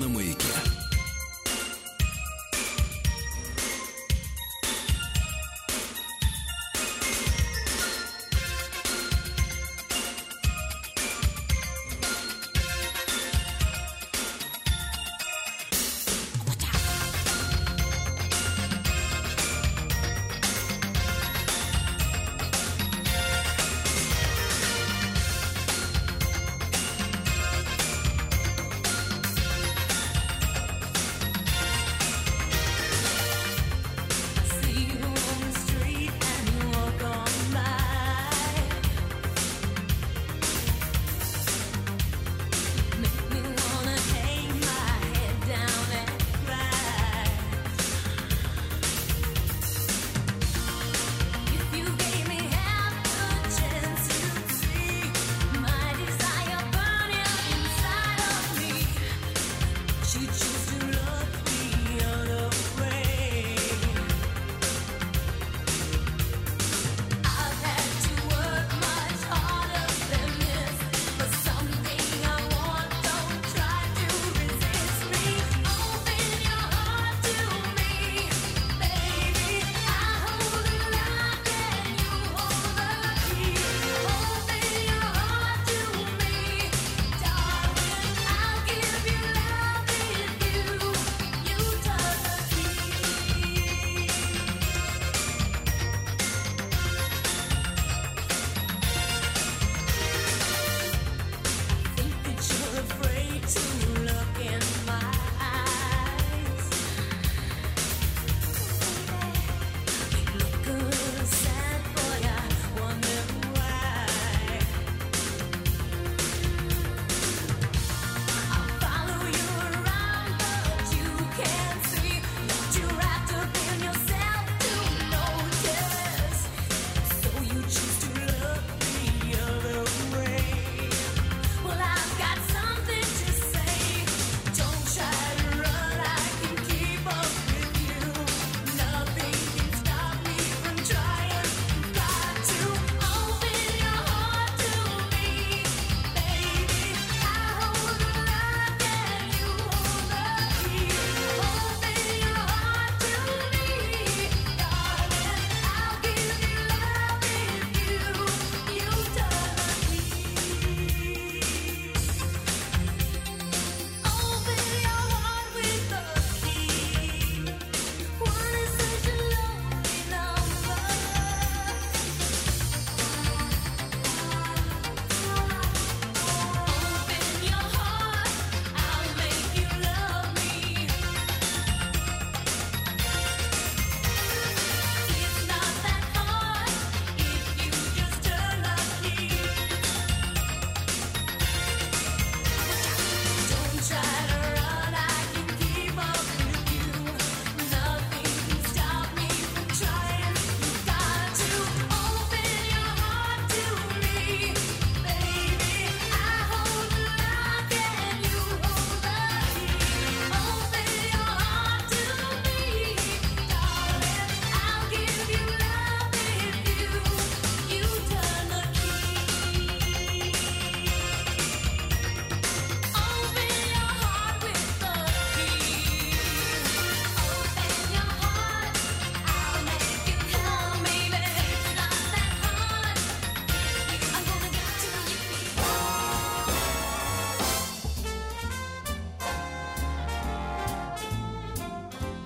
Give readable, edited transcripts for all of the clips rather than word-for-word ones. на Маяке.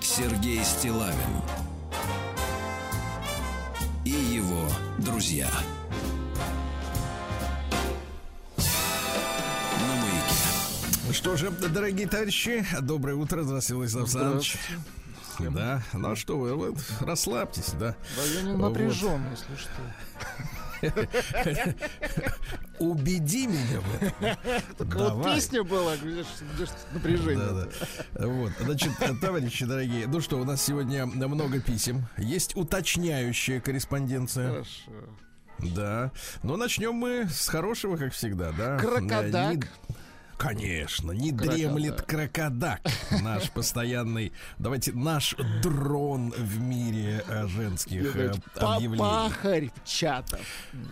Сергей Стиллавин и его друзья. Что же, дорогие товарищи, доброе утро, здравствуйте, Владислав Александрович. Да, ну что вы, вот, расслабьтесь, да. Да, я не напряженный, вот. Если что. Убеди меня в этом. Только вот песня была, где ж напряжение. Да. Вот. Значит, товарищи дорогие, ну что, у нас сегодня много писем. Есть уточняющая корреспонденция. Хорошо. Да. Но начнем мы с хорошего, как всегда, да. Крокодак. Конечно, не дремлет крокодак. Наш постоянный, давайте, наш дрон в мире женских объявлений. Пахарь чатов.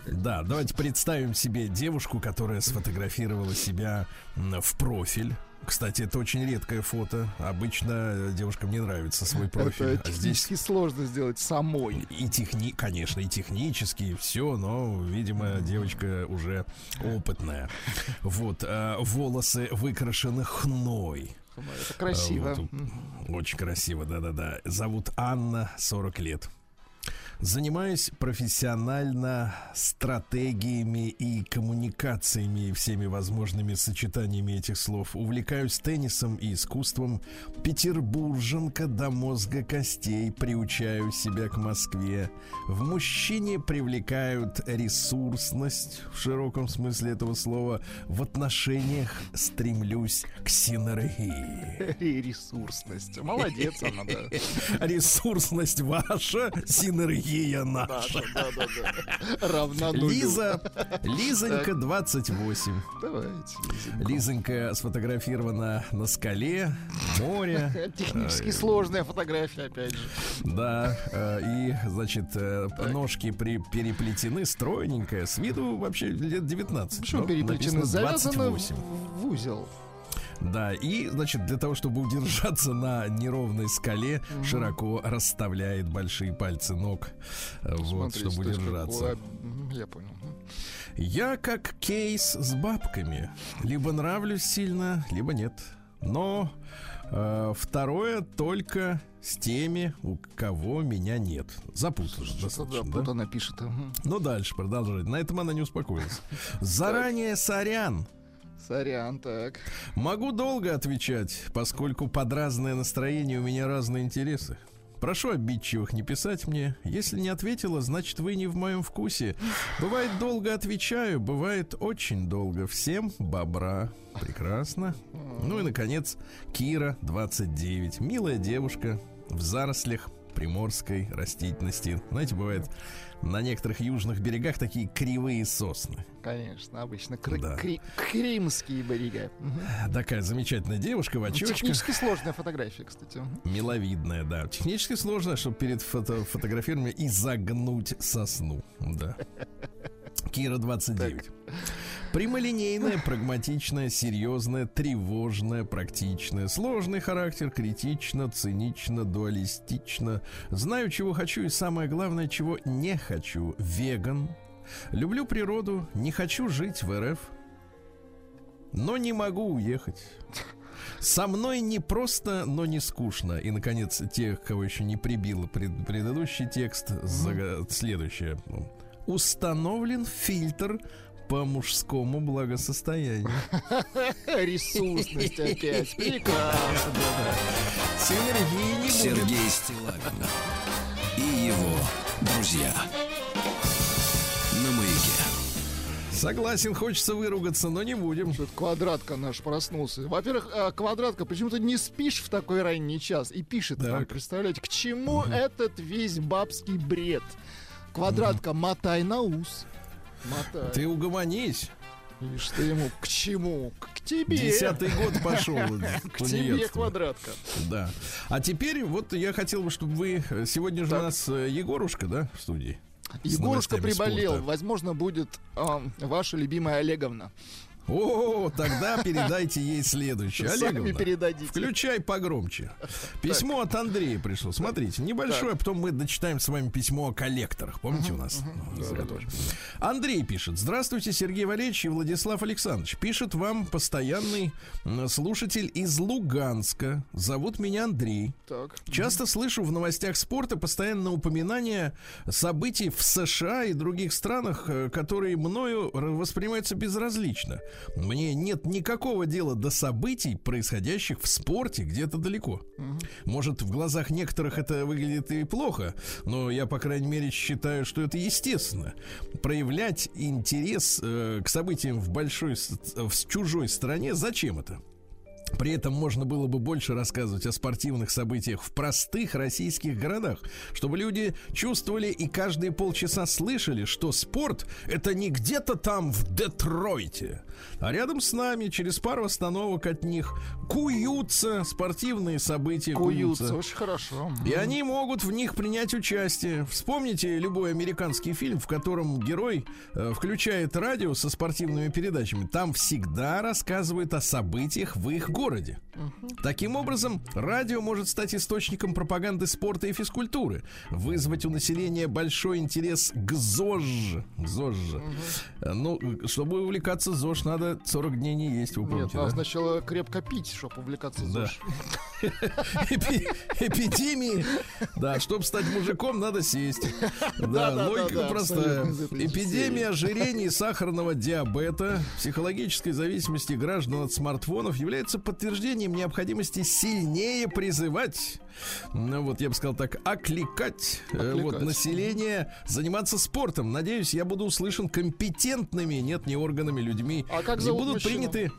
Да, давайте представим себе девушку, которая сфотографировала себя в профиль. Кстати, это очень редкое фото. Обычно девушкам не нравится свой профиль. Это технически сложно сделать самой. Конечно, и технически, и все, но, видимо, девочка уже опытная. Вот, волосы выкрашены хной. Это красиво. Вот, очень красиво, да-да-да. Зовут Анна, 40 лет. Занимаюсь профессионально стратегиями и коммуникациями, всеми возможными сочетаниями этих слов. Увлекаюсь теннисом и искусством. Петербурженка до мозга костей, приучаю себя к Москве. В мужчине привлекают ресурсность, в широком смысле этого слова. В отношениях стремлюсь к синергии. Ресурсность. Молодец она, да. Ресурсность ваша, синергия наша. Да. Равна нулю. Лизонька, 28. Давайте. Лизонька сфотографирована на скале, море. Технически сложная фотография, опять же. Да, и, значит, ножки переплетены, стройненькая, с виду вообще лет 19. Почему переплетены? Завязана в узел. Да, и, значит, для того, чтобы удержаться на неровной скале, широко расставляет большие пальцы ног. Вот, смотрите, чтобы удержаться. Я понял. Я как кейс с бабками. Либо нравлюсь сильно, либо нет. Но второе только с теми, у кого меня нет. Запутано. Запутано, да? Пишет. Но дальше продолжать. На этом она не успокоилась. Заранее сорян. Сорян, так. Могу долго отвечать, поскольку под разное настроение у меня разные интересы. Прошу обидчивых не писать мне. Если не ответила, значит, вы не в моем вкусе. Бывает, долго отвечаю, бывает, очень долго. Всем бобра. Прекрасно. Ну и, наконец, Кира, 29. Милая девушка в зарослях приморской растительности. Знаете, бывает... На некоторых южных берегах такие кривые сосны. Конечно, обычно кримские берега. Такая замечательная девушка в очёчках. Технически сложная фотография, кстати. Миловидная, да. Технически сложная, чтобы перед фотографированием изогнуть сосну. Да. Кира, 29. Прямолинейная, прагматичная, серьезная, тревожная, практичная. Сложный характер, критично, цинично, дуалистично. Знаю, чего хочу и, самое главное, чего не хочу. Веган. Люблю природу, не хочу жить в РФ, но не могу уехать. Со мной не просто, но не скучно. И, наконец, тех, кого еще не прибил предыдущий текст, следующее. Установлен фильтр по мужскому благосостоянию. Ресурсность опять. Прекрасно. Сергей не будет. Сергей Стиллавин и его друзья на маяке. Согласен, хочется выругаться, но не будем. Что-то Квадратка наш проснулся. Во-первых, Квадратка, почему-то не спишь в такой ранний час и пишет нам, представляете, к чему этот весь бабский бред? Квадратка, мотай на ус. Мотай. Ты угомонись. Видишь, ты ему к чему? К тебе. 10-й год пошел. К тебе, Квадратка. Да. А теперь вот я хотел бы, чтобы вы... Сегодня же у нас Егорушка, да, в студии? Егорушка приболел. Спорта. Возможно, будет ваша любимая Олеговна. О, тогда передайте ей следующее. Олеговна, включай погромче. Письмо от Андрея пришло. Смотрите, небольшое, а потом мы дочитаем с вами письмо о коллекторах. Помните, у нас? Андрей пишет. Здравствуйте, Сергей Валерьевич и Владислав Александрович. Пишет вам постоянный слушатель из Луганска. Зовут меня Андрей. Часто слышу в новостях спорта постоянное упоминание событий в США и других странах, которые мною воспринимаются безразлично. Мне нет никакого дела до событий, происходящих в спорте где-то далеко. Может, в глазах некоторых это выглядит и плохо, но я, по крайней мере, считаю, что это естественно. Проявлять интерес к событиям в чужой стране, зачем это? При этом можно было бы больше рассказывать о спортивных событиях в простых российских городах, чтобы люди чувствовали и каждые полчаса слышали, что спорт — это не где-то там в Детройте, а рядом с нами, через пару остановок от них, куются спортивные события. Куются, очень хорошо. И они могут в них принять участие. Вспомните любой американский фильм, в котором герой включает радио со спортивными передачами. Там всегда рассказывают о событиях в их городе. Таким образом, радио может стать источником пропаганды спорта и физкультуры, вызвать у населения большой интерес к ЗОЖ. Ну, чтобы увлекаться ЗОЖ, надо 40 дней не есть. Вы помните, нет, надо сначала крепко пить, чтобы увлекаться ЗОЖ. Эпидемии. Да, чтобы стать мужиком, надо сесть. Да, логика простая. Эпидемия ожирения и сахарного диабета, психологической зависимости граждан от смартфонов является подтверждением необходимости сильнее призывать, ну, вот я бы сказал так, окликать. Вот, население заниматься спортом. Надеюсь, я буду услышан компетентными, нет, не органами, людьми. А как не будут мужчину? Приняты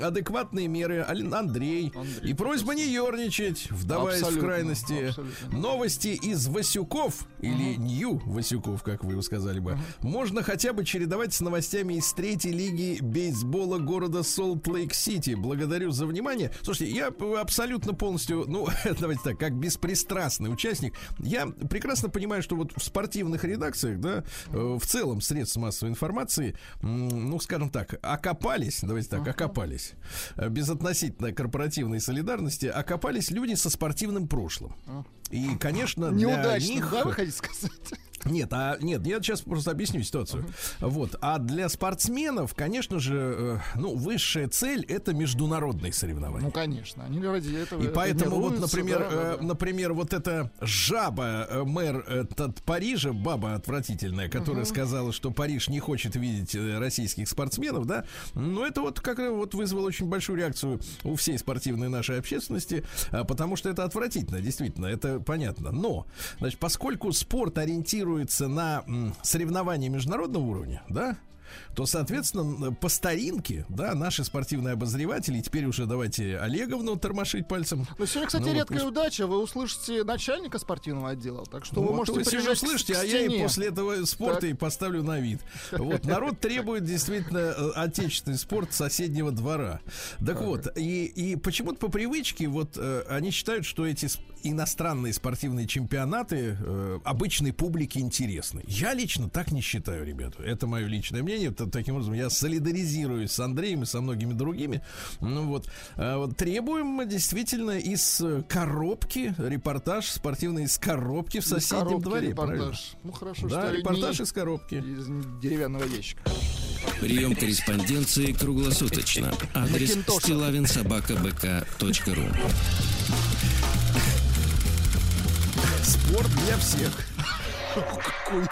адекватные меры, Андрей. И просьба не ерничать, вдаваясь в крайности. Абсолютно. Новости из Васюков, или Нью-Васюков, как вы сказали бы, можно хотя бы чередовать с новостями из третьей лиги бейсбола города Солт-Лейк-Сити. Благодарю за внимание. Слушайте, я абсолютно полностью, ну, давайте так, как беспристрастный участник, я прекрасно понимаю, что вот в спортивных редакциях, да, в целом средств массовой информации, ну, скажем так, окопались, давайте так, окопались, безотносительно корпоративной солидарности, окопались люди со спортивным прошлым. И, конечно, для них... Да, вы хотите сказать? Нет, я сейчас просто объясню ситуацию. Вот. А для спортсменов, конечно же, ну, высшая цель — это международные соревнования. Ну, конечно, они ради этого. И поэтому, вот, например, вот эта жаба, мэр от Парижа, баба отвратительная, которая сказала, что Париж не хочет видеть российских спортсменов, да, но это вот как вот вызвало очень большую реакцию у всей спортивной нашей общественности, потому что это отвратительно, действительно, это понятно. Но, значит, поскольку спорт ориентируется на соревнования международного уровня, да, то, соответственно, по старинке, да, наши спортивные обозреватели, теперь уже давайте Олеговну тормошить пальцем. Но сегодня, кстати, редкая удача, вы услышите начальника спортивного отдела, так что вы можете приезжать к стене. А я и после этого спорта так и поставлю на вид. Вот, народ требует действительно отечественный спорт соседнего двора. Так вот, и почему-то по привычке вот они считают, что эти иностранные спортивные чемпионаты обычной публике интересны. Я лично так не считаю, ребята. Это мое личное мнение. Таким образом, я солидаризируюсь с Андреем и со многими другими. Ну, вот. Требуем мы действительно из коробки репортаж спортивный, из коробки в соседнем дворе. Репортаж. Ну, хорошо, да, что репортаж из коробки. Из деревянного ящика. Прием корреспонденции круглосуточно. Адрес stilavinsobaka.bk.ru. Спорт для всех.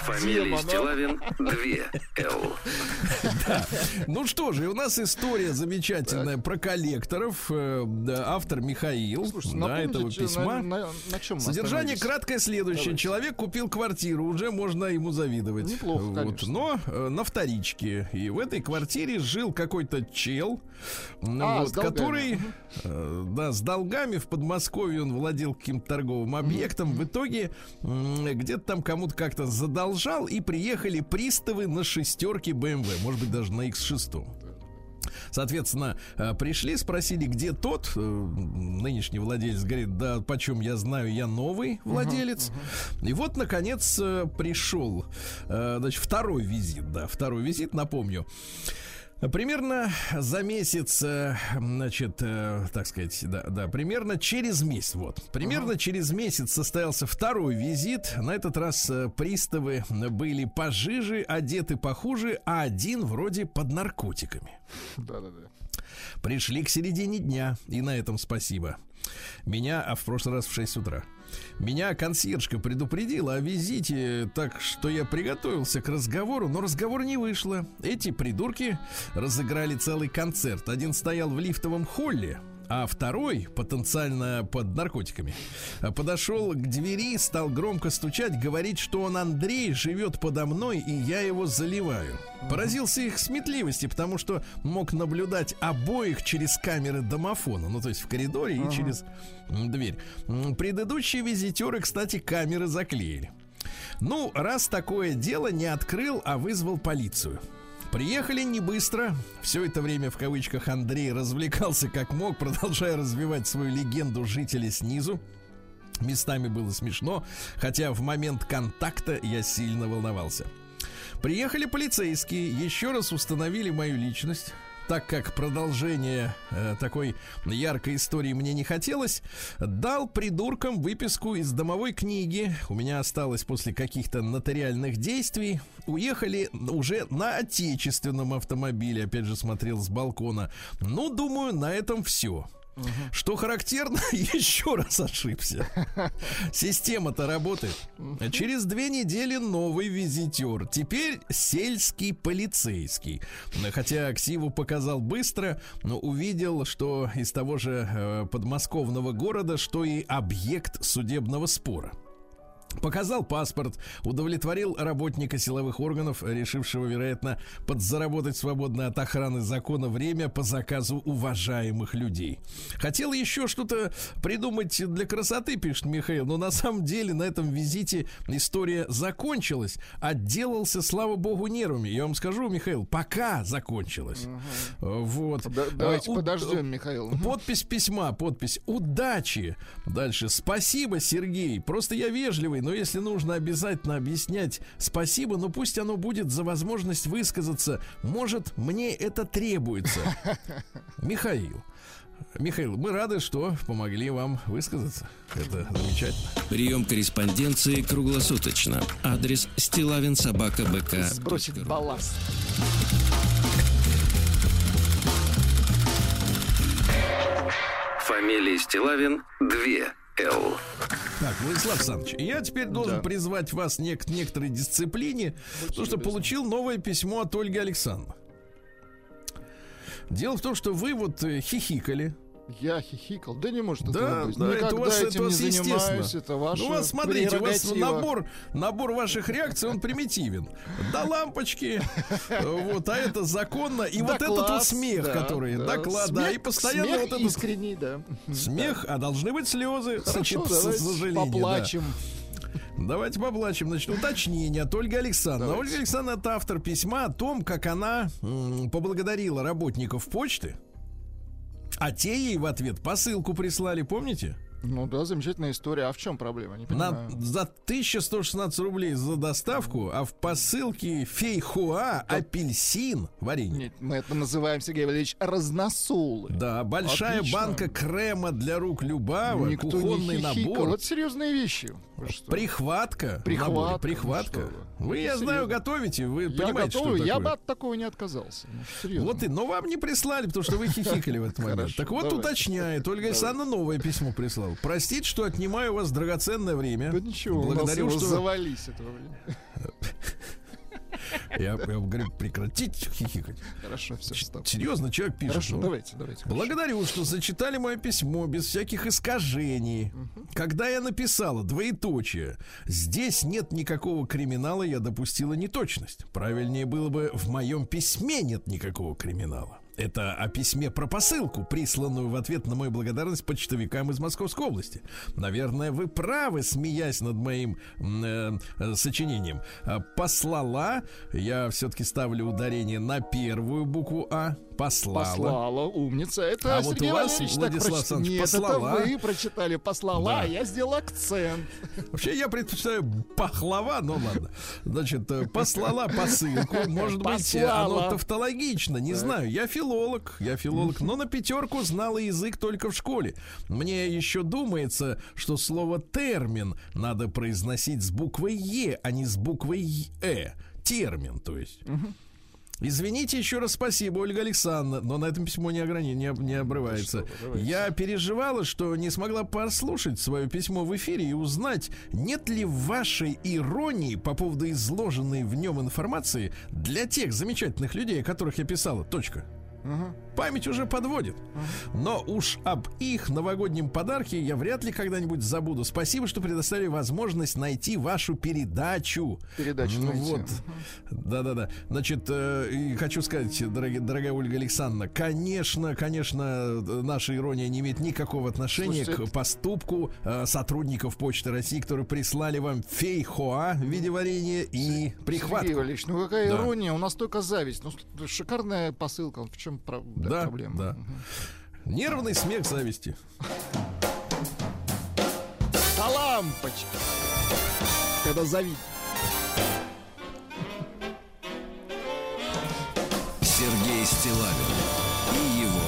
Фамилия Стиллавин 2Л. Да. Ну что же, у нас история замечательная про коллекторов. Автор Михаил. Слушайте, этого письма. На чем содержание краткое следующее. Давайте. Человек купил квартиру, уже можно ему завидовать. Неплохо, вот, но на вторичке. И в этой квартире жил какой-то чел, который с долгами в Подмосковье он владел каким-то торговым объектом. В итоге где-то там кому-то как-то задолжал, и приехали приставы на шестерке BMW, может быть, даже на X6. Соответственно, пришли, спросили, где тот. Нынешний владелец говорит: да почем я знаю, я новый владелец. И вот, наконец, пришел, значит, второй визит, да, напомню. Примерно за месяц, значит, так сказать, примерно через месяц, через месяц состоялся второй визит. На этот раз приставы были пожиже, одеты похуже, а один вроде под наркотиками. Пришли к середине дня, и на этом спасибо. В прошлый раз в 6 утра. Меня консьержка предупредила о визите, так что я приготовился к разговору, но разговор не вышло. Эти придурки разыграли целый концерт. Один стоял в лифтовом холле, А второй, потенциально под наркотиками, подошел к двери, стал громко стучать, говорить, что он Андрей, живет подо мной, и я его заливаю. Поразился их сметливости, потому что мог наблюдать обоих через камеры домофона, ну то есть в коридоре и через дверь. Предыдущие визитеры, кстати, камеры заклеили. Ну, раз такое дело, не открыл, а вызвал полицию. Приехали не быстро. Все это время, в кавычках, Андрей развлекался как мог, продолжая развивать свою легенду жителей снизу. Местами было смешно, хотя в момент контакта я сильно волновался. Приехали полицейские, еще раз установили мою личность. Так как продолжение такой яркой истории мне не хотелось, дал придуркам выписку из домовой книги. У меня осталось после каких-то нотариальных действий. Уехали уже на отечественном автомобиле. Опять же, смотрел с балкона. Ну, думаю, на этом все. Что характерно, еще раз ошибся. Система-то работает. Через 2 недели новый визитер. Теперь сельский полицейский. Хотя ксиву показал быстро, но увидел, что из того же подмосковного города, что и объект судебного спора. Показал паспорт, удовлетворил работника силовых органов, решившего, вероятно, подзаработать свободно от охраны закона время по заказу уважаемых людей. Хотел еще что-то придумать для красоты, пишет Михаил, но на самом деле на этом визите история закончилась, отделался, слава богу, нервами. Я вам скажу, Михаил, пока закончилась. Угу. Вот. Давайте подождем, Михаил. Подпись письма, подпись. Удачи. Дальше. Спасибо, Сергей. Просто я вежливый. Но если нужно обязательно объяснять спасибо, но пусть оно будет за возможность высказаться. Может, мне это требуется. Михаил, мы рады, что помогли вам высказаться. Это замечательно. Прием корреспонденции круглосуточно. Адрес stilavinsobaka.bk. Сбросить балласт. Фамилия Стиллавин 2 Л. Так, Владислав Александрович, я теперь должен призвать вас к некоторой дисциплине, потому что получил новое письмо от Ольги Александровны. Дело в том, что вы хихикали. Я хихикал? Да не может этого быть. Да, это у вас, естественно. Это ваше, ну, у вас, смотрите, у вас набор ваших реакций, он примитивен. Да, лампочки, вот, а это законно. И вот этот вот смех, который... Да, и постоянно вот этот... Смех искренний, да. Смех, а должны быть слезы. Хорошо, давайте поплачем. Давайте поплачем. Значит, уточнение от Ольги Александровны. Ольга Александровна — это автор письма о том, как она поблагодарила работников почты, а те ей в ответ посылку прислали, помните? Ну да, замечательная история. А в чем проблема? Не понимаю. За 1116 рублей за доставку, а в посылке фейхоа, апельсин, варенье. Нет, мы это называем, Сергей Валерьевич, разносолы. Да, большая банка крема для рук Любава, никто кухонный не набор. Вот серьезные вещи. Прихватка. Вы, я знаю, готовите, вы понимаете, что такое. Я бы от такого не отказался. Вот и, но вам не прислали, потому что вы хихикали в этот момент. Так вот, уточняет Ольга Александровна, новое письмо прислала. Простите, что отнимаю у вас драгоценное время. Да ничего, благодарю, что завались этого времени. Я говорю, прекратить хихикать. Хорошо, все, стоп. Серьезно, человек пишет. Хорошо, давайте. Благодарю, что зачитали мое письмо без всяких искажений. Когда я написала , здесь нет никакого криминала, я допустила неточность. Правильнее было бы: в моем письме нет никакого криминала. Это о письме про посылку, присланную в ответ на мою благодарность почтовикам из Московской области. Наверное, вы правы, смеясь над моим сочинением. Послала, я все-таки ставлю ударение на первую букву «А». Послала, умница. Это а Сергей вот у вас, Владислав Александрович, послала. Это вы прочитали послала, да. А я сделал акцент. Вообще я предпочитаю пахлава, но ладно. Значит, послала посылку. Может быть, оно тавтологично, не знаю. Я филолог, но на 5 знала язык только в школе. Мне еще думается, что слово термин надо произносить с буквой «е», а не с буквой «э». Термин, то есть. Извините, еще раз спасибо, Ольга Александровна, но на этом письмо не обрывается. Я переживала, что не смогла послушать свое письмо в эфире и узнать, нет ли в вашей иронии по поводу изложенной в нем информации для тех замечательных людей, о которых я писала. Память уже подводит. Но уж об их новогоднем подарке я вряд ли когда-нибудь забуду. Спасибо, что предоставили возможность найти вашу передачу. Ну, вот. Да-да-да. Значит, хочу сказать, дорогая Ольга Александровна, конечно, наша ирония не имеет никакого отношения к поступку сотрудников Почты России, которые прислали вам фейхоа в виде варенья и прихватку. Сергей Валерьевич, ну какая ирония, у нас только зависть. Ну, шикарная посылка, в чем проблема? Да. Угу. Нервный смех зависти. А лампочка, когда завидит. Сергей Стиллавин и его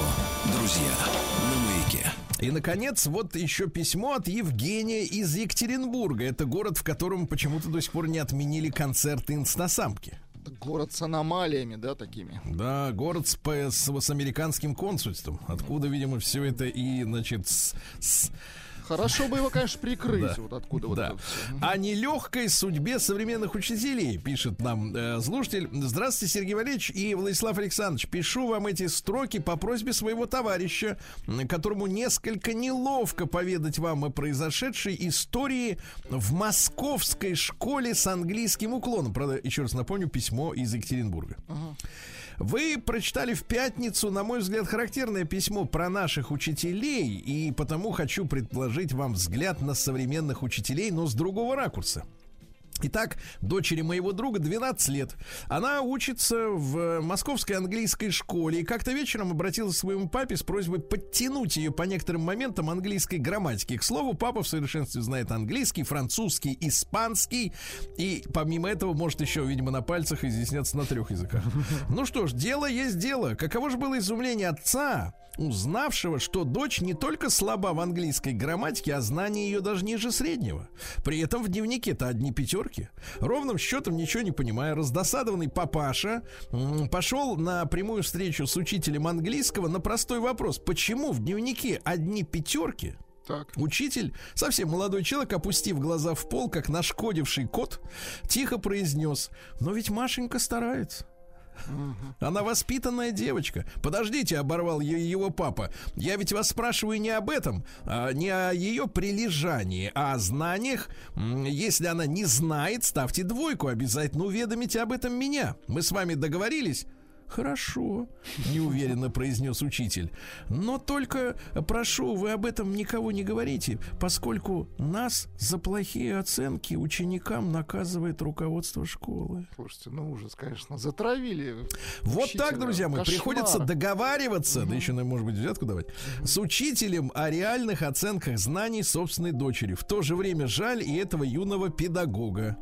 друзья на маяке. И, наконец, вот еще письмо от Евгения из Екатеринбурга. Это город, в котором почему-то до сих пор не отменили концерты «Инстасамки». Город с аномалиями, да, такими. Да, город с американским консульством. Откуда, видимо, все это и, значит, Хорошо бы его, конечно, прикрыть. Да. Вот откуда вот это все. О нелегкой судьбе современных учителей пишет нам слушатель. Здравствуйте, Сергей Валерьевич и Владислав Александрович. Пишу вам эти строки по просьбе своего товарища, которому несколько неловко поведать вам о произошедшей истории в московской школе с английским уклоном. Правда, еще раз напомню, письмо из Екатеринбурга. Вы прочитали в пятницу, на мой взгляд, характерное письмо про наших учителей, и потому хочу предложить вам взгляд на современных учителей, но с другого ракурса. Итак, дочери моего друга 12 лет. Она учится в московской английской школе. И как-то вечером обратилась к своему папе с просьбой подтянуть ее по некоторым моментам английской грамматики. К слову, папа в совершенстве знает английский, французский, испанский. И помимо этого может еще, видимо, на пальцах изъясняться на 3 языках. Ну что ж, дело есть дело. Каково же было изумление отца, узнавшего, что дочь не только слаба в английской грамматике, а знание ее даже ниже среднего. При этом в дневнике-то одни пятерки. Ровным счетом ничего не понимая, раздосадованный папаша пошел на прямую встречу с учителем английского на простой вопрос: почему в дневнике одни пятерки? Так. Учитель, совсем молодой человек, опустив глаза в пол, как нашкодивший кот, тихо произнес: но ведь Машенька старается. Она воспитанная девочка. Подождите, оборвал ее его папа. Я ведь вас спрашиваю не об этом, не о ее прилежании, а о знаниях. Если она не знает, ставьте 2, обязательно уведомите об этом меня. Мы с вами договорились? Хорошо, неуверенно произнес учитель. Но только прошу, вы об этом никого не говорите, поскольку нас за плохие оценки ученикам наказывает руководство школы. Слушайте, ну ужас, конечно, затравили. Вот учителя. Так, друзья мои, приходится договариваться, да еще, может быть, взятку давать, с учителем о реальных оценках знаний собственной дочери. В то же время жаль и этого юного педагога.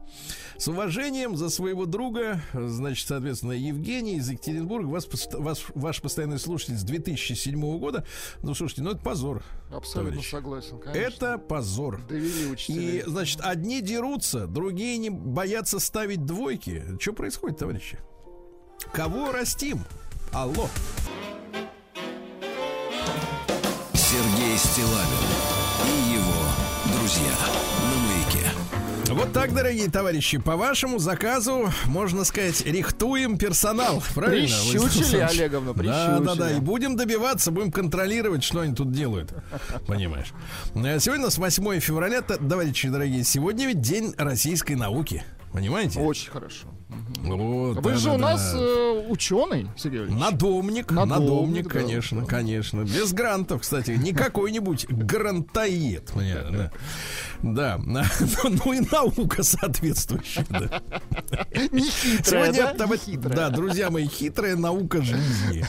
С уважением за своего друга, значит, соответственно, Евгений из Екатеринбурга. Ваш постоянный слушатель с 2007 года. Ну, слушайте, ну это позор. Абсолютно товарищ. Согласен, конечно. Это позор. Довели учителей. И, значит, одни дерутся, другие не боятся ставить 2. Что происходит, товарищи? Кого растим? Алло. Сергей Стиллавин и его друзья на маяке. Вот так, дорогие товарищи, по вашему заказу, можно сказать, рихтуем персонал, правильно? Прищучили, Олеговна, прищучили. Да, и будем добиваться, будем контролировать, что они тут делают, понимаешь. Сегодня у нас 8 февраля, товарищи дорогие, сегодня ведь день российской науки. Понимаете? Очень хорошо. Вот, вы же у нас ученый, Сергей Ильич. Надомник, конечно. Без грантов, кстати, не какой-нибудь грантоед. Да, ну и наука соответствующая. Не хитрая, да, друзья мои, хитрая наука жизни.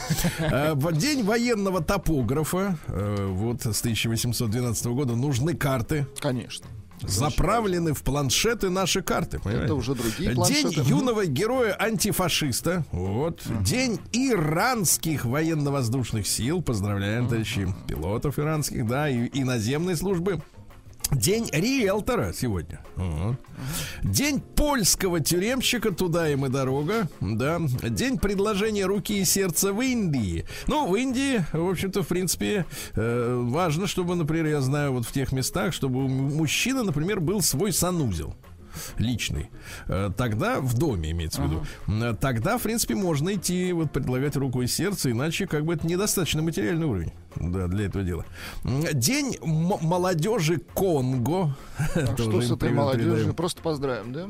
День военного топографа. Вот с 1812 года нужны карты. Конечно. Заправлены в планшеты наши карты. Понимаете? Это уже другие планшеты. День юного героя-антифашиста. Вот. День иранских военно-воздушных сил. Поздравляем, товарищи, пилотов иранских, да, и иноземной службы. День риэлтора сегодня. День польского тюремщика, туда им и дорога, да. День предложения руки и сердца в Индии. Ну, в Индии, в общем-то, в принципе, важно, чтобы, например, я знаю, вот в тех местах, чтобы у мужчины, например, был свой санузел. личный, тогда в доме, имеется в виду, тогда, в принципе, можно идти вот предлагать руку и сердце, иначе как бы это недостаточно материальный уровень, да, для этого дела. День молодежи Конго. Так что с этой молодежью? Просто поздравим, да?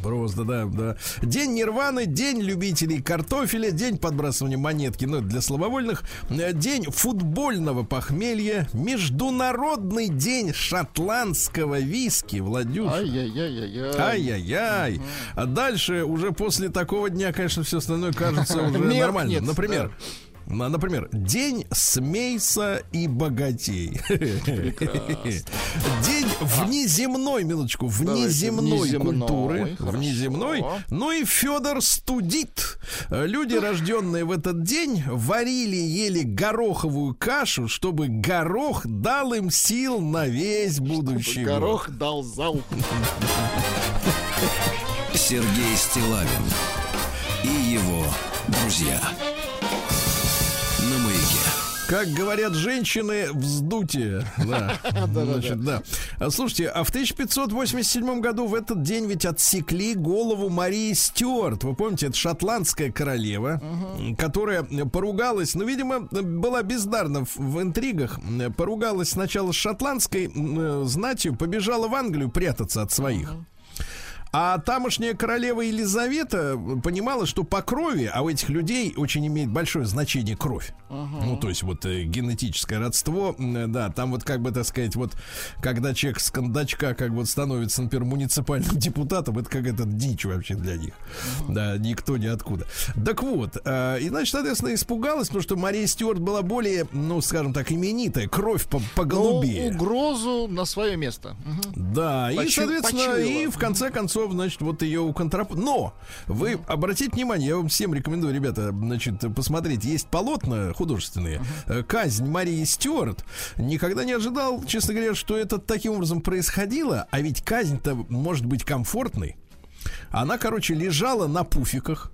Просто, да. День нирваны, день любителей картофеля, день подбрасывания монетки, ну, для слабовольных, день футбольного похмелья, международный день шотландского виски, Владюша. Ай-яй-яй-яй. А дальше уже после такого дня, конечно, все остальное кажется уже нормально. Например, день смейца и богатей. День внеземной, минуточку, внеземной культуры. Внеземной. Ну и Федор Студит. Люди, рожденные в этот день, варили, ели гороховую кашу, чтобы горох дал им сил на весь будущий год. Горох дал зал. Сергей Стиллавин и его друзья. Как говорят женщины, вздутие. Да. Значит, да. Слушайте, а в 1587 году в этот день ведь отсекли голову Марии Стюарт. Вы помните, это шотландская королева, которая поругалась, ну, видимо, была бездарна в интригах, поругалась сначала с шотландской знатью, побежала в Англию прятаться от своих. А тамошняя королева Елизавета понимала, что по крови, а у этих людей очень имеет большое значение кровь. Ну, то есть вот генетическое родство, да, там вот как бы, так сказать, вот когда человек с кондачка как бы становится, например, муниципальным депутатом, это какая-то дичь вообще для них. Да, никто ниоткуда. Так вот, и, значит, соответственно, испугалась, потому что Мария Стюарт была более, ну, скажем так, именитая, кровь поголубее. Но угрозу на свое место. Да, и, соответственно, и в конце концов, значит, вот ее но вы обратите внимание, я вам всем рекомендую, ребята, значит, посмотреть. Есть полотна художественные. Казнь Марии Стюарт. Никогда не ожидал, честно говоря, что это таким образом происходило. А ведь казнь-то может быть комфортной. Она, короче, лежала на пуфиках.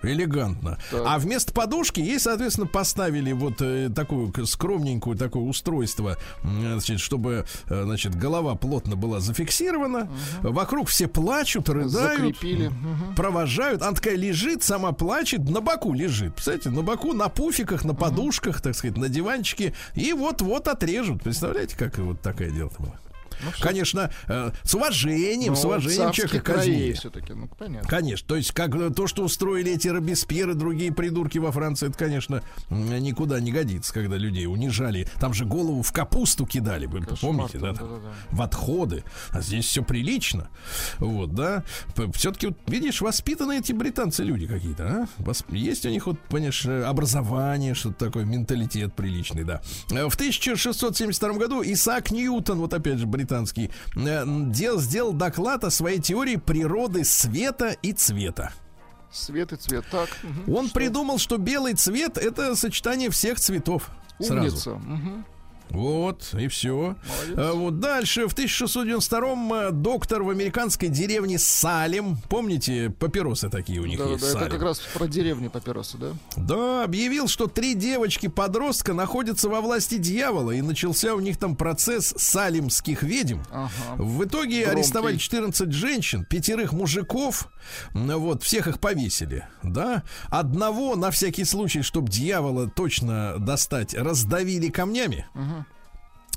Элегантно. Так. А вместо подушки ей, соответственно, поставили вот такую скромненькую такое устройство, значит, чтобы, значит, голова плотно была зафиксирована. Вокруг все плачут, рыдают, закрепили. Провожают. Она такая лежит, сама плачет, на боку лежит. Представляете, на боку, на пуфиках, на подушках, так сказать, на диванчике. И вот-вот отрежут. Представляете, как вот такое дело-то было? Ну, конечно, с уважением человека казнили. Ну, конечно, то есть как то, что устроили эти Робеспьеры, другие придурки во Франции, это, конечно, никуда не годится, когда людей унижали. Там же голову в капусту кидали, вы помните, да? В отходы. А здесь все прилично. Вот, да. Все-таки, вот, видишь, воспитанные эти британцы люди какие-то, а? Есть у них, вот, понимаешь, образование, что-то такое, менталитет приличный, да. В 1672 году Исаак Ньютон, вот опять же, британский, сделал доклад о своей теории природы света и цвета. Свет и цвет, так. Он придумал, что белый цвет — это сочетание всех цветов. Умница. Вот, и все. Вот дальше. В 1692-м доктор в американской деревне Салем. Помните, папиросы такие у них есть? Да, Салем. Это как раз про деревню папиросы, да? Да, объявил, что 3 девочки-подростка находятся во власти дьявола. И начался у них там процесс салемских ведьм. В итоге арестовали 14 женщин, 5 мужиков. Вот, всех их повесили, да? Одного, на всякий случай, чтобы дьявола точно достать, раздавили камнями.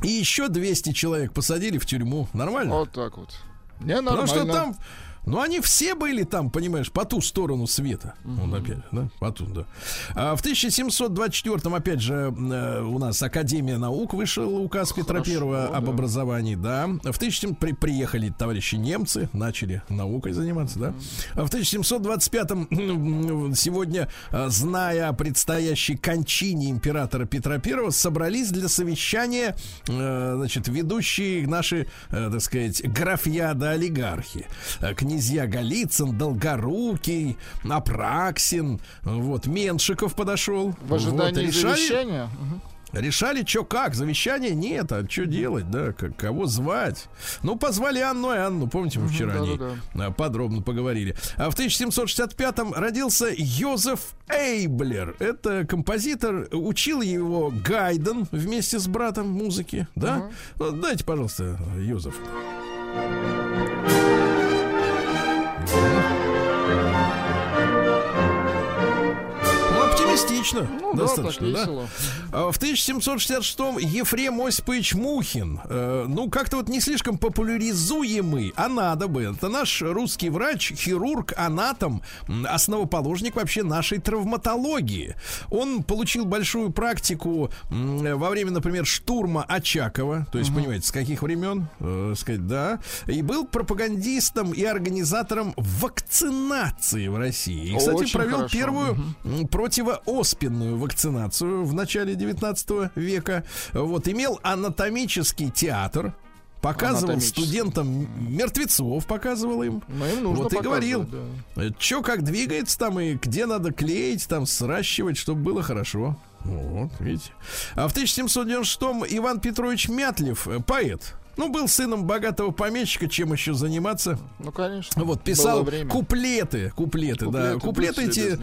И еще 200 человек посадили в тюрьму. Нормально? Вот так вот. Ненормально. Потому что там... Ну, они все были там, понимаешь, по ту сторону света. Вот опять, да? По ту, да. А в 1724-м, опять же, у нас Академия наук вышел указ Петра Первого об образовании, да. В 1700 приехали товарищи немцы, начали наукой заниматься, да. А в 1725-м, сегодня, зная о предстоящей кончине императора Петра Первого, собрались для совещания, значит, ведущие наши, так сказать, графья да олигархи. Князья Голицын, Долгорукий, Апраксин, вот, Меншиков подошел. В ожидании вот, завещания? Решали, что как, завещание нет, а что делать, да, кого звать. Ну, позвали Анну, помните, мы вчера о ней подробно поговорили. А в 1765-м родился Йозеф Эйблер. Это композитор, учил его Гайден вместе с братом музыки, да? Дайте, пожалуйста, Йозеф. Отлично. Ну, достаточно, да, да? В 1766-м Ефрем Осипович Мухин, ну, как-то вот не слишком популяризуемый, а надо бы. Это наш русский врач, хирург, анатом, основоположник вообще нашей травматологии. Он получил большую практику во время, например, штурма Очакова. То есть, понимаете, с каких времен? Сказать, да. И был пропагандистом и организатором вакцинации в России. И, кстати, очень провел хорошо. Первую противооспенную вакцинацию в начале 19 века. Вот, имел анатомический театр. Показывал студентам мертвецов, показывал им. Вот и говорил, да. Что как двигается там и где надо клеить, там сращивать, чтобы было хорошо. Вот, видите. А в 1796-м Иван Петрович Мятлев, поэт. Ну, был сыном богатого помещика, чем еще заниматься. Ну, конечно. Вот, писал куплеты, да. Куплеты эти...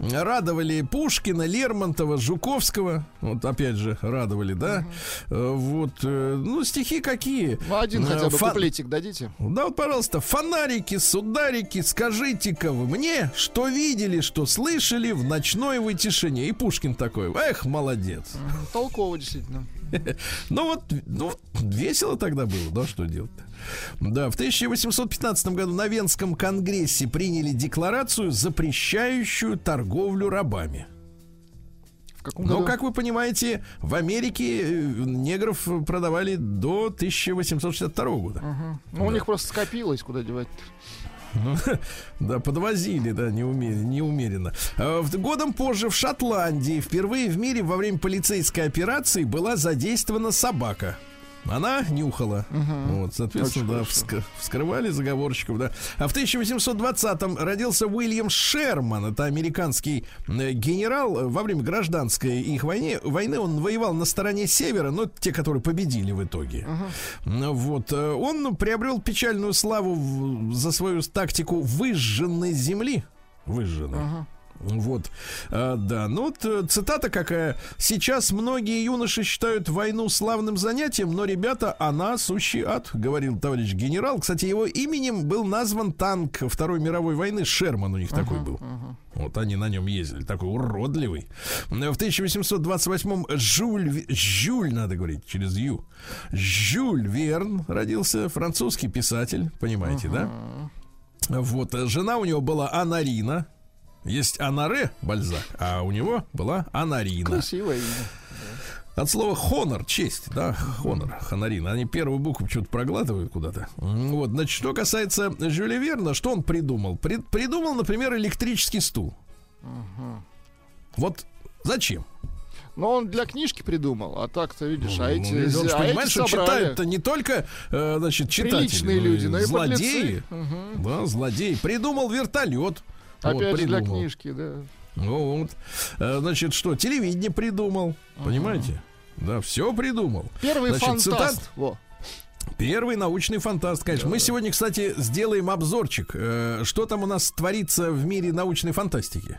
радовали Пушкина, Лермонтова, Жуковского. Вот опять же, радовали, да? Вот, ну, стихи какие? Ну, один хотя бы куплетик дадите. Да, вот, пожалуйста. Фонарики, сударики, скажите-ка вы мне, что видели, что слышали в ночной вы тишине. И Пушкин такой, эх, молодец. Толково, действительно. Ну вот, весело тогда было, да, что делать-то. Да, в 1815 году на Венском конгрессе приняли декларацию, запрещающую торговлю рабами. Но, как вы понимаете, в Америке негров продавали до 1862 года. Угу. Ну, да. У них просто скопилось, куда девать-то. Да, подвозили, да, неумеренно. Годом позже в Шотландии впервые в мире во время полицейской операции была задействована собака. Она нюхала. Вот, соответственно, да, вскрывали заговорщиков, да. А в 1820-м родился Уильям Шерман. Это американский генерал. Во время гражданской их войны он воевал на стороне севера, но те, которые победили в итоге. Вот. Он приобрел печальную славу за свою тактику выжженной земли. Выжженной. Вот, да, ну вот цитата какая. Сейчас многие юноши считают войну славным занятием, но, ребята, она сущий ад, говорил товарищ генерал. Кстати, его именем был назван танк Второй мировой войны. Шерман у них такой был. Вот они на нем ездили, такой уродливый. В 1828-м Жюль Верн родился, французский писатель, понимаете, да? Вот, жена у него была Анарина. Есть Анаре Бальзак, а у него была Анарина. Красивое имя. От слова «хонор», честь, да, «хонор», «хонорина». Они первую букву почему-то проглатывают куда-то. Вот, значит, что касается Жюля Верна, что он придумал? Придумал, например, электрический стул. Вот зачем? Но он для книжки придумал, а так-то, видишь, ну, а эти собрали. А понимаешь, что читают-то не только, значит, читатели. Приличные люди, но и злодеи. Да, злодеи. Придумал вертолет. Опять вот, же для книжки, да. Вот. Значит, что? Телевидение придумал. Понимаете? Да, все придумал. Первый, значит, фантаст. Во. Первый научный фантаст, конечно. Да. Мы сегодня, кстати, сделаем обзорчик. Что там у нас творится в мире научной фантастики?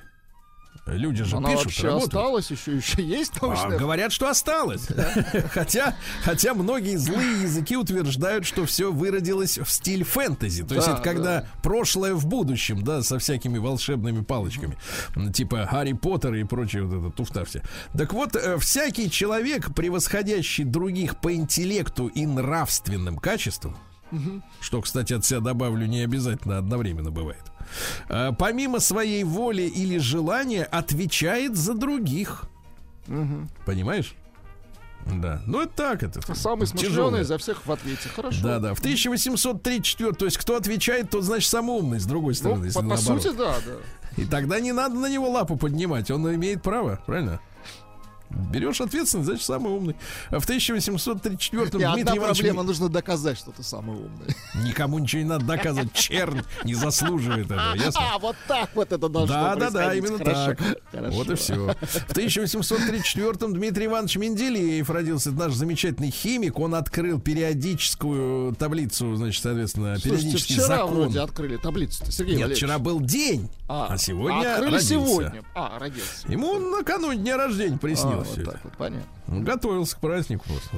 Люди же она пишут, вообще работают. Осталось еще есть научная. Говорят, что осталось. Хотя многие злые языки утверждают, что все выродилось в стиль фэнтези. То есть это когда прошлое в будущем, да, со всякими волшебными палочками, типа Гарри Поттера и прочее вот это туфта вся. Так вот, всякий человек, превосходящий других по интеллекту и нравственным качествам, что, кстати, от себя добавлю, не обязательно одновременно бывает, помимо своей воли или желания отвечает за других. Понимаешь? Да. Ну, это так. Это самый смышленый за всех в ответе. Хорошо. Да. В 1834, то есть кто отвечает, тот, значит, самый умный, с другой стороны. Ну, если по сути, да. И тогда не надо на него лапу поднимать. Он имеет право, правильно? Берешь ответственность, значит, самый умный. А в 1834-м Дмитрий Иванович... проблема, нужно доказать, что ты самый умный. Никому ничего не надо доказывать. Чернь не заслуживает этого, ясно? А, вот так вот это должно происходить. Да, именно хорошо, так. Хорошо. Вот и все. В 1834-м Дмитрий Иванович Менделеев родился. Это наш замечательный химик. Он открыл периодическую таблицу, значит, соответственно, периодический закон. Вчера вроде открыли таблицу-то, Сергей Валерьевич. Нет, вчера был день. А сегодня родился. Сегодня. Родился. Ему накануне дня рождения приснилось. Вот так вот, понятно. Готовился к празднику просто,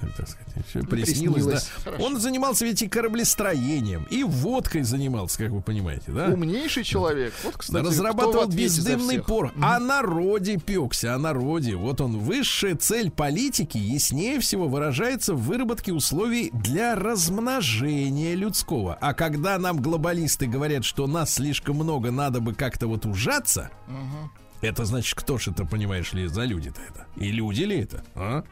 вот, так сказать. Приснилось. Да. Он занимался ведь и кораблестроением, и водкой занимался, как вы понимаете, да? Умнейший человек. Вот, кстати, разрабатывал бездымный порох. О народе пёкся, о народе. Вот он. Высшая цель политики яснее всего выражается в выработке условий для размножения людского. А когда нам глобалисты говорят, что нас слишком много, надо бы как-то вот ужаться, это значит, кто ж это, понимаешь ли, за люди-то это? И люди ли это? А?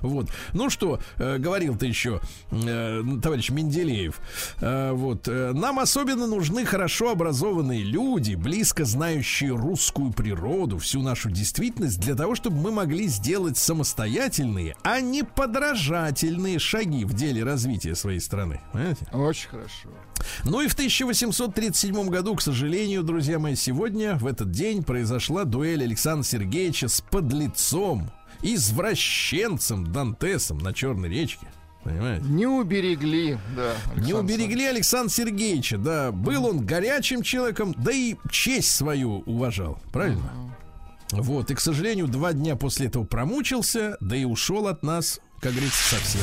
Вот. Ну что, говорил-то еще товарищ Менделеев. Нам особенно нужны хорошо образованные люди, близко знающие русскую природу, всю нашу действительность, для того, чтобы мы могли сделать самостоятельные, а не подражательные шаги в деле развития своей страны. Понимаете? Очень хорошо. Ну и в 1837 году, к сожалению, друзья мои, сегодня, в этот день, произошла дуэль Александра Сергеевича с подлецом, извращенцем Дантесом на Черной речке. Понимаете? Не уберегли, да. Не уберегли Александра Сергеевича, да. Был он горячим человеком, да и честь свою уважал, правильно? Вот, и, к сожалению, 2 дня после этого промучился, да и ушел от нас, как говорится, совсем.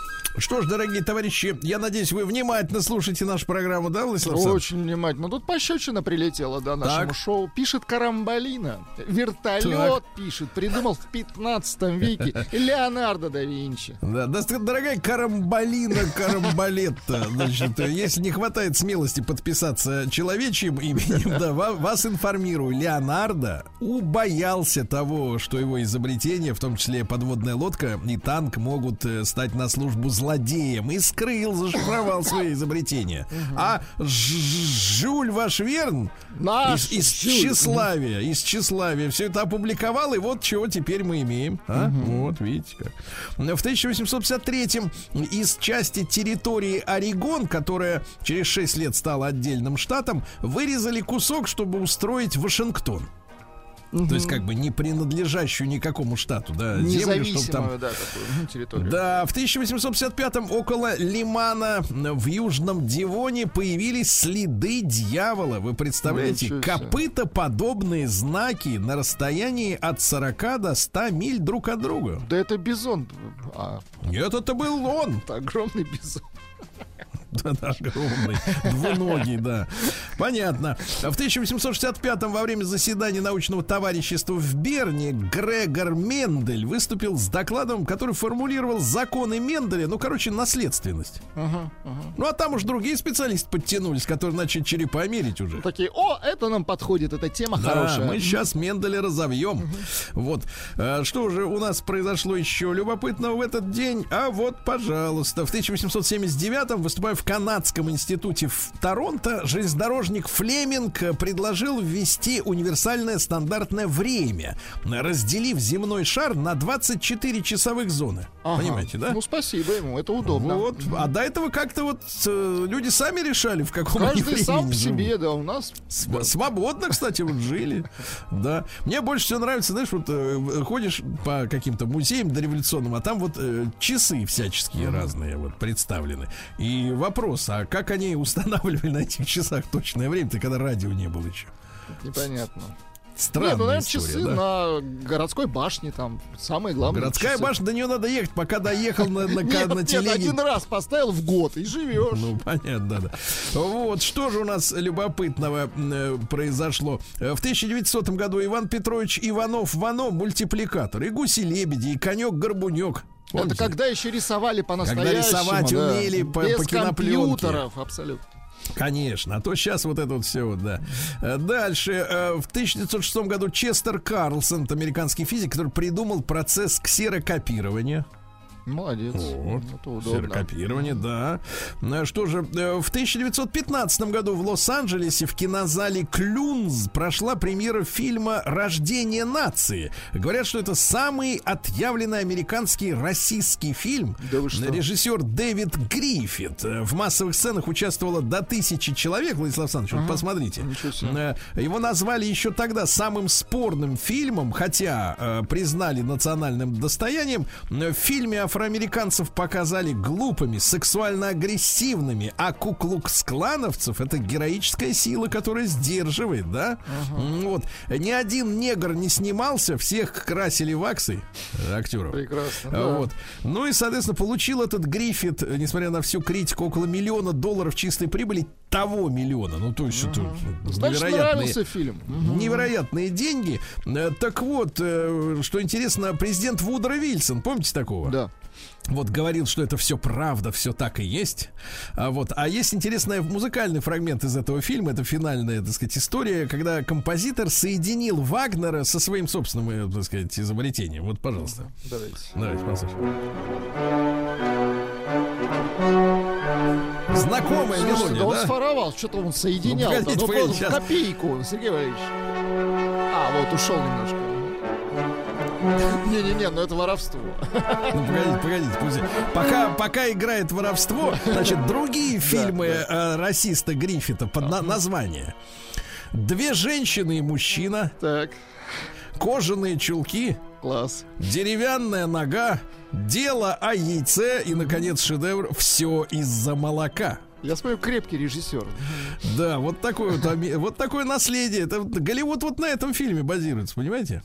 Что ж, дорогие товарищи, я надеюсь, вы внимательно слушаете нашу программу, да, Владислав Александрович? Очень внимательно. Тут пощечина прилетела, да, нашему шоу. Пишет Карамболина. Вертолет пишет. Придумал в 15 веке Леонардо да Винчи. Да, дорогая Карамболина, Карамболетта, значит, если не хватает смелости подписаться человечьим именем, да, вас информирую. Леонардо убоялся того, что его изобретение, в том числе подводная лодка и танк, могут стать на службу злодеем, и скрыл, зашифровал свои изобретения. А Жюль Верн из тщеславия все это опубликовал, и вот чего теперь мы имеем. Вот, видите как. В 1853-м из части территории Орегон, которая через 6 лет стала отдельным штатом, вырезали кусок, чтобы устроить Вашингтон. То есть, как бы не принадлежащую никакому штату, да, землю, чтобы там... да, такую территорию. Да, в 1855-м около Лимана в Южном Дивоне появились следы дьявола. Вы представляете, копытоподобные знаки на расстоянии от 40 до 100 миль друг от друга. Да это бизон. Нет, это был он. Это огромный бизон. Да, огромный, двуногий, да. Понятно. В 1865-м во время заседания научного товарищества в Берне Грегор Мендель выступил с докладом, который формулировал законы Менделя, ну, короче, наследственность. Ну, а там уж другие специалисты подтянулись, которые начали черепа мерить уже. Ну, такие, это нам подходит, эта тема хорошая. Мы сейчас Менделя разовьем. Вот. Что же у нас произошло еще любопытного в этот день? А вот, пожалуйста, в 1879-м, выступая в Канадском институте в Торонто, железнодорожник Флеминг предложил ввести универсальное стандартное время, разделив земной шар на 24 часовых зоны. Понимаете, да? Ну, спасибо ему, это удобно. Вот. А до этого как-то вот люди сами решали, в каком они времени. Каждый сам по себе, да, у нас. Свободно, кстати, вот жили. Да. Мне больше всего нравится, знаешь, вот ходишь по каким-то музеям дореволюционным, а там вот часы всяческие разные вот представлены. И вопрос, а как они устанавливали на этих часах точное время-то, когда радио не было еще? Непонятно. Странная история, часы на городской башне там самые главные. Городская башня, до нее надо ехать, пока доехал на телеге. Один раз поставил в год и живешь. Ну понятно, да. Вот что же у нас любопытного произошло. В 1900 году Иван Петрович Иванов Вано, мультипликатор, и гуси-лебеди, и конек-горбунек. Помните? Это когда еще рисовали по-настоящему. Когда рисовать умели по кинопленке. Без компьютеров, абсолютно. Конечно, а то сейчас вот это вот все вот, да. Дальше, в 1906 году Честер Карлсон, американский физик, который придумал процесс ксерокопирования. Молодец. Вот. Это ксерокопирование, да. Что же, в 1915 году в Лос-Анджелесе в кинозале «Клюнз» прошла премьера фильма «Рождение нации». Говорят, что это самый отъявленный американский российский фильм. Да вы что? Режиссер Дэвид Гриффит. В массовых сценах участвовало до 1000 человек. Владислав Александрович, вот посмотрите. Его назвали еще тогда самым спорным фильмом, хотя признали национальным достоянием. В фильме афроамериканцев показали глупыми, сексуально-агрессивными, а куклукс-клановцев — это героическая сила, которая сдерживает, да? Вот. Ни один негр не снимался, всех красили ваксой актеров. Прекрасно, да. Вот. Ну и, соответственно, получил этот Гриффит, несмотря на всю критику, около $1 миллион чистой прибыли. Того миллиона. Ну, то есть это невероятные, фильм. Невероятные деньги. Так вот, что интересно, президент Вудро Вильсон, помните такого? Да. Вот говорил, что это все правда, все так и есть. Вот. А есть интересный музыкальный фрагмент из этого фильма. Это финальная, так сказать, история, когда композитор соединил Вагнера со своим собственным, так сказать, изобретением. Вот, пожалуйста. Давайте послушаем. Знакомая мелодия, да? Он сфоровал, что-то он соединял. Ну, погодите, в копейку, Сергей Валерьевич. А, вот, ушел немножко. Не-не-не, но это воровство. Ну, погодите. Пока играет воровство, значит, другие фильмы расиста Гриффита под название «Две женщины и мужчина», так. «Кожаные чулки», класс. «Деревянная нога», «Дело о яйце» и, наконец, шедевр «Все из-за молока». Я смотрю, крепкий режиссер. Да, вот такое вот такое наследие. Это Голливуд вот на этом фильме базируется, понимаете?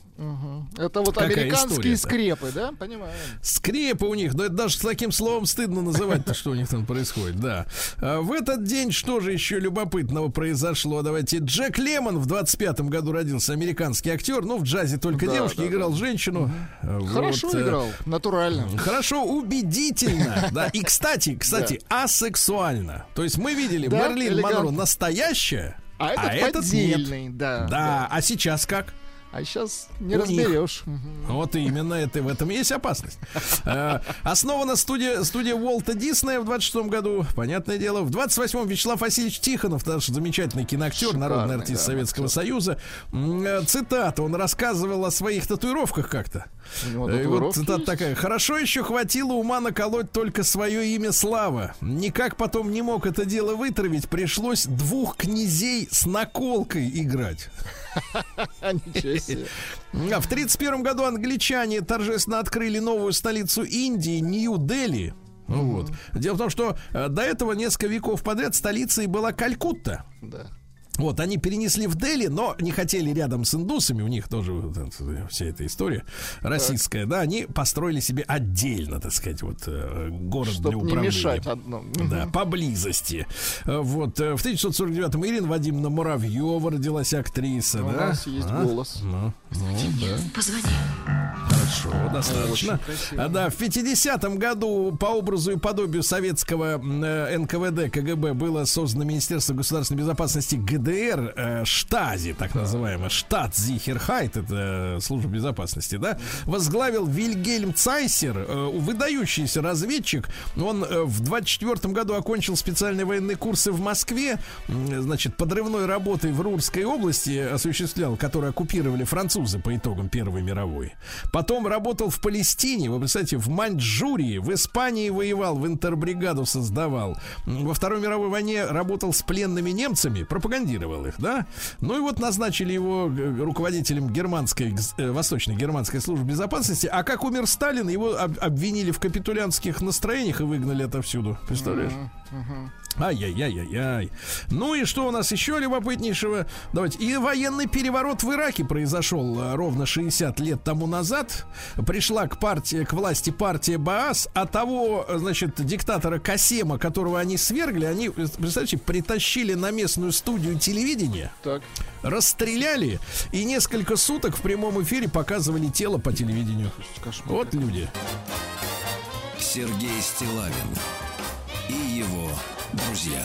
Это вот американские скрепы, да? Понимаю. Скрепы у них, но это даже с таким словом стыдно называть-то, что у них там происходит, да. В этот день что же еще любопытного произошло? Давайте. Джек Лемон в 25-м году родился, американский актер, но в джазе только девушки, играл женщину. Хорошо играл, натурально. Хорошо, убедительно, да. И, кстати, асексуально. То есть мы видели, да, Мерлин Монро настоящая, а этот поддельный, нет. Да, а сейчас как? А сейчас не разберешь. Вот именно, это, в этом есть опасность. Основана студия Уолта Диснея в 26 году. Понятное дело. В 28-м Вячеслав Васильевич Тихонов, наш замечательный киноактер, шикарный, народный артист Советского Союза. Цитата. Он рассказывал о своих татуировках как-то. И вот цитата такая. «Хорошо еще хватило ума наколоть только свое имя Слава. Никак потом не мог это дело вытравить. Пришлось двух князей с наколкой играть». А в 1931 году англичане торжественно открыли новую столицу Индии, Нью-Дели. Вот. Дело в том, что до этого несколько веков подряд столицей была Калькутта. Да. Вот, они перенесли в Дели, но не хотели рядом с индусами, у них тоже вот, вся эта история российская, да, они построили себе отдельно, так сказать, вот город Чтоб для управления. Не мешать одному. Да, поблизости. Вот, в 1949-м Ирина Вадимовна Муравьева родилась, актриса, да? У нас есть голос. Позвони. Хорошо, достаточно. Да, в 50-м году по образу и подобию советского НКВД, КГБ было создано Министерство государственной безопасности ГДР. Штази, так называемый Штатзихерхайт, это служба безопасности, да, возглавил Вильгельм Цайсер, выдающийся разведчик. Он в 24 году окончил специальные военные курсы в Москве, значит, подрывной работой в Рурской области осуществлял, которую оккупировали французы по итогам Первой мировой. Потом работал в Палестине, вы представляете, в Маньчжурии, в Испании воевал, в интербригаду создавал. Во Второй мировой войне работал с пленными немцами, пропагандировал их, да? Ну и вот назначили его руководителем германской, восточно-германской службы безопасности. А как умер Сталин, его обвинили в капитулянтских настроениях и выгнали отовсюду. Представляешь? Ай-яй-яй-яй-яй. Ну и что у нас еще любопытнейшего? Давайте. И военный переворот в Ираке произошел ровно 60 лет тому назад. Пришла к власти партия Баас, а того, значит, диктатора Касема, которого они свергли, они, представляете, притащили на местную студию телевидения, так. Расстреляли и несколько суток в прямом эфире показывали тело по телевидению. Кошмар. Вот люди. Сергей Стиллавин и его друзья.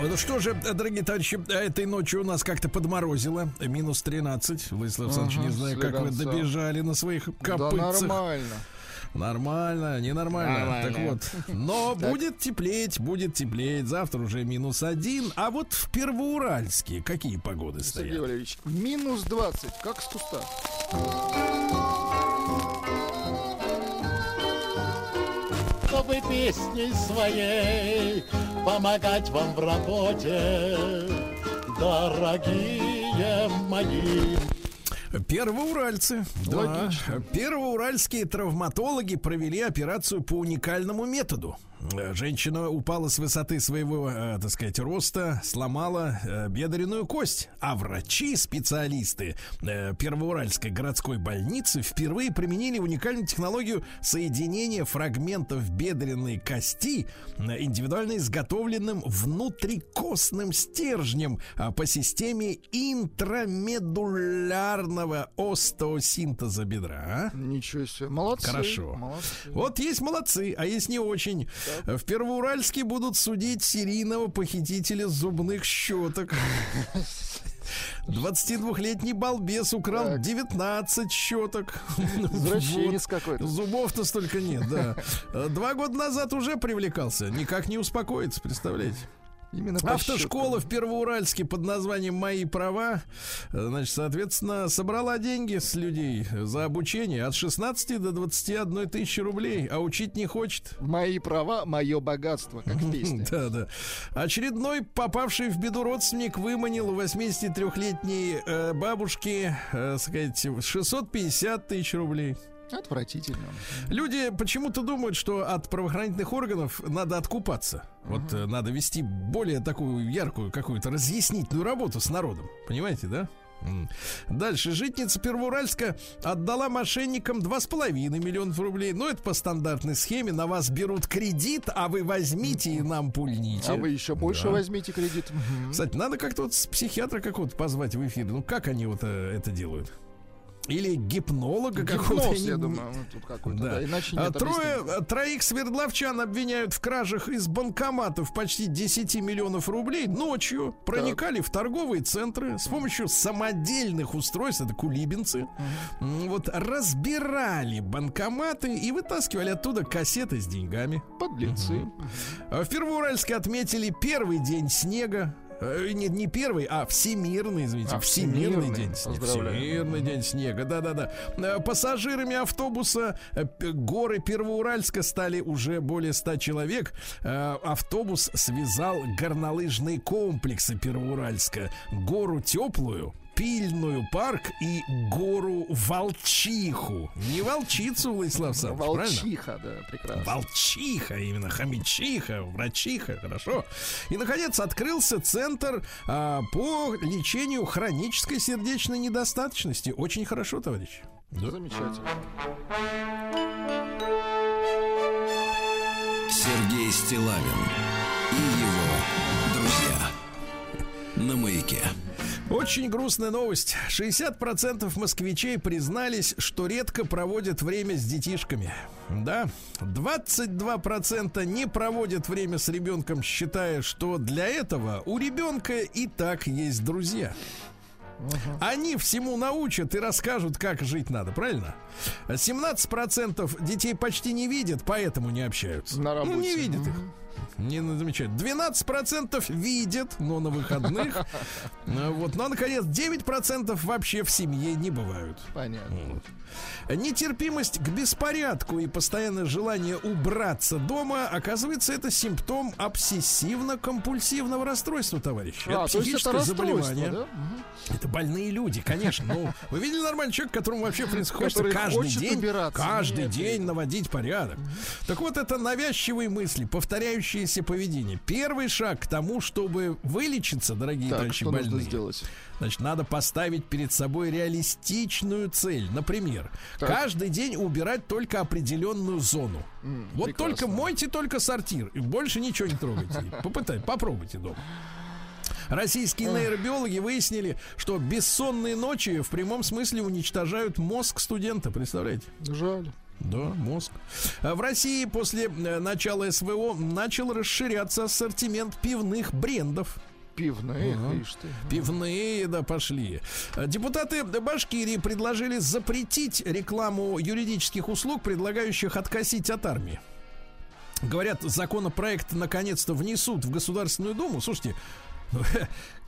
Ну что же, дорогие товарищи, этой ночью у нас как-то подморозило. Минус 13. Владислав Александрович, не знаю, как вы добежали на своих копытцах. Да нормально. Нормально, ненормально. Нормально. Так вот, но будет теплеть, будет теплеть. Завтра уже -1. А вот в Первоуральске какие погоды стоят? Сергей Валерьевич, -20, как с куста. Чтобы песней своей помогать вам в работе, дорогие мои. Первоуральцы. Да. Первоуральские травматологи провели операцию по уникальному методу. Женщина упала с высоты своего, так сказать, роста, сломала бедренную кость. А врачи-специалисты Первоуральской городской больницы впервые применили уникальную технологию соединения фрагментов бедренной кости индивидуально изготовленным внутрикостным стержнем по системе интрамедулярного остеосинтеза бедра. Ничего себе. Молодцы. Хорошо. Молодцы. Вот есть молодцы, а есть не очень. В Первоуральске будут судить серийного похитителя зубных щеток. 22-летний балбес украл 19 щеток. Извращенец какой-то. Зубов-то столько нет, да. 2 года назад уже привлекался. Никак не успокоится, представляете? Автошкола в Первоуральске под названием «Мои права», значит, соответственно, собрала деньги с людей за обучение от 16 до 21 тысячи рублей, а учить не хочет. «Мои права, мое богатство», как песня. Да-да. Очередной попавший в беду родственник выманил у 83-летней бабушки, сказать, 650 тысяч рублей. Отвратительно. Люди почему-то думают, что от правоохранительных органов надо откупаться. Вот надо вести более такую яркую какую-то разъяснительную работу с народом. Понимаете, да? Дальше. Жительница Первоуральска отдала мошенникам 2,5 миллиона рублей. Но это по стандартной схеме. На вас берут кредит, а вы возьмите и нам пульните. А вы еще больше возьмите кредит. Кстати, надо как-то вот психиатра какого-то позвать в эфир. Ну как они вот это делают? Или гипнолога какого-то. Я думаю, тут какой-то, да. Иначе нет объяснений. Троих свердловчан обвиняют в кражах из банкоматов почти 10 миллионов рублей ночью. Проникали в торговые центры с помощью самодельных устройств, это кулибинцы. Вот разбирали банкоматы и вытаскивали оттуда кассеты с деньгами. Подлецы. В Первоуральске отметили первый день снега. Не первый, а всемирный, извините, всемирный день снега. Всемирный день снега, да-да-да. Пассажирами автобуса горы Первоуральска стали уже более 100 человек. Автобус связал горнолыжные комплексы Первоуральска. Гору Теплую, Пильную парк и гору Волчиху. Не волчицу, Владислав Александрович, Волчиха, правильно? Да, прекрасно. Волчиха, именно, хомячиха, врачиха, хорошо. И, наконец, открылся центр по лечению хронической сердечной недостаточности. Очень хорошо, товарищи. Да? Замечательно. Сергей Стиллавин и его друзья на маяке. Очень грустная новость. 60% москвичей признались, что редко проводят время с детишками. Да, 22% не проводят время с ребенком, считая, что для этого у ребенка и так есть друзья. Они всему научат и расскажут, как жить надо, правильно? 17% детей почти не видят, поэтому не общаются. На работе. Ну, не видят их. Не замечают. 12% видят, но на выходных. Вот. Ну, а, наконец, 9% вообще в семье не бывают. Понятно. Вот. Нетерпимость к беспорядку и постоянное желание убраться дома, оказывается, это симптом обсессивно-компульсивного расстройства, товарищи. Это психическое заболевание. Да? Это больные люди, конечно. Но вы видели нормальный человек, которому вообще, в принципе, каждый день наводить порядок. Так вот, это навязчивые мысли, повторяющееся поведение. Первый шаг к тому, чтобы вылечиться, дорогие товарищи больные, нужно сделать? Значит, надо поставить перед собой реалистичную цель. Например, каждый день убирать только определенную зону. Вот прекрасно. Только мойте только сортир и больше ничего не трогайте. Попробуйте дома. Российские нейробиологи выяснили, что бессонные ночи в прямом смысле уничтожают мозг студента. Представляете? Жаль. Да, мозг. В России после начала СВО начал расширяться ассортимент пивных брендов. Пивные, видишь ты. Пивные, да, пошли. Депутаты Башкирии предложили запретить рекламу юридических услуг, предлагающих откосить от армии. Говорят, законопроект наконец-то внесут в Государственную Думу. Слушайте,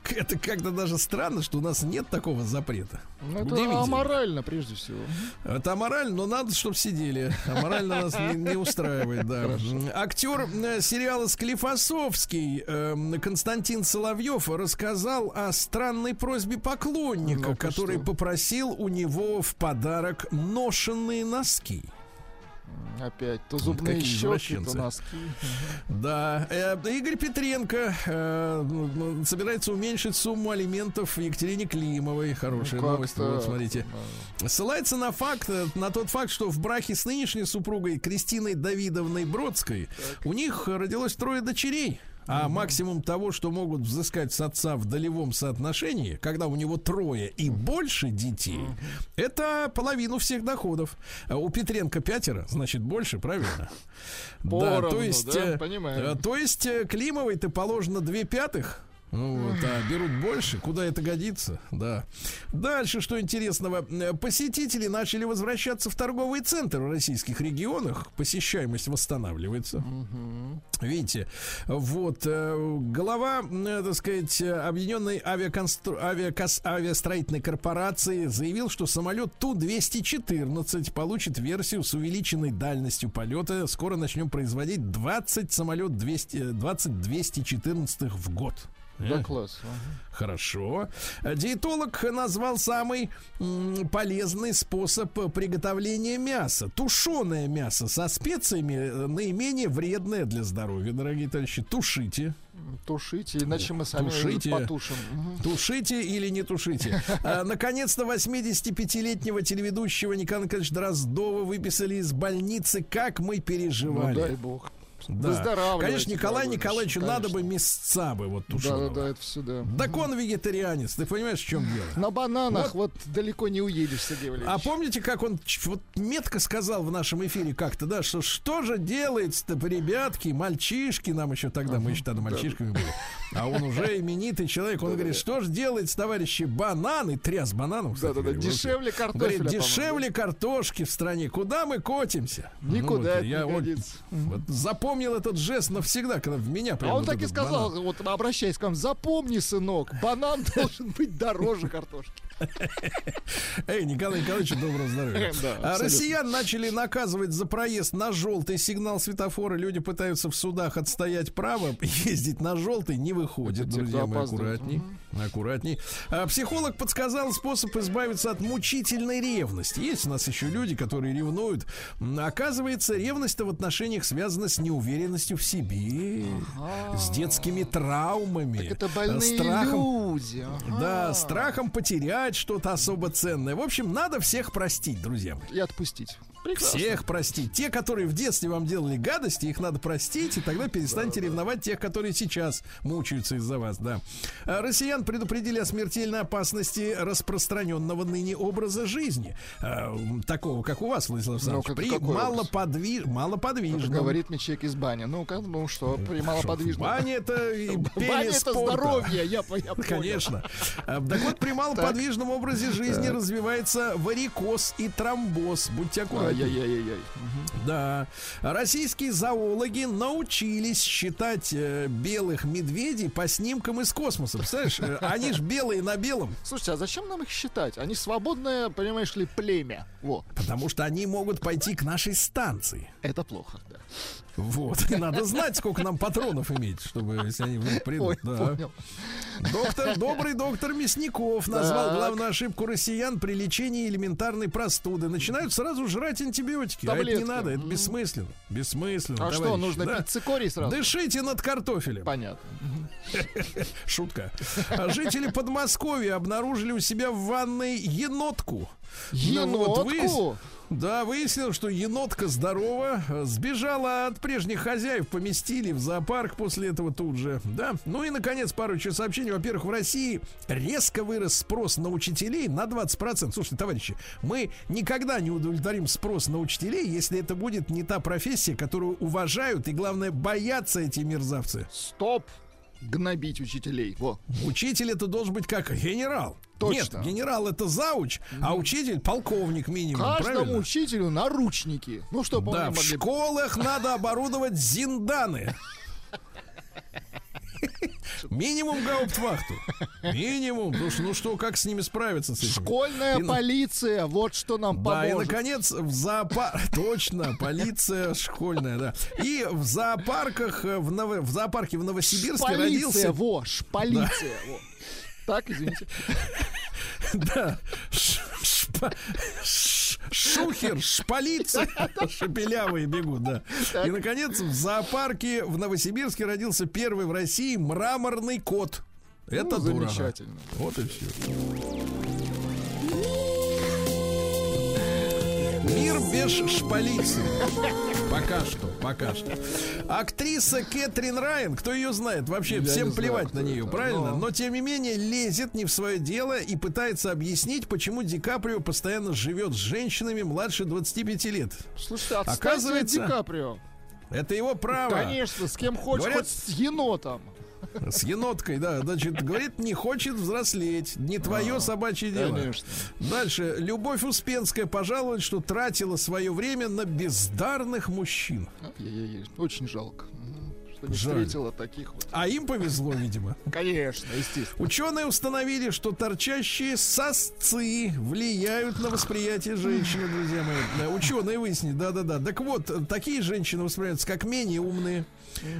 это как-то даже странно, что у нас нет такого запрета. Это аморально, прежде всего. Это аморально, но надо, чтобы сидели. Аморально нас не устраивает, да. Актер сериала «Склифосовский» Константин Соловьев рассказал о странной просьбе поклонника, который попросил у него в подарок ношенные носки. Опять то зубные щетки, то носки. Да. Игорь Петренко собирается уменьшить сумму алиментов Екатерине Климовой. Хорошая новость, вот смотрите. Ссылается на факт, на тот факт, что в браке с нынешней супругой Кристиной Давидовной Бродской у них родилось 3 дочерей. А максимум того, что могут взыскать с отца в долевом соотношении, когда у него 3 и больше детей, это половину всех доходов. А у Петренко 5, значит, больше, правильно? Поровну, да, то есть Климовой-то положено 2/5. Вот, а берут больше, куда это годится, да. Дальше, что интересного. Посетители начали возвращаться в торговые центры в российских регионах. Посещаемость восстанавливается. Видите, вот глава, так сказать, Объединенной авиастроительной корпорации заявил, что самолет Ту-214 получит версию с увеличенной дальностью полета. Скоро начнем производить 20 самолет 214 в год. Да, класс. Хорошо. Диетолог назвал самый полезный способ приготовления мяса. Тушеное мясо со специями наименее вредное для здоровья, дорогие товарищи. Тушите. Тушите, иначе мы сами потушим. Тушите или не тушите. Наконец-то 85-летнего телеведущего Николая Николаевича Дроздова выписали из больницы. Как мы переживали. Ну, дай бог. Да. Конечно, Николаю Николаевичу надо бы мясца бы вот тушеного. Да, это все, да. Так он вегетарианец, ты понимаешь, в чем дело? На бананах вот далеко не уедешь, Сергей Валерьевич. А помните, как он вот метко сказал в нашем эфире как-то, да, что же делается-то, ребятки, мальчишки, нам еще тогда, мы еще тогда мальчишками были, а он уже именитый человек, он говорит, что же делается, товарищи, бананы, тряс бананом. Да-да-да, дешевле картошки. Говорит, дешевле картошки в стране, куда мы котимся? Никуда это не годится. Запомнил этот жест навсегда, когда в меня прям. А он вот так и сказал, банан. Вот обращаясь к вам, запомни, сынок, банан должен быть дороже картошки. Эй, Николай Николаевич, доброго здоровья. Россиян начали наказывать за проезд на желтый сигнал светофора. Люди пытаются в судах отстоять право, ездить на желтый не выходит. Друзья мои, аккуратней. Психолог подсказал способ избавиться от мучительной ревности. Есть у нас еще люди, которые ревнуют. Оказывается, ревность-то в отношениях связана с неуверенностью. Уверенностью в себе, с детскими травмами, так это больные люди. Да, страхом потерять что-то особо ценное. В общем, надо всех простить, друзья мои. И отпустить. Прекрасно. Всех простить. Те, которые в детстве вам делали гадости, их надо простить, и тогда перестаньте ревновать тех, которые сейчас мучаются из-за вас, да. Россиян предупредили о смертельной опасности распространенного ныне образа жизни. Такого, как у вас, Владислав Александрович. При малоподвижном. Говорит мне человек из бани. Ну что, при малоподвижном. Баня — это здоровье, я понял. Конечно. Так вот, при малоподвижном образе жизни развивается варикоз и тромбоз. Будьте аккуратны. Да. Российские зоологи научились считать белых медведей по снимкам из космоса. Представляешь, они же белые на белом. Слушайте, а зачем нам их считать? Они свободное, понимаешь ли, племя. Потому что они могут пойти к нашей станции. Это плохо, да. Вот, и надо знать, сколько нам патронов иметь, чтобы, если они придут. Да. Добрый доктор Мясников назвал главную ошибку россиян при лечении элементарной простуды. Начинают сразу жрать антибиотики. Таблетки. А это не надо, это бессмысленно. Бессмысленно. А товарищ, что, нужно пить цикорий сразу? Дышите над картофелем. Понятно. Шутка. Жители Подмосковья обнаружили у себя в ванной енотку. Енотку? Да, выяснилось, что енотка здорова, сбежала от прежних хозяев, поместили в зоопарк после этого тут же, да. Ну и, наконец, пару еще сообщений. Во-первых, в России резко вырос спрос на учителей на 20%. Слушайте, товарищи, мы никогда не удовлетворим спрос на учителей, если это будет не та профессия, которую уважают и, главное, боятся эти мерзавцы. Стоп! Гнобить учителей. Во. Учитель это должен быть как генерал. Точно. Нет, генерал это зауч, а учитель полковник минимум. Каждому правильно? Учителю наручники. Ну что, помню, да, в школах надо оборудовать зинданы. Минимум гауптвахту. Минимум. Потому что, ну что, как с ними справиться? С этим? Школьная полиция. Вот что нам поможет. Да, и, наконец, в зоопарках... Точно, полиция школьная, да. И в зоопарках... В зоопарке в Новосибирске шполиция, родился... Во, шполиция, да. Во. Так, извините. Да. Шухер, шпалицы, шепелявые бегут, да. Так. И, наконец, в зоопарке в Новосибирске родился первый в России мраморный кот. Это ну, замечательно. Вот и все. Мир без шпалицы. Пока что, пока что. Актриса Кэтрин Райан, кто ее знает, вообще я всем плевать знаю, на нее, это, правильно? Но тем не менее лезет не в свое дело и пытается объяснить, почему Ди Каприо постоянно живет с женщинами младше 25 лет. Слушайте, оказывается, Ди Каприо. Это его право. Конечно, с кем хочешь, говорят, хоть с енотом. С еноткой, да. Значит, говорит, не хочет взрослеть. Не твое собачье дело. Конечно. Дальше. Любовь Успенская пожаловалась, что тратила свое время на бездарных мужчин. Очень жалко. Не встретила таких вот. А им повезло, видимо. Конечно, естественно. Ученые установили, что торчащие сосцы влияют на восприятие женщины, друзья мои. Ученые выяснили, да-да-да. Так вот, такие женщины воспринимаются как менее умные,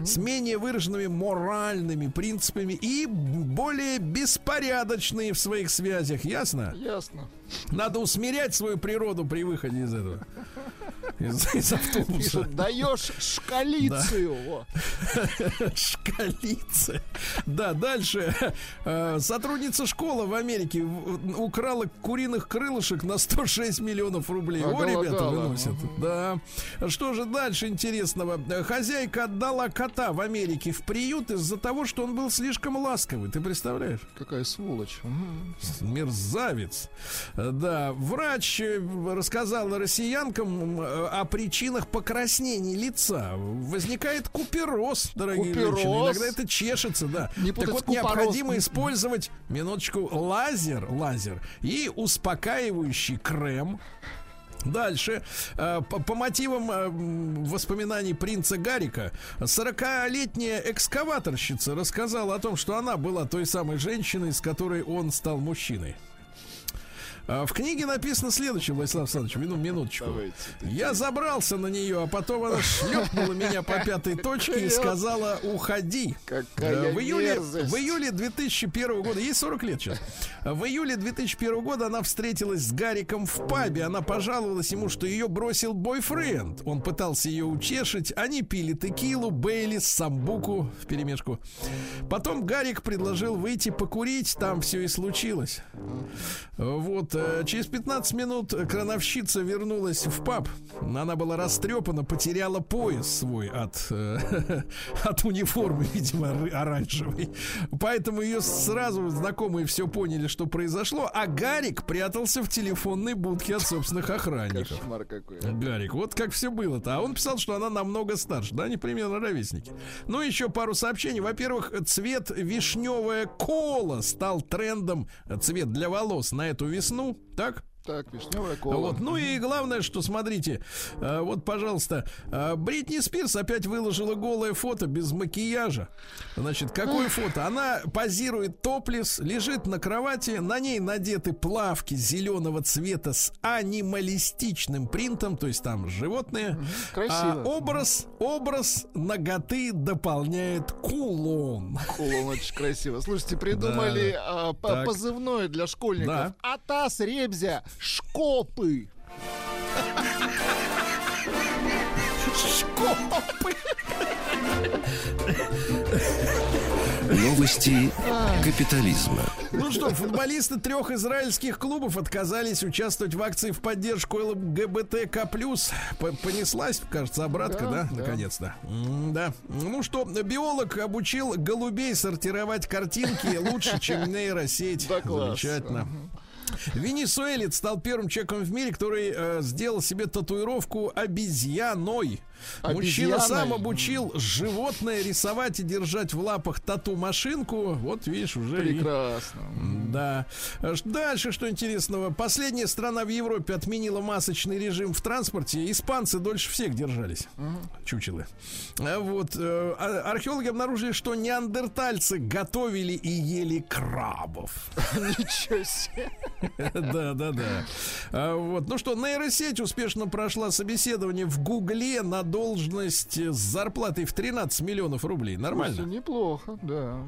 с менее выраженными моральными принципами и более беспорядочные в своих связях. Ясно? Ясно. Надо усмирять свою природу при выходе из этого. Из автобуса. Даешь шкалицию. Шкалицы. Да, дальше. Сотрудница школы в Америке украла куриных крылышек на 106 миллионов рублей. О, ребята, выносят. Да. Что же дальше интересного? Хозяйка отдала кота в Америке в приют из-за того, что он был слишком ласковый. Ты представляешь? Какая сволочь. Мерзавец. Да, врач рассказал россиянкам о причинах покраснений лица. Возникает купероз, дорогие женщины. Иногда это чешется, да. Не так вот, необходимо использовать, минуточку, лазер и успокаивающий крем. Дальше. По мотивам воспоминаний принца Гарика 40-летняя экскаваторщица рассказала о том, что она была той самой женщиной, с которой он стал мужчиной. В книге написано следующее, Владислав Александрович, минуточку. Давайте, я забрался на нее, а потом она шлепнула меня по пятой точке и сказала: уходи. В июле 2001 года, ей 40 лет сейчас. В июле 2001 года она встретилась с Гариком в пабе. Она пожаловалась ему, что ее бросил бойфренд. Он пытался ее утешить. Они пили текилу, Бейлис, самбуку вперемешку. Потом Гарик предложил выйти покурить. Там все и случилось. Вот. Через 15 минут крановщица вернулась в паб. Она была растрепана, потеряла пояс свой от униформы, видимо, оранжевой. Поэтому ее сразу знакомые все поняли, что произошло. А Гарик прятался в телефонной будке от собственных охранников. Кошмар какой. Гарик, вот как все было-то. А он писал, что она намного старше. Да, они примерно ровесники. Ну, еще пару сообщений. Во-первых, цвет вишневая кола стал трендом. Цвет для волос на эту весну. Ну, так? Так, вишневая кола. Вот. Ну и главное, что, смотрите, вот, пожалуйста, Бритни Спирс опять выложила голое фото без макияжа. Значит, какое фото? Она позирует топлес, лежит на кровати, на ней надеты плавки зеленого цвета с анималистичным принтом, то есть там животные. Красиво. А образ наготы дополняет кулон. Кулон очень красиво. Слушайте, придумали позывное для школьников. Атас Ребзя. Шкопы. Шкопы. Новости капитализма. Ну что, футболисты трех израильских клубов отказались участвовать в акции в поддержку ЛГБТК+. Понеслась, кажется, обратка, да? Наконец-то. Да. Ну что, биолог обучил голубей сортировать картинки лучше, чем нейросеть. Замечательно. Венесуэлец стал первым человеком в мире, который сделал себе татуировку обезьяной. Мужчина сам обучил животное рисовать и держать в лапах тату-машинку. Вот видишь, уже... Прекрасно. Да. Дальше что интересного. Последняя страна в Европе отменила масочный режим в транспорте. Испанцы дольше всех держались. Чучелы. Вот. Археологи обнаружили, что неандертальцы готовили и ели крабов. Ничего себе. Да. Вот. Ну что, нейросеть успешно прошла собеседование в Гугле на должность с зарплатой в 13 миллионов рублей. Нормально? Неплохо, да.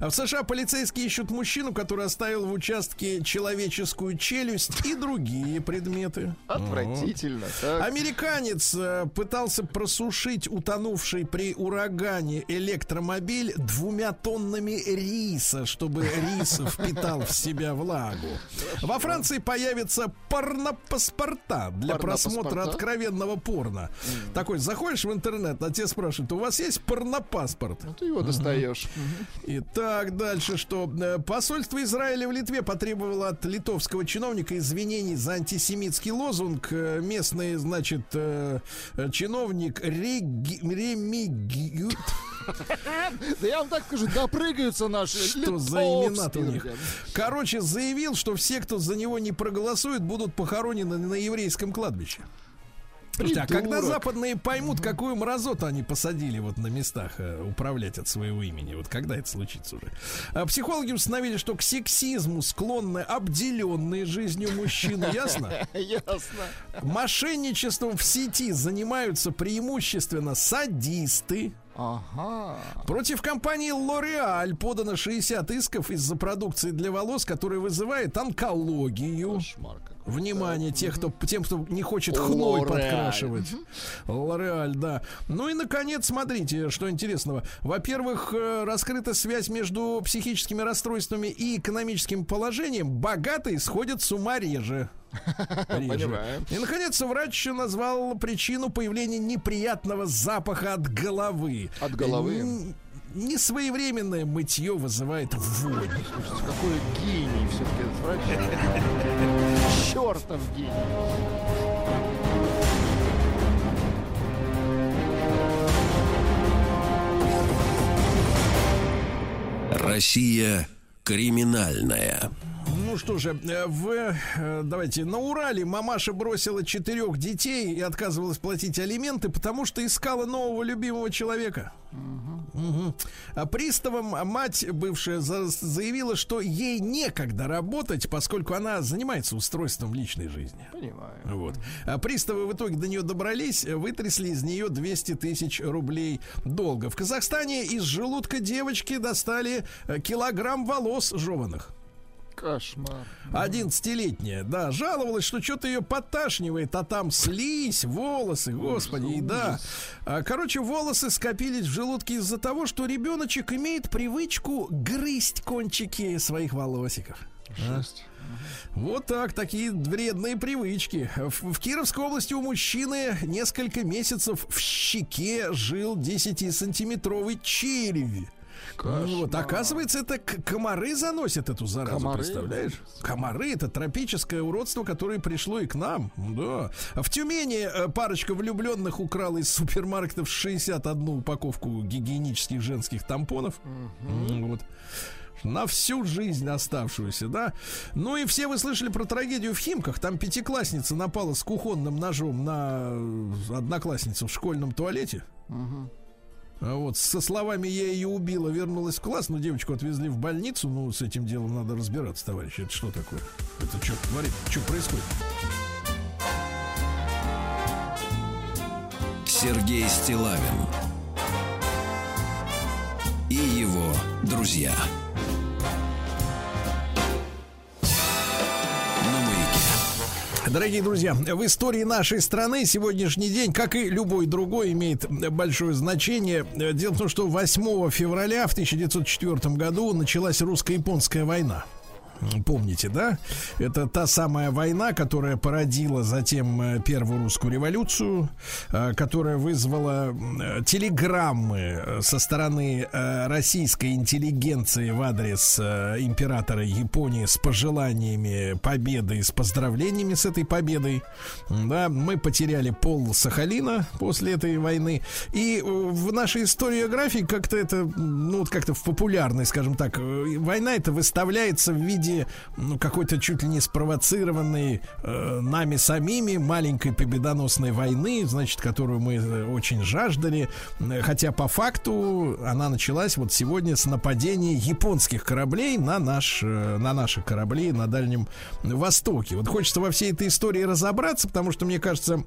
А в США полицейские ищут мужчину, который оставил в участке человеческую челюсть и другие предметы. Отвратительно. Американец пытался просушить утонувший при урагане электромобиль 2 тоннами риса, чтобы рис впитал в себя влагу. Хорошо. Во Франции появятся порнопаспорта для просмотра откровенного порно. Такой, заходишь в интернет, а тебе спрашивают, у вас есть порнопаспорт? Ну, ты его достаешь. Итак, дальше что? Посольство Израиля в Литве потребовало от литовского чиновника извинений за антисемитский лозунг. Местный, значит, чиновник Ремигиют. Да я вам так скажу, допрыгаются наши. Что за имена-то у них? Короче, заявил, что все, кто за него не проголосует, будут похоронены на еврейском кладбище. Слушайте, а когда западные поймут, какую мразоту они посадили вот на местах управлять от своего имени, вот когда это случится уже? Психологи установили, что к сексизму склонны обделенные жизнью мужчины, ясно? Ясно. Мошенничеством в сети занимаются преимущественно садисты. Ага. Против компании L'Oréal подано 60 исков из-за продукции для волос, которая вызывает онкологию. Кошмар какой-то. Внимание, тем, кто не хочет хной подкрашивать. L'Oréal, да. Ну и, наконец, смотрите, что интересного. Во-первых, раскрыта связь между психическими расстройствами и экономическим положением. Богатые сходят с ума реже. И, наконец, врач назвал причину появления неприятного запаха от головы. От головы? Несвоевременное мытье вызывает вонь. Слушайте, какой гений все-таки этот врач. Чертов гений. Россия криминальная. Ну что же, давайте, на Урале мамаша бросила 4 детей и отказывалась платить алименты, потому что искала нового любимого человека. А приставом мать бывшая заявила, что ей некогда работать, поскольку она занимается устройством личной жизни. Понимаю. Вот. А приставы в итоге до нее добрались, вытрясли из нее 200 тысяч рублей долга. В Казахстане из желудка девочки достали килограмм волос жеваных. Кошмар. 11-летняя, да, жаловалась, что что-то ее подташнивает, а там слизь, волосы, господи, и да. Короче, волосы скопились в желудке из-за того, что ребеночек имеет привычку грызть кончики своих волосиков. Жесть. Вот так, такие вредные привычки. В Кировской области у мужчины несколько месяцев в щеке жил 10-сантиметровый червь. Ну, вот, оказывается, это комары заносят эту заразу, комары, представляешь? Комары — это тропическое уродство, которое пришло и к нам, да. В Тюмени парочка влюбленных украла из супермаркетов 61 упаковку гигиенических женских тампонов. Вот. На всю жизнь оставшуюся, да. Ну и все вы слышали про трагедию в Химках. Там 5-классница напала с кухонным ножом на одноклассницу в школьном туалете. Вот, со словами «я ее убила», вернулась в класс, но девочку отвезли в больницу. Ну, с этим делом надо разбираться, товарищи. Это что такое? Это что творит? Что происходит? Сергей Стиллавин и его друзья. Дорогие друзья, в истории нашей страны сегодняшний день, как и любой другой, имеет большое значение. Дело в том, что 8 февраля в 1904 году началась русско-японская война. Помните, да? Это та самая война, которая породила затем Первую русскую революцию, которая вызвала телеграммы со стороны российской интеллигенции в адрес императора Японии с пожеланиями победы и с поздравлениями с этой победой. Да, мы потеряли пол Сахалина после этой войны. И в нашей историографии как-то это, ну, как-то в популярной, скажем так, война это выставляется в виде какой-то чуть ли не спровоцированной нами самими маленькой победоносной войны, значит, которую мы очень жаждали. Хотя по факту она началась вот сегодня с нападения японских кораблей на наши корабли на Дальнем Востоке. Вот хочется во всей этой истории разобраться, потому что, мне кажется,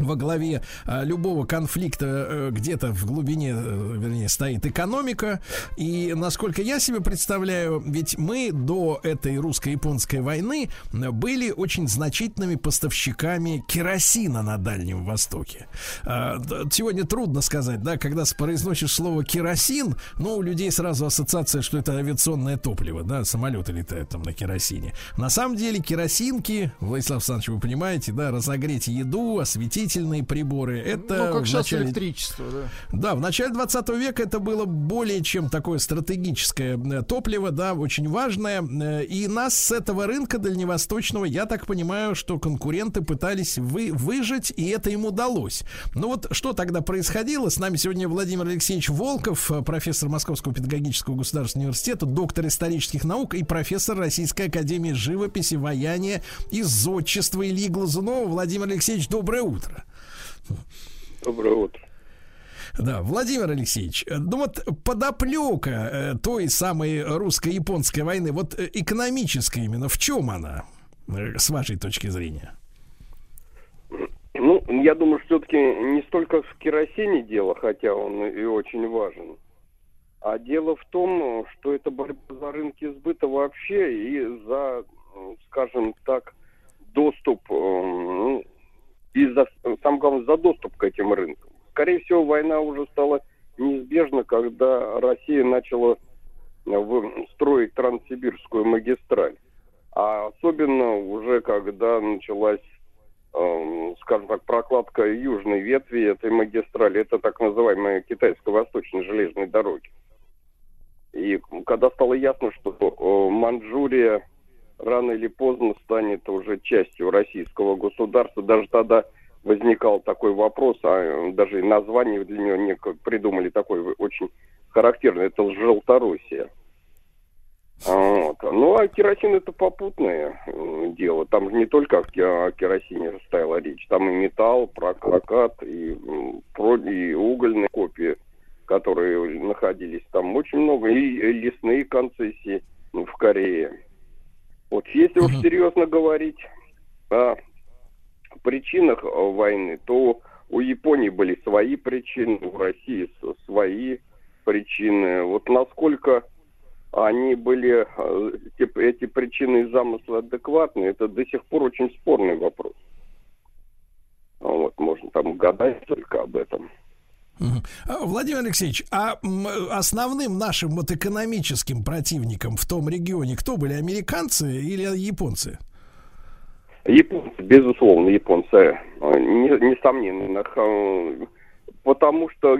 во главе любого конфликта где-то в глубине, вернее, стоит экономика. И, насколько я себе представляю, ведь мы до этой русско-японской войны были очень значительными поставщиками керосина на Дальнем Востоке. Сегодня трудно сказать, да, когда произносишь слово «керосин», ну, у людей сразу ассоциация, что это авиационное топливо, да, самолеты летают там на керосине. На самом деле керосинки, Владислав Александрович, вы понимаете, да, разогреть еду, осветить приборы. Это, ну, как сейчас электричество, да. Да, в начале 20 века это было более чем такое стратегическое топливо, да, очень важное. И нас с этого рынка дальневосточного, я так понимаю, что конкуренты пытались выжать, и это им удалось. Ну вот что тогда происходило? С нами сегодня Владимир Алексеевич Волков, профессор Московского педагогического государственного университета, доктор исторических наук и профессор Российской академии живописи, ваяния и зодчества Ильи Глазунова. Владимир Алексеевич, доброе утро. Доброе утро. Да, Владимир Алексеевич, ну вот подоплека той самой русско-японской войны, вот экономическая именно, в чем она, с вашей точки зрения? Ну, я думаю, что все-таки не столько в керосине дело, хотя он и очень важен, а дело в том, что это борьба за рынки сбыта вообще и за, скажем так, доступ... И самое главное, за доступ к этим рынкам. Скорее всего, война уже стала неизбежна, когда Россия начала строить Транссибирскую магистраль. А особенно уже, когда началась, скажем так, прокладка южной ветви этой магистрали. Это так называемая Китайско-Восточная железная дорога. И когда стало ясно, что Маньчжурия... рано или поздно станет уже частью российского государства. Даже тогда возникал такой вопрос, а даже и название для него придумали такое очень характерное. Это Желтороссия. Вот. Ну, а керосин это попутное дело. Там же не только о керосине стояла речь. Там и металл, прокат, и угольные копии, которые находились там очень много. И лесные концессии в Корее. Вот если уж серьезно говорить о причинах войны, то у Японии были свои причины, у России свои причины. Вот насколько они были, эти причины и замыслы адекватны, это до сих пор очень спорный вопрос. Вот, можно там гадать только об этом. Владимир Алексеевич, а основным нашим вот экономическим противником в том регионе кто были, американцы или японцы? Японцы, безусловно, японцы, несомненно, потому что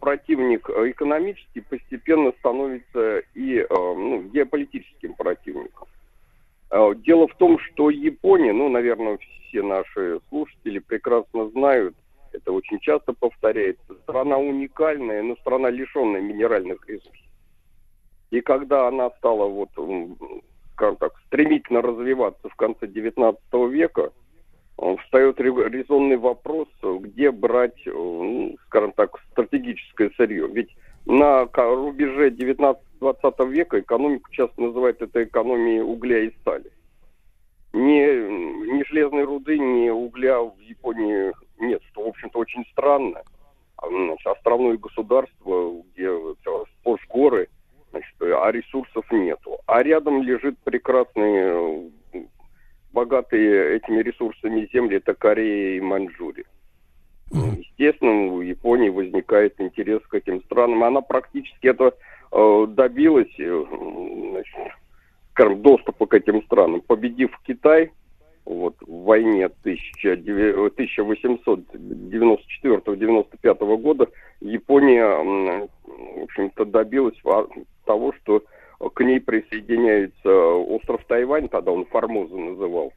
противник экономический постепенно становится и геополитическим противником. Дело в том, что Япония, наверное, все наши слушатели прекрасно знают, это очень часто повторяется. Страна уникальная, но страна лишенная минеральных ресурсов. И когда она стала стремительно развиваться в конце 19 века, встает резонный вопрос, где брать, стратегическое сырье. Ведь на рубеже 19-20 века экономику часто называют это экономией угля и стали. Ни железной руды, ни угля в Японии нет, что, в общем-то, очень странно. Островное государство, где сплошь горы, а ресурсов нету. А рядом лежит прекрасный богатые этими ресурсами земли — это Корея и Маньчжурия. Естественно, у Японии возникает интерес к этим странам. Она практически это добилась, значит, доступа к этим странам, победив Китай вот, в войне 1894-95 года. Япония, в общем-то, добилась того, что к ней присоединяется остров Тайвань, тогда он Формоза назывался,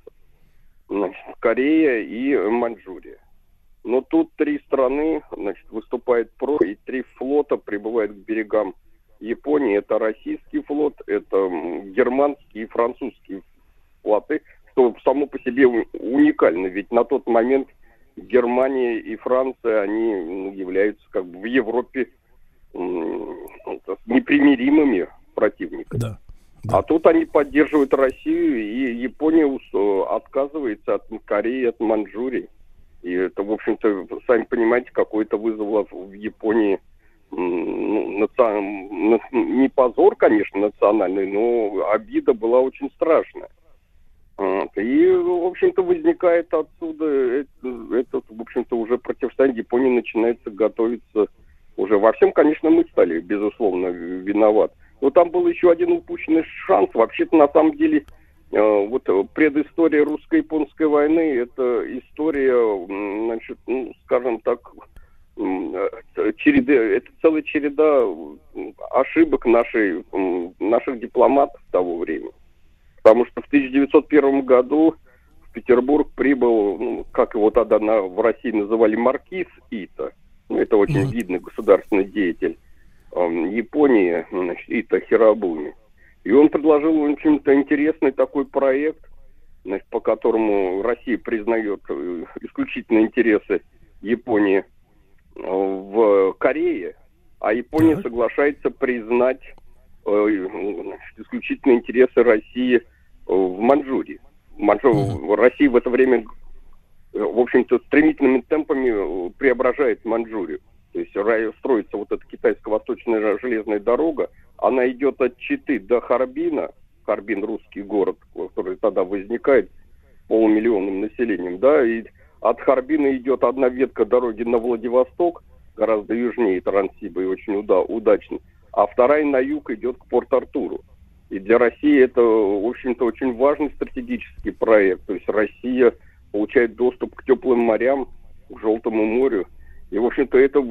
значит, Корея и Маньчжурия. Но тут три страны, значит, выступают против, и три флота прибывают к берегам Японии. Это российский флот, это германский и французский флоты, что само по себе уникально, ведь на тот момент Германия и Франция, они являются как бы в Европе непримиримыми противниками. Да, да. А тут они поддерживают Россию, и Япония отказывается от Кореи, от Маньчжурии. И это, в общем-то, сами понимаете, какое-то вызвало в Японии не позор, конечно, национальный, но обида была очень страшная. И, в общем-то, возникает отсюда этот, в общем-то, уже противостояние. Япония начинается готовиться уже. Во всем, конечно, мы стали, безусловно, виноваты. Но там был еще один упущенный шанс. Вообще-то, на самом деле, вот предыстория русско-японской войны — это история, значит, ну, скажем так, это целая череда ошибок наших дипломатов того времени. Потому что в 1901 году в Петербург прибыл, ну, как его тогда в России называли, маркиз Ито. Ну, это очень видный государственный деятель Японии, значит, Ито Хиробуми. И он предложил, в общем-то, интересный такой проект, значит, по которому Россия признает исключительно интересы Японии в Корее, а Япония соглашается признать, значит, исключительно интересы России в Маньчжурии. Россия в это время, в общем-то, стремительными темпами преображает Маньчжурию. То есть строится вот эта Китайско-Восточная железная дорога. Она идет от Читы до Харбина. Харбин — русский город, который тогда возникает с полумиллионным населением. Да? И от Харбина идет одна ветка дороги на Владивосток, гораздо южнее Транссиба и очень удачно. А вторая на юг идет к Порт-Артуру. И для России это, в общем-то, очень важный стратегический проект. То есть Россия получает доступ к теплым морям, к Желтому морю. И, в общем-то, этот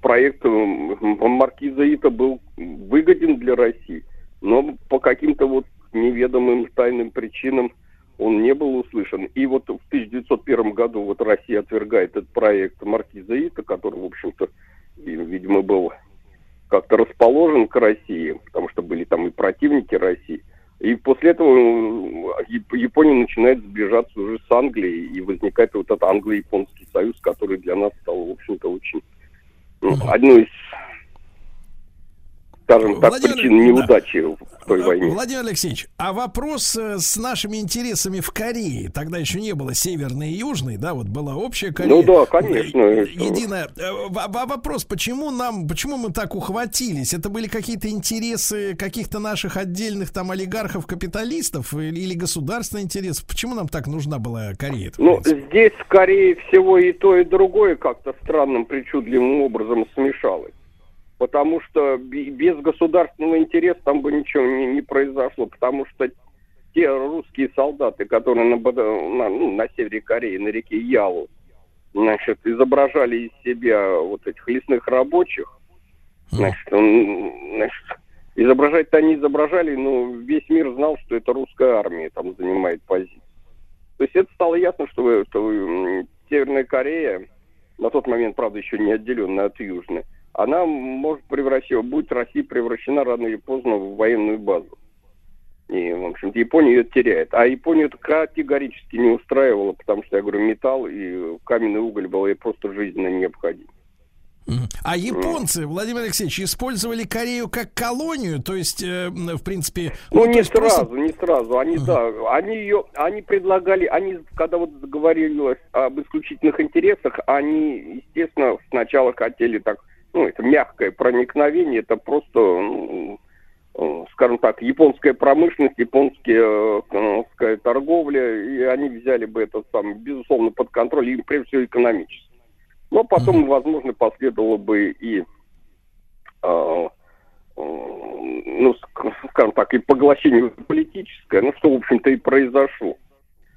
проект маркиза Ито был выгоден для России. Но по каким-то вот неведомым тайным причинам он не был услышан. И вот в 1901 году вот Россия отвергает этот проект маркиза Ито, который, в общем-то, видимо, был как-то расположен к России, потому что были там и противники России. И после этого Япония начинает сближаться уже с Англией, и возникает вот этот англо-японский союз, который для нас стал, в общем-то, очень одной из, скажем так, причин неудачи в той войне. Владимир Алексеевич, а вопрос с нашими интересами в Корее? Тогда еще не было северной и южной, да, вот была общая Корея. Ну да, конечно. Единая. Вопрос, почему мы так ухватились? Это были какие-то интересы каких-то наших отдельных там олигархов, капиталистов или государственный интерес? Почему нам так нужна была Корея? Ну, здесь, скорее всего, и то, и другое как-то странным, причудливым образом смешалось. Потому что без государственного интереса там бы ничего не произошло, потому что те русские солдаты, которые на севере Кореи, на реке Ялу, значит, изображали из себя вот этих лесных рабочих, значит, изображать-то они изображали, но весь мир знал, что это русская армия там занимает позицию. То есть это стало ясно, что Северная Корея, на тот момент, правда, еще не отделенная от Южной, она может превратиться, будет Россия превращена рано или поздно в военную базу. И, в общем-то, Япония ее теряет. А Японию это категорически не устраивало, потому что, я говорю, металл и каменный уголь было ей просто жизненно необходимо. А японцы, Владимир Алексеевич, использовали Корею как колонию, то есть, в принципе... Ну, не сразу, просто... не сразу. Они, да, они предлагали, когда вот говорилось об исключительных интересах, они, естественно, сначала хотели так... Ну, это мягкое проникновение, это просто, скажем так, японская промышленность, японская торговля, и они взяли бы это, безусловно, под контроль, им прежде всего экономически. Но потом, возможно, последовало бы и, скажем так, и поглощение политическое, что, в общем-то, и произошло.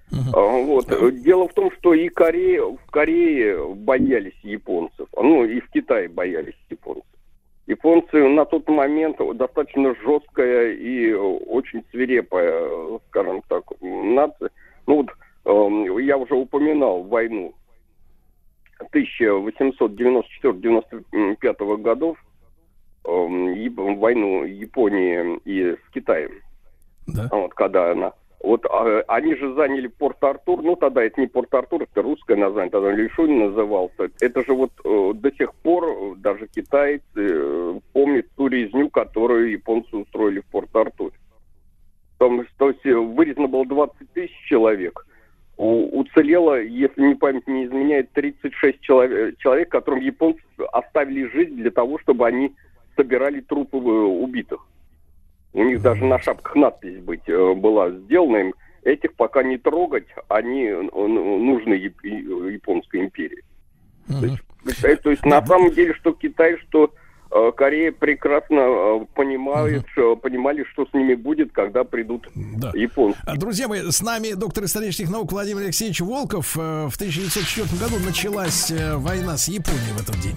Вот. Дело в том, что и в Корее боялись японцев, и в Китае боялись японцев. Японцы на тот момент достаточно жесткая и очень свирепая, скажем так, нация. Я уже упоминал войну 1894-95 годов, войну Японии и с Китаем, да. Они же заняли Порт-Артур, тогда это не Порт-Артур, это русское название, тогда Лишунь назывался. Это же до сих пор даже китайцы помнят ту резню, которую японцы устроили в Порт-Артуре. Там, то есть вырезано было 20 тысяч человек, уцелело, если мне память не изменяет, 36 человек, которым японцы оставили жизнь для того, чтобы они собирали трупы убитых. У них даже на шапках надпись была сделана им. Этих пока не трогать, они нужны Японской империи. То есть на самом деле, что Китай, что Корея прекрасно понимали, что с ними будет, когда придут японцы. Друзья мои, с нами доктор исторических наук Владимир Алексеевич Волков. В 1904 году началась война с Японией в этот день.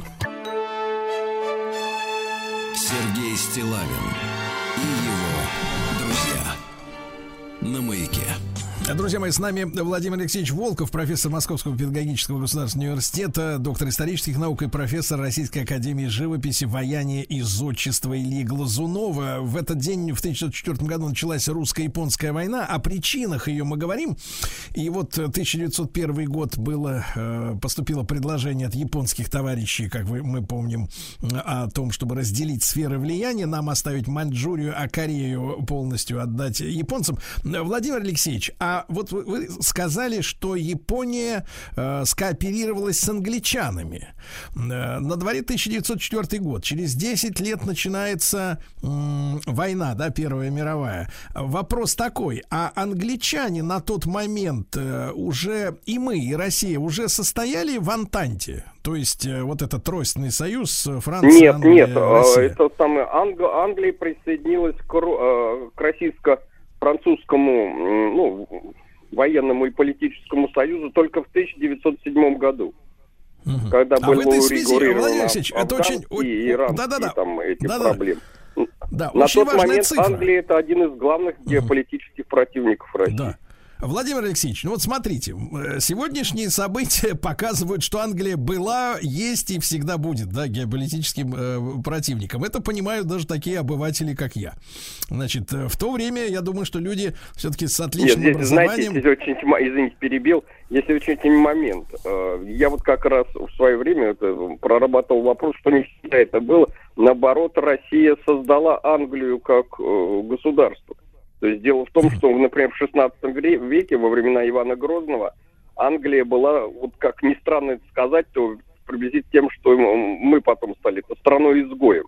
Сергей Стиллавин и его друзья на маяке. Друзья мои, с нами Владимир Алексеевич Волков, профессор Московского педагогического государственного университета, доктор исторических наук и профессор Российской академии живописи, ваяния и зодчества Ильи Глазунова. В этот день, в 1904 году, началась русско-японская война. О причинах ее мы говорим. И вот 1901 год поступило предложение от японских товарищей, как мы помним, о том, чтобы разделить сферы влияния, нам оставить Маньчжурию, а Корею полностью отдать японцам. Владимир Алексеевич, вот вы сказали, что Япония скооперировалась с англичанами. На дворе 1904 год. Через 10 лет начинается война, Первая мировая. Вопрос такой. А англичане на тот момент уже, и мы, и Россия, уже состояли в Антанте? То есть вот этот тройственный союз Франции, Англии, Россия? Нет, Англия присоединилась к российско-французскому военному и политическому союзу только в 1907 году. Когда были урегулированы афганские, иранские эти проблемы. На тот момент цифра. Англия — это один из главных геополитических противников России. Да. Владимир Алексеевич, смотрите, сегодняшние события показывают, что Англия была, есть и всегда будет, геополитическим противником. Это понимают даже такие обыватели, как я. Значит, в то время, я думаю, что люди все-таки с отличным образованием... Извините, перебил. Если очень момент. Я как раз в свое время прорабатывал вопрос, что не всегда это было. Наоборот, Россия создала Англию как государство. То есть дело в том, что, например, в 16 веке, во времена Ивана Грозного, Англия была, как ни странно это сказать, то приблизительно тем, что мы потом стали страной-изгоем.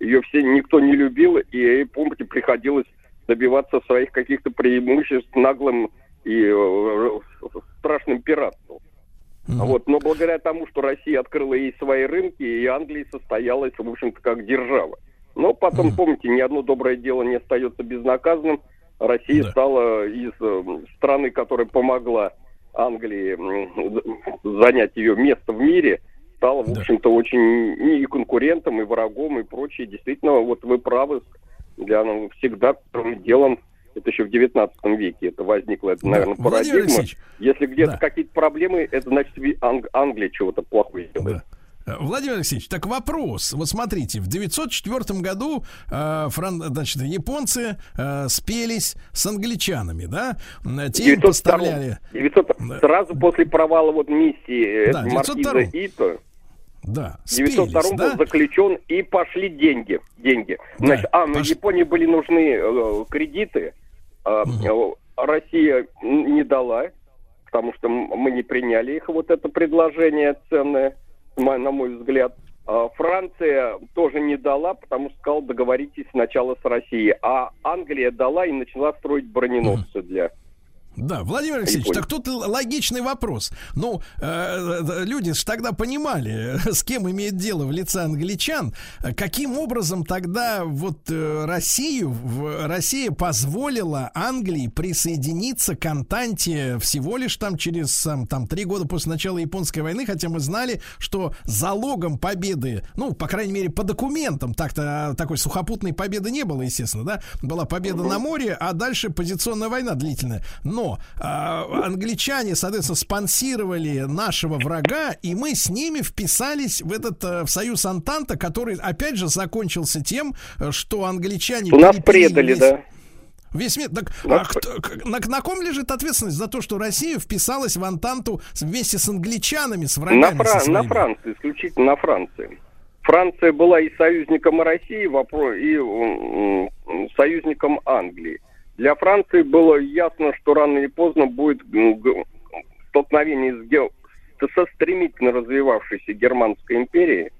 Ее никто не любил, и ей, помните, приходилось добиваться своих каких-то преимуществ наглым и страшным пиратством. Но благодаря тому, что Россия открыла ей свои рынки, и Англия состоялась, в общем-то, как держава. Но потом, помните, ни одно доброе дело не остается безнаказанным. Россия стала из страны, которая помогла Англии занять ее место в мире, стала, в общем-то, очень и конкурентом, и врагом, и прочее. Действительно, вы правы, всегда первым делом, это еще в 19 веке это возникло, наверное, парадигма. Если где-то какие-то проблемы, это значит, Англия чего-то плохого делает. Владимир Алексеевич, так вопрос. Смотрите, в 1904 году японцы спелись с англичанами, те поставляли... Сразу после провала миссии маркиза Ито, в 1902 был заключен, и пошли деньги. Значит, Японии были нужны кредиты, Россия не дала, потому что мы не приняли их, это предложение ценное, на мой взгляд. Франция тоже не дала, потому что сказала, договоритесь сначала с Россией. А Англия дала и начала строить броненосцы для... Да, Владимир Алексеевич, так тут логичный вопрос. Ну, люди же тогда понимали, с кем имеет дело в лице англичан. Каким образом тогда вот Россия позволила Англии присоединиться к Антанте всего лишь там через 3 года после начала Японской войны, хотя мы знали, что залогом победы, ну, по крайней мере, по документам, так-то такой сухопутной победы не было, естественно, да? Была победа на море, а дальше позиционная война длительная. Но англичане, соответственно, спонсировали нашего врага, и мы с ними вписались в этот в союз Антанта, который, опять же, закончился тем, что англичане... Нас предали, да. Весь мир. Так, на ком лежит ответственность за то, что Россия вписалась в Антанту вместе с англичанами, с врагами? На Франции, исключительно на Франции. Франция была и союзником России, и союзником Англии. Для Франции было ясно, что рано или поздно будет столкновение со стремительно развивавшейся Германской империей.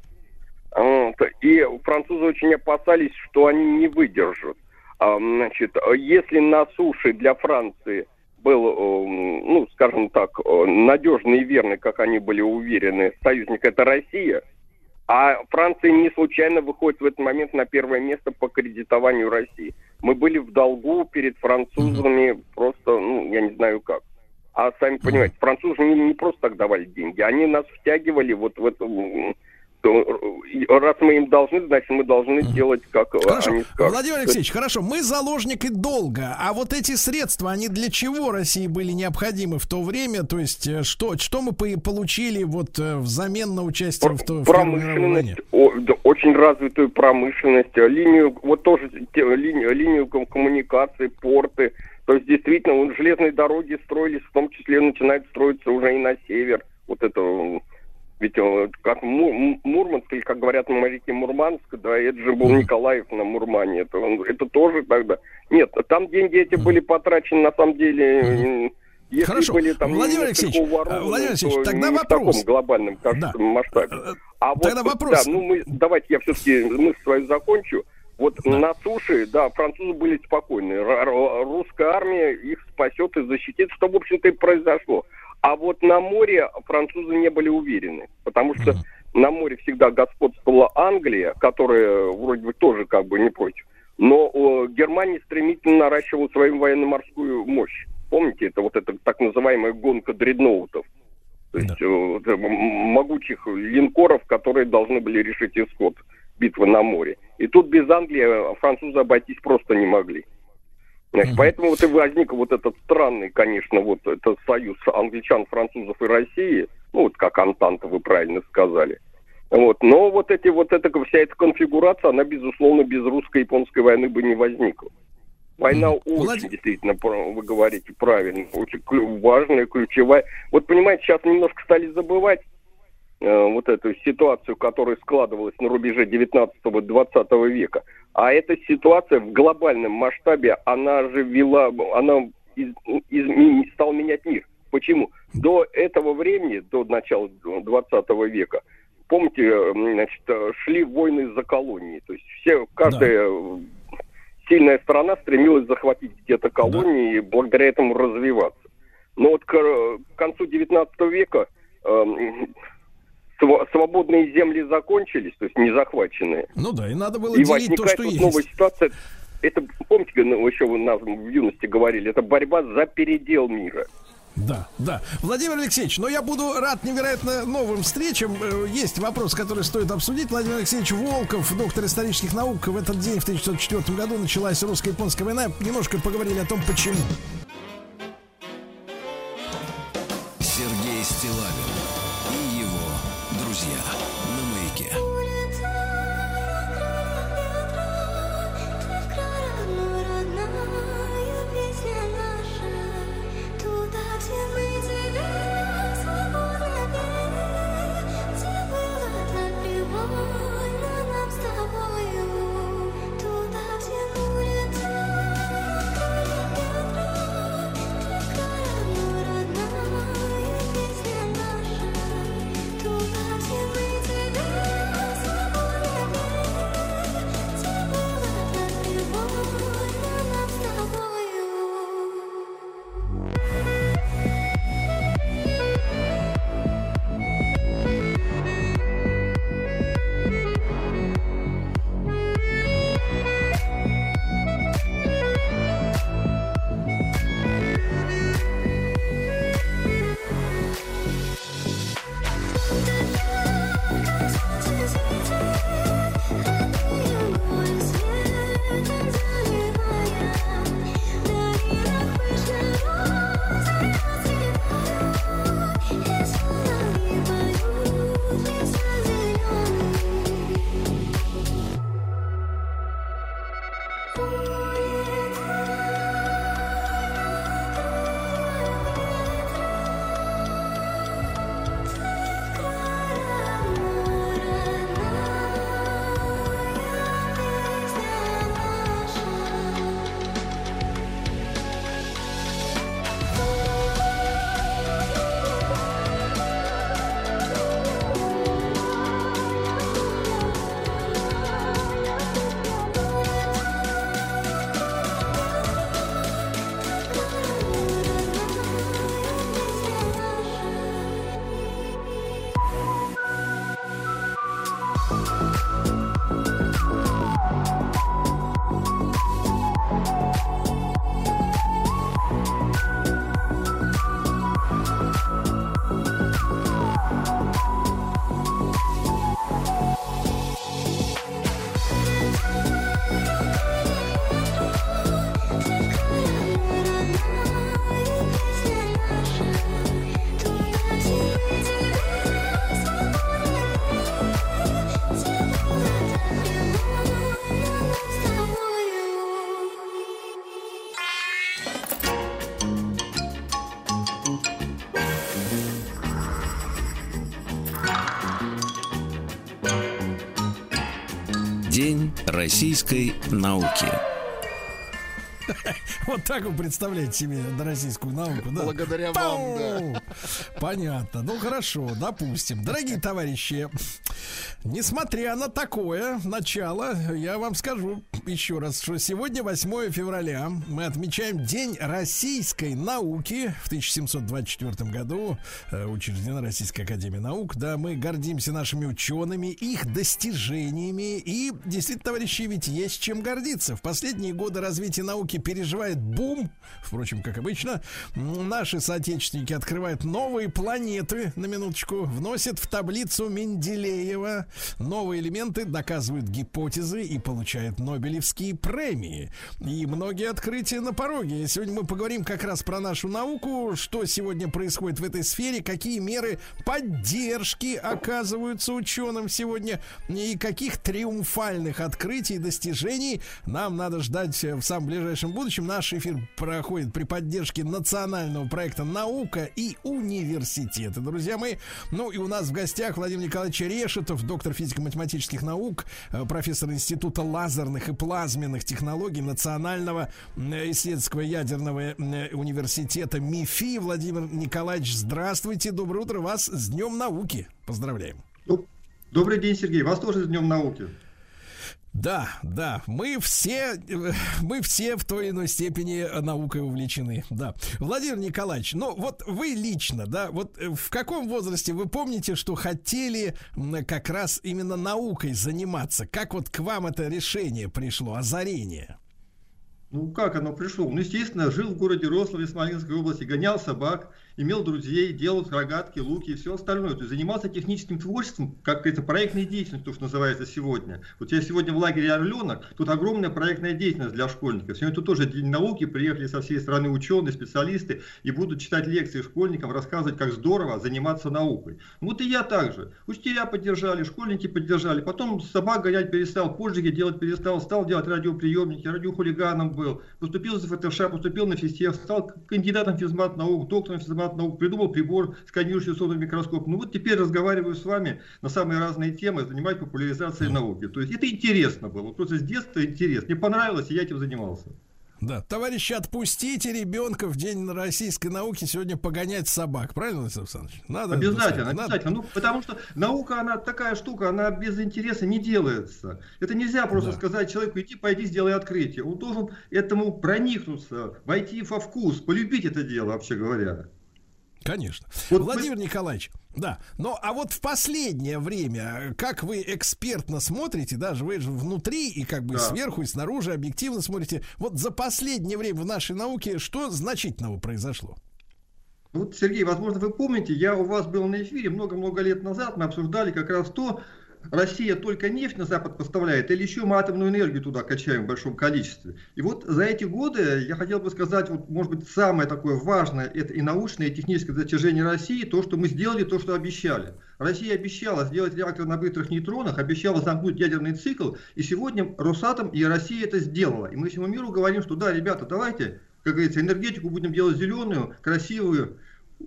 И французы очень опасались, что они не выдержат. Значит, если на суше для Франции был, ну, скажем так, надежный и верный, как они были уверены, союзник — это Россия, а Франция не случайно выходит в этот момент на первое место по кредитованию России. Мы были в долгу перед французами просто, ну, я не знаю как. А сами понимаете, французы не просто так давали деньги, они нас втягивали вот в это... Раз мы им должны, значит, мы должны делать, как хорошо. Они скажут. Владимир Алексеевич, хорошо, мы заложники долга, а вот эти средства, они для чего России были необходимы в то время? То есть, что мы получили вот взамен на участие в промышленность, очень развитую промышленность, линию коммуникации, порты. То есть, действительно, железные дороги строились, в том числе начинают строиться уже и на север. Вот это... Ведь как Мурманск, или, как говорят моряки, Мурманск, да, это же был Николаев на Мурмане, это тоже тогда... Нет, там деньги эти были потрачены, на самом деле... Если хорошо, были, там, Владимир Алексеевич, тогда вопрос. В таком глобальном, кажется, масштабе. А тогда вот, вопрос. Да, ну, давайте я все-таки мысль свою закончу. Вот на суше, да, французы были спокойны. Русская армия их спасет и защитит, что, в общем-то, и произошло. А вот на море французы не были уверены, потому что на море всегда господствовала Англия, которая вроде бы тоже как бы не против, но Германия стремительно наращивала свою военно-морскую мощь. Помните, это вот эта так называемая гонка дредноутов, то есть могучих линкоров, которые должны были решить исход битвы на море. И тут без Англии французы обойтись просто не могли. Значит, поэтому вот и возник вот этот странный, конечно, вот этот союз англичан, французов и России, ну вот как Антанта, вы правильно сказали. Вот, но вся эта конфигурация, она, безусловно, без русско-японской войны бы не возникла. Война очень, действительно, вы говорите правильно, очень важная, ключевая. Вот понимаете, сейчас немножко стали забывать вот эту ситуацию, которая складывалась на рубеже 19-20 века. А эта ситуация в глобальном масштабе, она же вела, она стала менять мир. Почему? До этого времени, до начала 20 века, помните, значит, шли войны за колонии. То есть каждая сильная страна стремилась захватить где-то колонии и благодаря этому развиваться. Но вот к концу 19 века свободные земли закончились, то есть не захваченные. Ну да, и надо было делить то, что есть. И возникает новая ситуация. Это, помните, еще вы нам в юности говорили, это борьба за передел мира. Да, да. Владимир Алексеевич, но я буду рад невероятно новым встречам. Есть вопрос, который стоит обсудить. Владимир Алексеевич Волков, доктор исторических наук. В этот день, в 1904 году, началась русско-японская война. Немножко поговорили о том, почему. Сергей Стиллавин. День российской науки. Вот так вы представляете себе российскую науку, да? Благодаря вам, да. Понятно. Ну хорошо, допустим. Дорогие товарищи, несмотря на такое начало, я вам скажу еще раз, что сегодня 8 февраля. Мы отмечаем День российской науки. В 1724 году учреждена Российская академия наук. Да, мы гордимся нашими учеными, их достижениями. И, действительно, товарищи, ведь есть чем гордиться. В последние годы развитие науки переживает бум. Впрочем, как обычно, наши соотечественники открывают новые планеты, на минуточку, вносят в таблицу Менделеева новые элементы, доказывают гипотезы и получают Нобелевские премии. И многие открытия на пороге. Сегодня мы поговорим как раз про нашу науку, что сегодня происходит в этой сфере, какие меры поддержки оказываются ученым сегодня и каких триумфальных открытий и достижений нам надо ждать в самом ближайшем будущем. Наш эфир проходит при поддержке национального проекта «Наука и университеты», друзья мои. Ну и у нас в гостях Владимир Николаевич Решетов, доктор физико-математических наук, профессор Института лазерных и плазменных технологий Национального исследовательского ядерного университета МИФИ. Владимир Николаевич, здравствуйте, доброе утро, вас с Днем науки поздравляем. Добрый день, Сергей, вас тоже с Днем науки. Да, да, мы все в той или иной степени наукой увлечены, да. Владимир Николаевич, ну вот вы лично, да, вот в каком возрасте вы помните, что хотели как раз именно наукой заниматься? Как вот к вам это решение пришло, озарение? Ну, как оно пришло? Ну, естественно, жил в городе Рославле Смоленской области, гонял собак, имел друзей, делал рогатки, луки и все остальное. То есть занимался техническим творчеством, как это проектная деятельность, то, что называется сегодня. Вот я сегодня в лагере «Орленок», тут огромная проектная деятельность для школьников. Сегодня тут тоже День науки, приехали со всей страны ученые, специалисты, и будут читать лекции школьникам, рассказывать, как здорово заниматься наукой. Вот и я также. Учителя поддержали, школьники поддержали, потом собак гонять перестал, позжиги делать перестал, стал делать радиоприемники, радиохулиганом был. Поступил за ФТШ, поступил на физтех, стал кандидатом физмат-наук, доктором физмат-наук, придумал прибор, сканирующий сонный микроскоп. Ну вот теперь разговариваю с вами на самые разные темы, занимаюсь популяризацией науки. То есть это интересно было, просто с детства интересно. Мне понравилось, и я этим занимался. Да, товарищи, отпустите ребенка в День российской науки сегодня погонять собак, правильно, Владислав Александрович? Надо, обязательно, обязательно. Ну, потому что наука, она такая штука, она без интереса не делается. Это нельзя просто сказать человеку: иди, пойди, сделай открытие. Он должен этому проникнуться, войти во вкус, полюбить это дело, вообще говоря. Конечно. Вот Владимир Николаевич, да. Ну, а вот в последнее время, как вы экспертно смотрите, даже вы же внутри и как бы сверху и снаружи объективно смотрите, вот за последнее время в нашей науке что значительного произошло? Вот, Сергей, возможно, вы помните, я у вас был на эфире много-много лет назад, мы обсуждали как раз то, Россия только нефть на Запад поставляет, или еще мы атомную энергию туда качаем в большом количестве. И вот за эти годы, я хотел бы сказать, вот, может быть, самое такое важное, это и научное, и техническое достижение России, то, что мы сделали, то, что обещали. Россия обещала сделать реактор на быстрых нейтронах, обещала замкнуть ядерный цикл, и сегодня Росатом и Россия это сделала. И мы всему миру говорим, что да, ребята, давайте, как говорится, энергетику будем делать зеленую, красивую,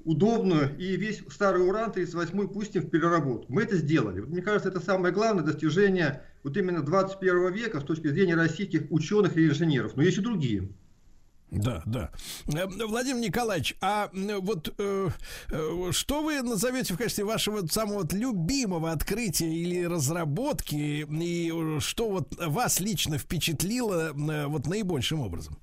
удобную, и весь старый уран-38 пустим в переработку. Мы это сделали. Вот, мне кажется, это самое главное достижение вот именно 21 века с точки зрения российских ученых и инженеров. Но есть и другие. Да, да. Владимир Николаевич, а вот что вы назовете в качестве вашего самого любимого открытия или разработки, и что вот вас лично впечатлило вот наибольшим образом?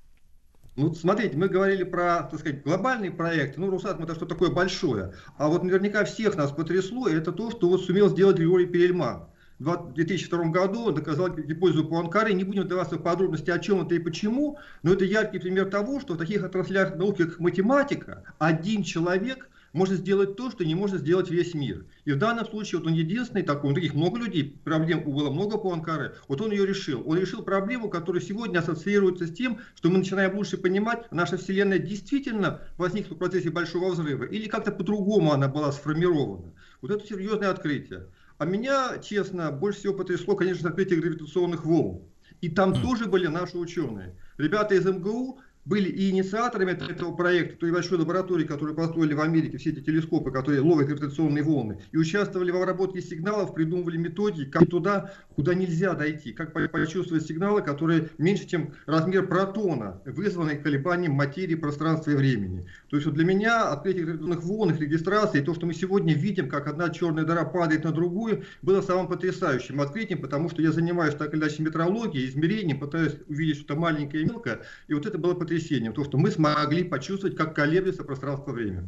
Ну, смотрите, мы говорили про, так сказать, глобальный проект. Ну, Росатом — это что такое большое. А вот наверняка всех нас потрясло, это то, что вот сумел сделать Григорий Перельман. В 2002 году он доказал гипотезу Пуанкаре. Не будем вдаваться в подробности, о чем это и почему, но это яркий пример того, что в таких отраслях науки, как математика, один человек может сделать то, что не может сделать весь мир. И в данном случае вот он единственный такой, у таких много людей, проблем было много Пуанкаре, вот он ее решил. Он решил проблему, которая сегодня ассоциируется с тем, что мы начинаем лучше понимать, наша Вселенная действительно возникла в процессе Большого Взрыва, или как-то по-другому она была сформирована. Вот это серьезное открытие. А меня, честно, больше всего потрясло, конечно, открытие гравитационных волн. И там тоже были наши ученые. Ребята из МГУ были и инициаторами этого проекта, той большой лаборатории, которую построили в Америке, все эти телескопы, которые ловят гравитационные волны, и участвовали в обработке сигналов, придумывали методики, как туда, куда нельзя дойти, как почувствовать сигналы, которые меньше, чем размер протона, вызванные колебанием материи, пространства и времени. То есть вот для меня открытие гравитационных волн, их регистрации, то, что мы сегодня видим, как одна черная дыра падает на другую, было самым потрясающим открытием, потому что я занимаюсь так или иначе метрологией, измерением, пытаюсь увидеть что-то маленькое и мелкое, и вот это было потрясающе. То, что мы смогли почувствовать, как колеблется пространство-время.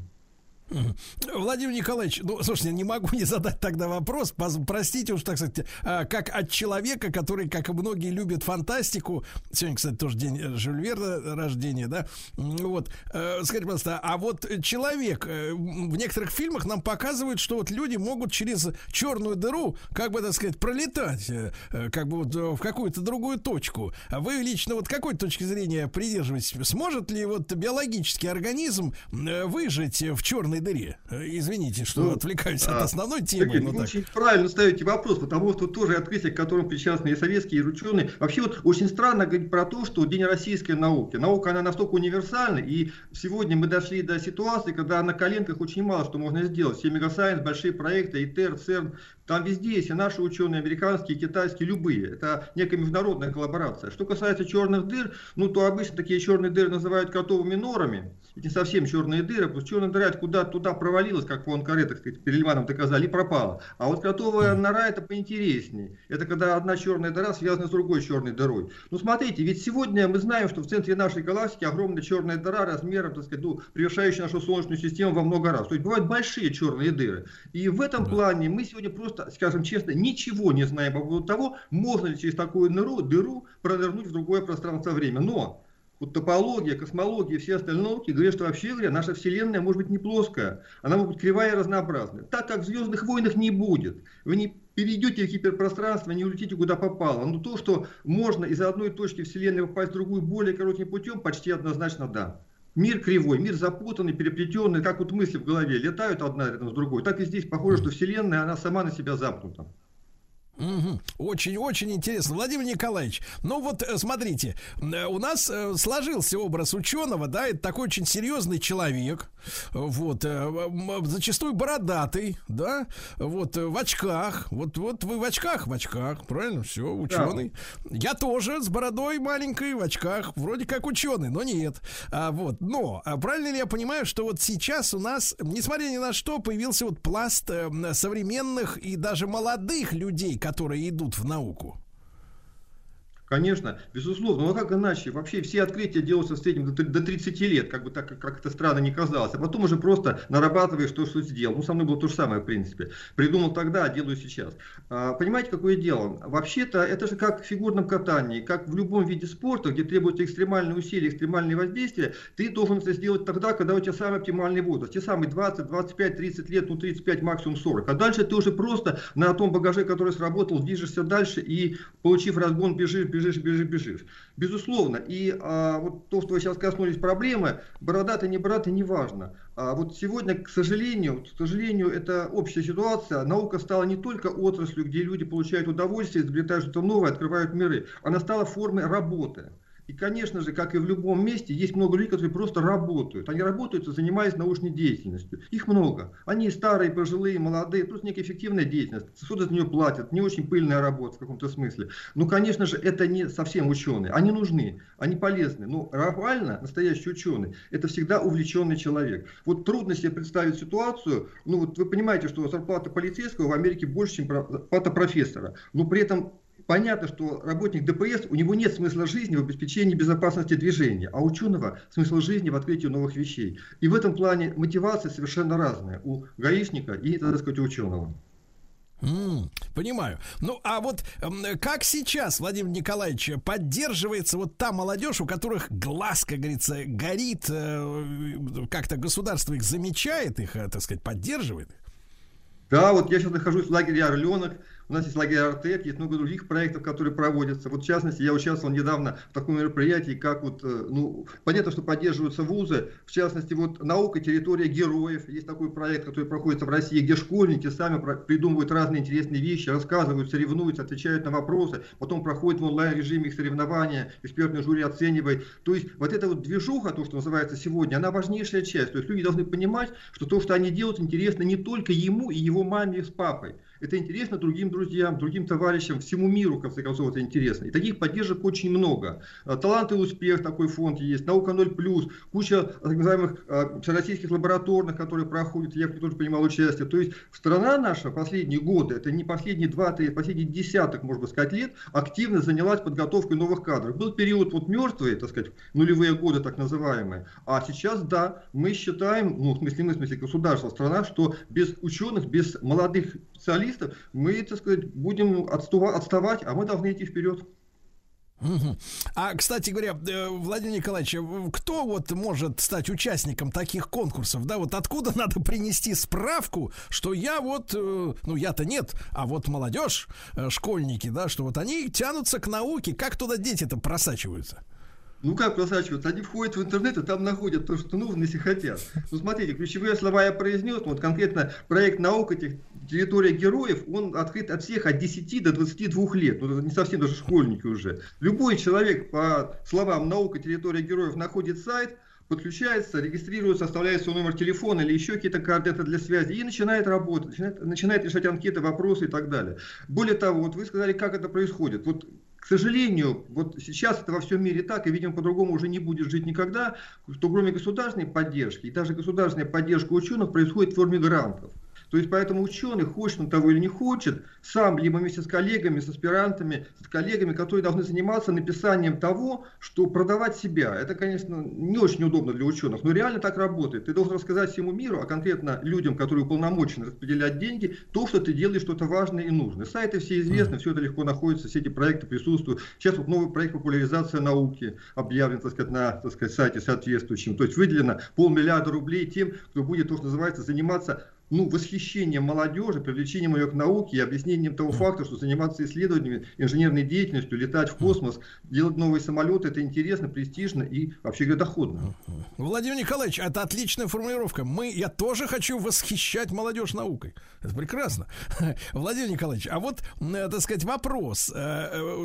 Владимир Николаевич, ну, слушайте, не могу не задать тогда вопрос, простите уж, так сказать, как от человека, который, как и многие, любит фантастику, сегодня, кстати, тоже день Жюль Верна, рождение, да, вот, скажите, пожалуйста, а вот человек, в некоторых фильмах нам показывают, что вот люди могут через черную дыру, как бы, так сказать, пролетать, как бы вот в какую-то другую точку. Вы лично вот какой точки зрения придерживаетесь? Сможет ли вот биологический организм выжить в черной дыре? Извините, что отвлекаюсь от основной темы. Сергей, вы очень правильно ставите вопрос, потому что тоже открытие, к которому причастны и советские, и ученые. Вообще вот очень странно говорить про то, что День российской науки. Наука, она настолько универсальна, и сегодня мы дошли до ситуации, когда на коленках очень мало что можно сделать. Все мегасайенс, большие проекты, ИТР, ЦЕРН, там везде есть и наши ученые, американские, китайские, любые. Это некая международная коллаборация. Что касается черных дыр, ну то обычно такие черные дыры называют кротовыми норами. Это не совсем черные дыры, потому что черная дыра куда-туда провалилась, как Пуанкаре, так сказать, Перельманом доказали, и пропала. А вот кротовая нора — это поинтереснее. Это когда одна черная дыра связана с другой черной дырой. Ну смотрите, ведь сегодня мы знаем, что в центре нашей галактики огромная черная дыра размером, так сказать, ну, превышающая нашу Солнечную систему во много раз. То есть бывают большие черные дыры. И в этом плане мы сегодня просто, скажем честно, ничего не знаем по поводу того, можно ли через такую дыру пронырнуть в другое пространство-время. Но вот топология, космология и все остальные науки говорят, что вообще говоря, наша Вселенная может быть не плоская, она может быть кривая и разнообразная. Так как в «Звездных войнах» не будет. Вы не перейдете в гиперпространство, не улетите куда попало. Но то, что можно из одной точки Вселенной попасть в другую более коротким путем, почти однозначно да. Мир кривой, мир запутанный, переплетенный, как вот мысли в голове летают одна рядом с другой. Так и здесь похоже, что Вселенная, она сама на себя замкнута. Очень-очень интересно. Владимир Николаевич, ну вот смотрите, у нас сложился образ ученого, да, это такой очень серьезный человек, вот, зачастую бородатый, да, вот, в очках, вот вы в очках, правильно, все, ученый. Да. Я тоже с бородой маленькой, в очках, вроде как ученый, но нет. Вот, но правильно ли я понимаю, что вот сейчас у нас, несмотря ни на что, появился вот пласт современных и даже молодых людей, которые идут в науку? Конечно, безусловно, но как иначе? Вообще все открытия делаются в среднем до 30 лет, как бы так, как это странно не казалось. А потом уже просто нарабатываешь то, что сделал. Ну, со мной было то же самое, в принципе. Придумал тогда, а делаю сейчас. Понимаете, какое дело? Вообще-то это же как в фигурном катании, как в любом виде спорта, где требуются экстремальные усилия, экстремальные воздействия, ты должен это сделать тогда, когда у тебя самый оптимальный возраст. Те самые 20, 25, 30 лет, ну 35, максимум 40. А дальше ты уже просто на том багаже, который сработал, движешься дальше и, получив разгон, бежишь. Безусловно. И вот то, что вы сейчас коснулись проблемы, бородатый, не бородатый, неважно. Вот сегодня, к сожалению, это общая ситуация. Наука стала не только отраслью, где люди получают удовольствие, изобретают что-то новое, открывают миры. Она стала формой работы. И, конечно же, как и в любом месте, есть много людей, которые просто работают. Они работают, занимаясь научной деятельностью. Их много. Они старые, пожилые, молодые. Просто некая эффективная деятельность. Что-то за нее платят. Не очень пыльная работа в каком-то смысле. Но, конечно же, это не совсем ученые. Они нужны, они полезны. Но реально настоящий ученый – это всегда увлеченный человек. Вот трудно себе представить ситуацию. Ну, вот вы понимаете, что зарплата полицейского в Америке больше, чем зарплата профессора. Но при этом... Понятно, что работник ДПС, у него нет смысла жизни в обеспечении безопасности движения, а ученого смысл жизни в открытии новых вещей. И в этом плане мотивация совершенно разная у гаишника и, так сказать, у ученого. Понимаю. Ну, а вот как сейчас, Владимир Николаевич, поддерживается вот та молодежь, у которых глаз, как говорится, горит, как-то государство их замечает, их, так сказать, поддерживает? Да, вот я сейчас нахожусь в лагере «Орленок». У нас есть лагерь «Артек», есть много других проектов, которые проводятся. Вот в частности, я участвовал недавно в таком мероприятии, как вот, ну, понятно, что поддерживаются вузы. В частности, вот «Наука. Территория героев». Есть такой проект, который проходит в России, где школьники сами придумывают разные интересные вещи, рассказывают, соревнуются, отвечают на вопросы. Потом проходят в онлайн-режиме их соревнования, экспертное жюри оценивает. То есть вот эта вот движуха, то, что называется сегодня, она важнейшая часть. То есть люди должны понимать, что то, что они делают, интересно не только ему и его маме с папой. Это интересно другим друзьям, другим товарищам, всему миру, в конце концов, это интересно. И таких поддержек очень много. «Талант и успех» такой фонд есть, «Наука 0+», куча так называемых всероссийских лабораторных, которые проходят, я в них тоже принимал участие. То есть страна наша последние годы, это не последние 2-3, последние десяток, можно сказать, лет, активно занялась подготовкой новых кадров. Был период вот мертвые, так сказать, нулевые годы так называемые, а сейчас, да, мы считаем, ну, в смысле государство, страна, что без ученых, без молодых специалистов, мы, так сказать, будем отставать, а мы должны идти вперед. А, кстати говоря, Владимир Николаевич, кто вот может стать участником таких конкурсов? Да, вот откуда надо принести справку, что я вот, ну я-то нет, а вот молодежь, школьники, да, что вот они тянутся к науке, как туда дети-то просачиваются? Ну как просачиваются? Они входят в интернет и там находят то, что нужно, если хотят. Ну смотрите, ключевые слова я произнес. Вот конкретно проект «Наука. Территория героев», он открыт от всех от 10 до 22 лет. Ну, не совсем даже школьники уже. Любой человек по словам «Наука. Территория героев» находит сайт, подключается, регистрируется, оставляет свой номер телефона или еще какие-то координаты для связи и начинает работать, начинает решать анкеты, вопросы и так далее. Более того, вот вы сказали, как это происходит. Вот, к сожалению, вот сейчас это во всем мире так, и, видимо, по-другому уже не будет жить никогда, что кроме государственной поддержки, и даже государственная поддержка ученых происходит в форме грантов. То есть, поэтому ученый, хочет он того или не хочет, сам, либо вместе с коллегами, с аспирантами, с коллегами, которые должны заниматься написанием того, что продавать себя. Это, конечно, не очень удобно для ученых, но реально так работает. Ты должен рассказать всему миру, а конкретно людям, которые уполномочены распределять деньги, то, что ты делаешь, что-то важное и нужное. Сайты все известны, все это легко находится, все эти проекты присутствуют. Сейчас вот новый проект «Популяризация науки» объявлен, так сказать, на, так сказать, сайте соответствующем. То есть, выделено 500 миллиардов рублей тем, кто будет, то, что называется, заниматься, ну, восхищением молодежи, привлечением ее к науке и объяснением того факта, что заниматься исследованиями, инженерной деятельностью, летать в космос, делать новые самолеты, это интересно, престижно и вообще доходно. Владимир Николаевич, это отличная формулировка. Я тоже хочу восхищать молодежь наукой. Это прекрасно. Владимир Николаевич, а вот, так сказать, вопрос.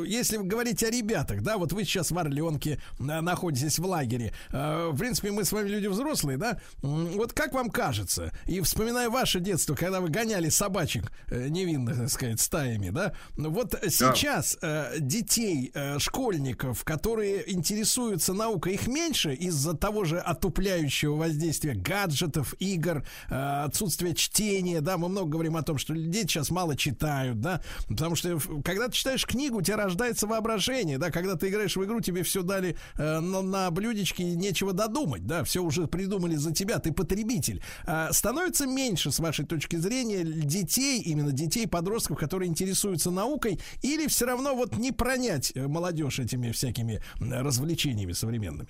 Если вы говорите о ребятах, да, вот вы сейчас в Орленке находитесь в лагере. В принципе, мы с вами люди взрослые, да? Вот как вам кажется, и вспоминая ваше детство, когда вы гоняли собачек невинных, так сказать, стаями, да? Вот сейчас детей, школьников, которые интересуются наукой, их меньше из-за того же отупляющего воздействия гаджетов, игр, отсутствия чтения, да? Мы много говорим о том, что дети сейчас мало читают, да? Потому что когда ты читаешь книгу, у тебя рождается воображение, да? Когда ты играешь в игру, тебе все дали на блюдечке, нечего додумать, да? Все уже придумали за тебя, ты потребитель. Становится меньше, с вашей точки зрения, детей, именно детей, подростков, которые интересуются наукой, или все равно вот не пронять молодежь этими всякими развлечениями современными?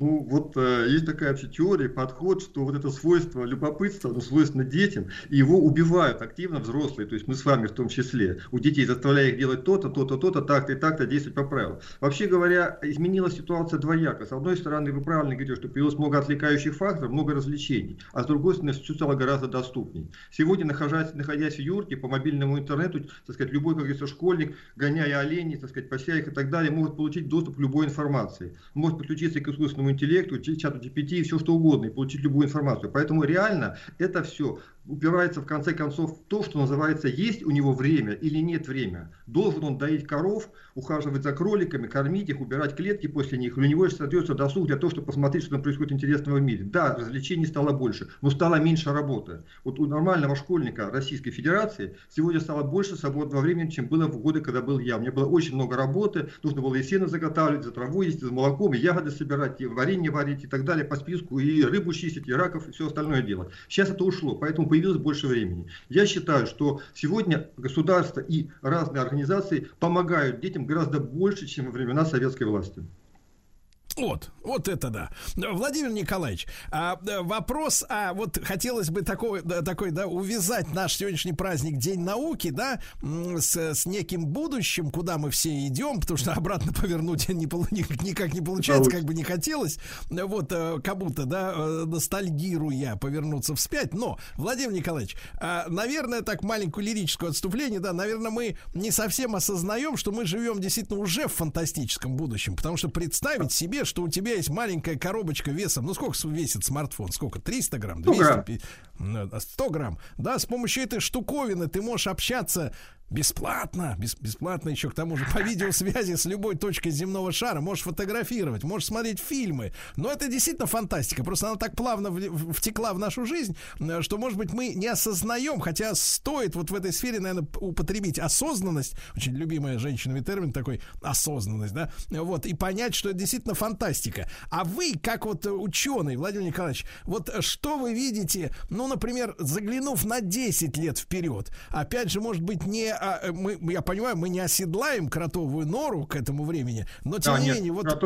Ну, вот есть такая вообще теория, подход, что вот это свойство любопытства, оно свойственно детям, и его убивают активно взрослые, то есть мы с вами в том числе, у детей заставляя их делать то-то, то-то, то-то, так-то и так-то, действовать по правилам. Вообще говоря, изменилась ситуация двояко. С одной стороны, вы правильно говорите, что появилось много отвлекающих факторов, много развлечений, а с другой стороны, все стало гораздо доступнее. Сегодня, находясь в юрте, по мобильному интернету, так сказать, любой, как говорится, школьник, гоняя оленей, так сказать, пася их и так далее, может получить доступ к любой информации, может подключиться к искусственному интеллекту, чату GPT и все что угодно, и получить любую информацию. Поэтому реально это все упирается в конце концов в то, что называется, есть у него время или нет время. Должен он доить коров, ухаживать за кроликами, кормить их, убирать клетки после них. У него еще остается досуг для того, чтобы посмотреть, что там происходит интересного в мире. Да, развлечений стало больше, но стало меньше работы. Вот у нормального школьника Российской Федерации сегодня стало больше свободного времени, чем было в годы, когда был я. У меня было очень много работы, нужно было и сено заготавливать, за траву есть, за молоком, и ягоды собирать, и варенье варить и так далее по списку, и рыбу чистить, и раков, и все остальное дело. Сейчас это ушло, поэтому появилось больше времени. Я считаю, что сегодня государство и разные организации помогают детям гораздо больше, чем во времена советской власти. Вот это да. Владимир Николаевич, вопрос, вот хотелось бы такой, да, увязать наш сегодняшний праздник День науки, да, с неким будущим, куда мы все идем, потому что обратно повернуть никак не получается, как бы не хотелось, вот, как будто, да, ностальгируя, повернуться вспять, но, Владимир Николаевич, наверное, так маленькое лирическое отступление, да, наверное, мы не совсем осознаем, что мы живем действительно уже в фантастическом будущем, потому что представить себе, что у тебя есть маленькая коробочка весом, ну сколько весит смартфон, сколько, 300 грамм, 250, 100 грамм, да, с помощью этой штуковины ты можешь общаться бесплатно, бесплатно еще к тому же по видеосвязи с любой точкой земного шара, можешь фотографировать, можешь смотреть фильмы, но это действительно фантастика, просто она так плавно втекла в нашу жизнь, что, может быть, мы не осознаем, хотя стоит вот в этой сфере, наверное, употребить осознанность, очень любимая женщинами термин такой, осознанность, да, вот, и понять, что это действительно фантастика. А вы, как вот ученый, Владимир Николаевич, вот что вы видите, ну, например, заглянув на 10 лет вперед, опять же, может быть, я понимаю, мы не оседлаем кротовую нору к этому времени, но тем не менее, вот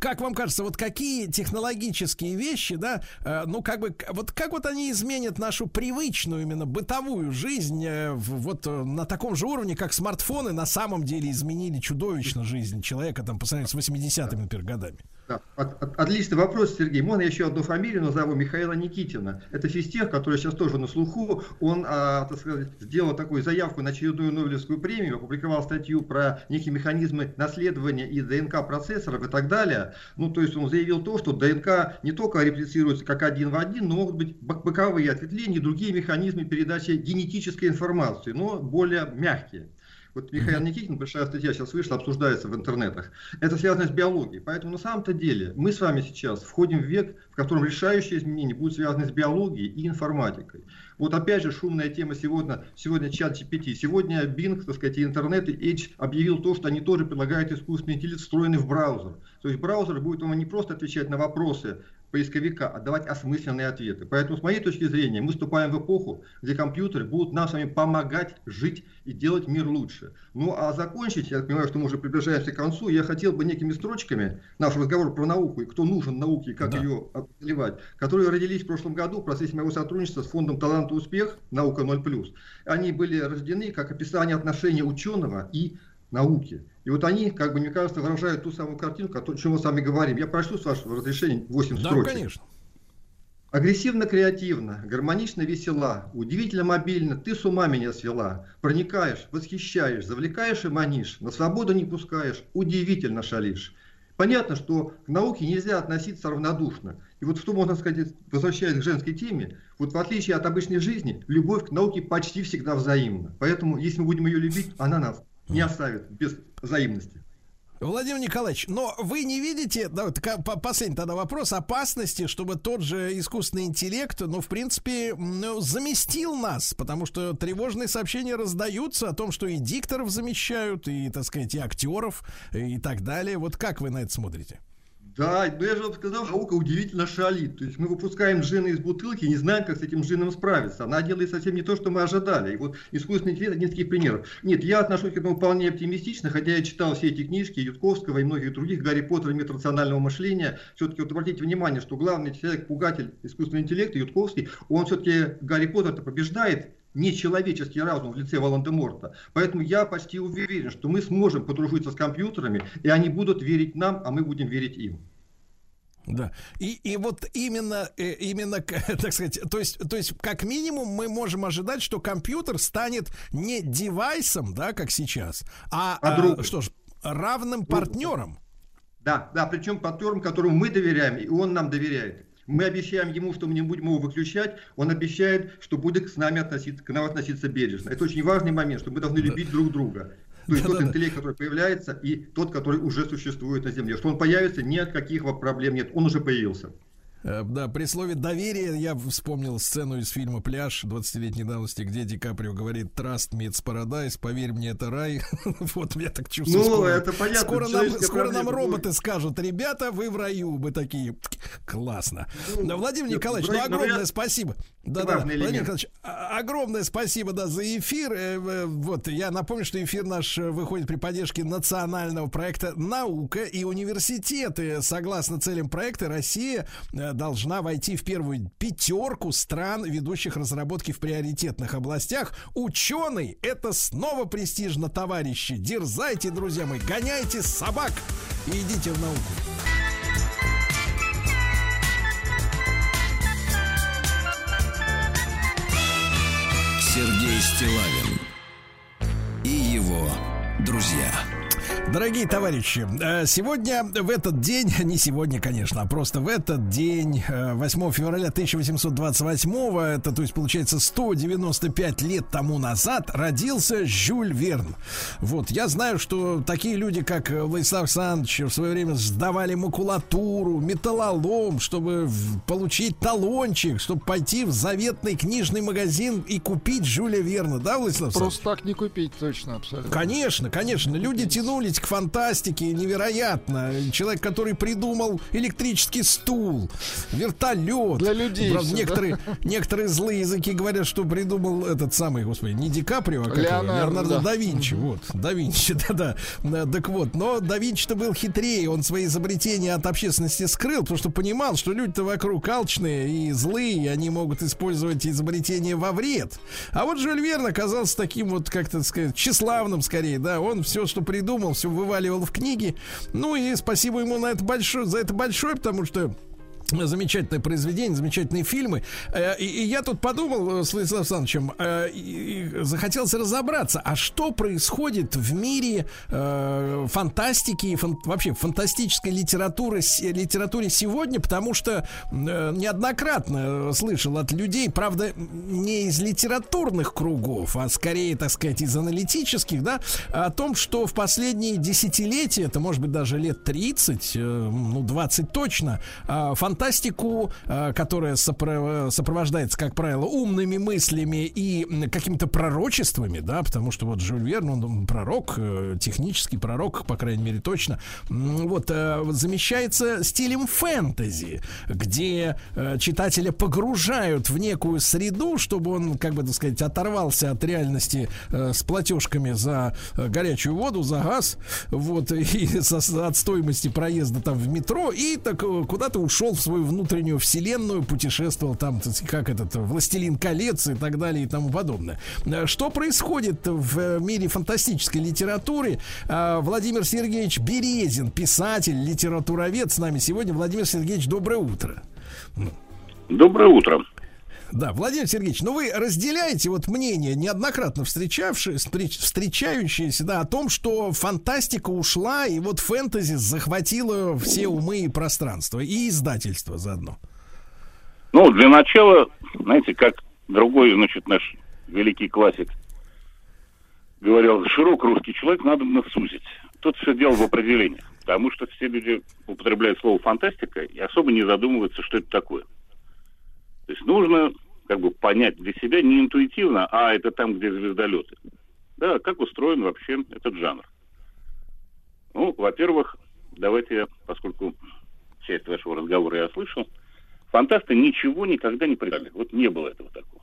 как вам кажется, вот какие технологические вещи, да, ну как бы, вот как вот они изменят нашу привычную именно бытовую жизнь вот на таком же уровне, как смартфоны на самом деле изменили чудовищно жизнь человека там по сравнению с 80-ми, например, годами? Да. Отличный вопрос, Сергей. Можно я еще одну фамилию назову? Михаила Никитина. Это физтех, который сейчас тоже на слуху. Он, так сказать, сделал такую заявку на очередную Нобелевскую премию, опубликовал статью про некие механизмы наследования и ДНК процессоров и так далее. Ну, то есть он заявил то, что ДНК не только реплицируется как один в один, но могут быть боковые ответвления и другие механизмы передачи генетической информации, но более мягкие. Вот Михаил Никитин, большая статья сейчас вышла, обсуждается в интернетах. Это связано с биологией. Поэтому на самом-то деле мы с вами сейчас входим в век, в котором решающие изменения будут связаны с биологией и информатикой. Вот опять же шумная тема сегодня чат GPT, сегодня Bing, так сказать, и интернет, и Edge объявил то, что они тоже предлагают искусственный интеллект, встроенный в браузер. То есть браузер будет вам не просто отвечать на вопросы поисковика, а давать осмысленные ответы. Поэтому, с моей точки зрения, мы вступаем в эпоху, где компьютеры будут нам с вами помогать жить и делать мир лучше. Ну, а закончить, я понимаю, что мы уже приближаемся к концу, я хотел бы некими строчками наш разговор про науку и кто нужен науке и как ее преодолевать, которые родились в прошлом году в процессе моего сотрудничества с фондом «Талант и успех» «Наука 0+». Они были рождены как описание отношения ученого и науки. И вот они, как бы, мне кажется, выражают ту самую картинку, о чем мы с вами говорим. Я прочту, с вашего разрешения, 8 строчек. Да, конечно. Агрессивно-креативно, гармонично-весела, удивительно-мобильно, ты с ума меня свела. Проникаешь, восхищаешь, завлекаешь и манишь, на свободу не пускаешь, удивительно шалишь. Понятно, что к науке нельзя относиться равнодушно. И вот что можно сказать, возвращаясь к женской теме, вот в отличие от обычной жизни, любовь к науке почти всегда взаимна. Поэтому, если мы будем ее любить, она нас не оставит без взаимности. Владимир Николаевич, но вы не видите, да, последний тогда вопрос, опасности, чтобы тот же искусственный интеллект, ну, в принципе, заместил нас, потому что тревожные сообщения раздаются о том, что и дикторов замещают, и, так сказать, и актеров, и так далее. Вот как вы на это смотрите? Да, но я же вам сказал, наука удивительно шалит. То есть мы выпускаем джина из бутылки и не знаем, как с этим джином справиться. Она делает совсем не то, что мы ожидали. И вот искусственный интеллект — один из таких примеров. Нет, я отношусь к этому вполне оптимистично, хотя я читал все эти книжки Ютковского и многих других, Гарри Поттера, «Метод рационального мышления». Все-таки вот обратите внимание, что главный человек, пугатель искусственного интеллекта, Ютковский, он все-таки Гарри Поттер-то побеждает. Нечеловеческий разум в лице Волан-де-Морта. Поэтому я почти уверен, что мы сможем подружиться с компьютерами, и они будут верить нам, а мы будем верить им. Да. И вот именно, так сказать, то есть, как минимум, мы можем ожидать, что компьютер станет не девайсом, да, как сейчас, а равным партнером. Да, причем партнером, которому мы доверяем, и он нам доверяет. Мы обещаем ему, что мы не будем его выключать. Он обещает, что будет к нам относиться бережно. Это очень важный момент, что мы должны любить друг друга. То есть тот интеллект, который появляется, и тот, который уже существует на Земле. Что он появится, никаких проблем нет. Он уже появился. Да, при слове «доверие» я вспомнил сцену из фильма «Пляж» 20-летней давности, где Ди Каприо говорит: «Trust me, it's paradise», «Поверь мне, это рай». Вот я так чувствую. Ну, это понятно. Скоро нам роботы скажут: «Ребята, вы в раю». Мы такие: классно. Владимир Николаевич, огромное спасибо. Владимир Николаевич, огромное спасибо за эфир. Вот, я напомню, что эфир наш выходит при поддержке национального проекта «Наука» и университеты. Согласно целям проекта, Россия должна войти в первую пятерку стран, ведущих разработки в приоритетных областях. Ученый — это снова престижно, товарищи. Дерзайте, друзья мои, гоняйте собак и идите в науку. Сергей Стиллавин и его друзья. Дорогие товарищи, сегодня, в этот день, не сегодня, конечно, а просто в этот день, 8 февраля 1828-го, это, то есть, получается, 195 лет тому назад, родился Жюль Верн. Вот, я знаю, что такие люди, как Владислав Александрович, в свое время сдавали макулатуру, металлолом, чтобы получить талончик, чтобы пойти в заветный книжный магазин и купить Жюля Верна, да, Владислав Александрович? Просто так не купить, точно, абсолютно. Конечно, люди тянулись к фантастике невероятно. Человек, который придумал электрический стул, вертолет. Для людей. Правда, все, некоторые злые языки говорят, что придумал этот самый, господи, не Ди Каприо, а Леонардо да Винчи. Вот, да Винчи, да. Так вот, но да Винчи-то был хитрее. Он свои изобретения от общественности скрыл, потому что понимал, что люди-то вокруг алчные и злые, и они могут использовать изобретения во вред. А вот Жюль Верн оказался таким вот, как-то, так сказать, тщеславным скорее, да. Он все, что придумал, все вываливал в книги. Ну и спасибо ему за это большое, потому что замечательное произведение, замечательные фильмы. И я тут подумал с Владиславом Александровичем, захотелось разобраться, а что происходит в мире фантастики и вообще фантастической литературе сегодня, потому что неоднократно слышал от людей, правда, не из литературных кругов, а скорее, так сказать, из аналитических, да, о том, что в последние десятилетия, это может быть даже лет 30, 20 точно, фантастику, которая сопровождается, как правило, умными мыслями и какими-то пророчествами, да, потому что вот Жюль Верн, он пророк, технический пророк, по крайней мере, точно, вот, замещается стилем фэнтези, где читателя погружают в некую среду, чтобы он, как бы, так сказать, оторвался от реальности с платежками за горячую воду, за газ, вот, и от стоимости проезда там в метро, и так куда-то ушел в свою внутреннюю вселенную, путешествовал там, как этот «Властелин колец» и так далее и тому подобное. Что происходит в мире фантастической литературы? Владимир Сергеевич Березин, писатель, литературовед, с нами сегодня. Владимир Сергеевич, доброе утро. Доброе утро. Да, Владимир Сергеевич, ну вы разделяете вот мнение, неоднократно встречающееся, да, о том, что фантастика ушла, и вот фэнтези захватило все умы и пространство, и издательство заодно. Ну, для начала, знаете, как другой, значит, наш великий классик говорил, широк русский человек, надо насузить. Тут все дело в определениях, потому что все люди употребляют слово «фантастика» и особо не задумываются, что это такое. То есть нужно как бы понять для себя не интуитивно, а это там, где звездолеты. Да, как устроен вообще этот жанр. Ну, во-первых, давайте я, поскольку часть вашего разговора я слышал, фантасты ничего никогда не придумали. Вот не было этого такого.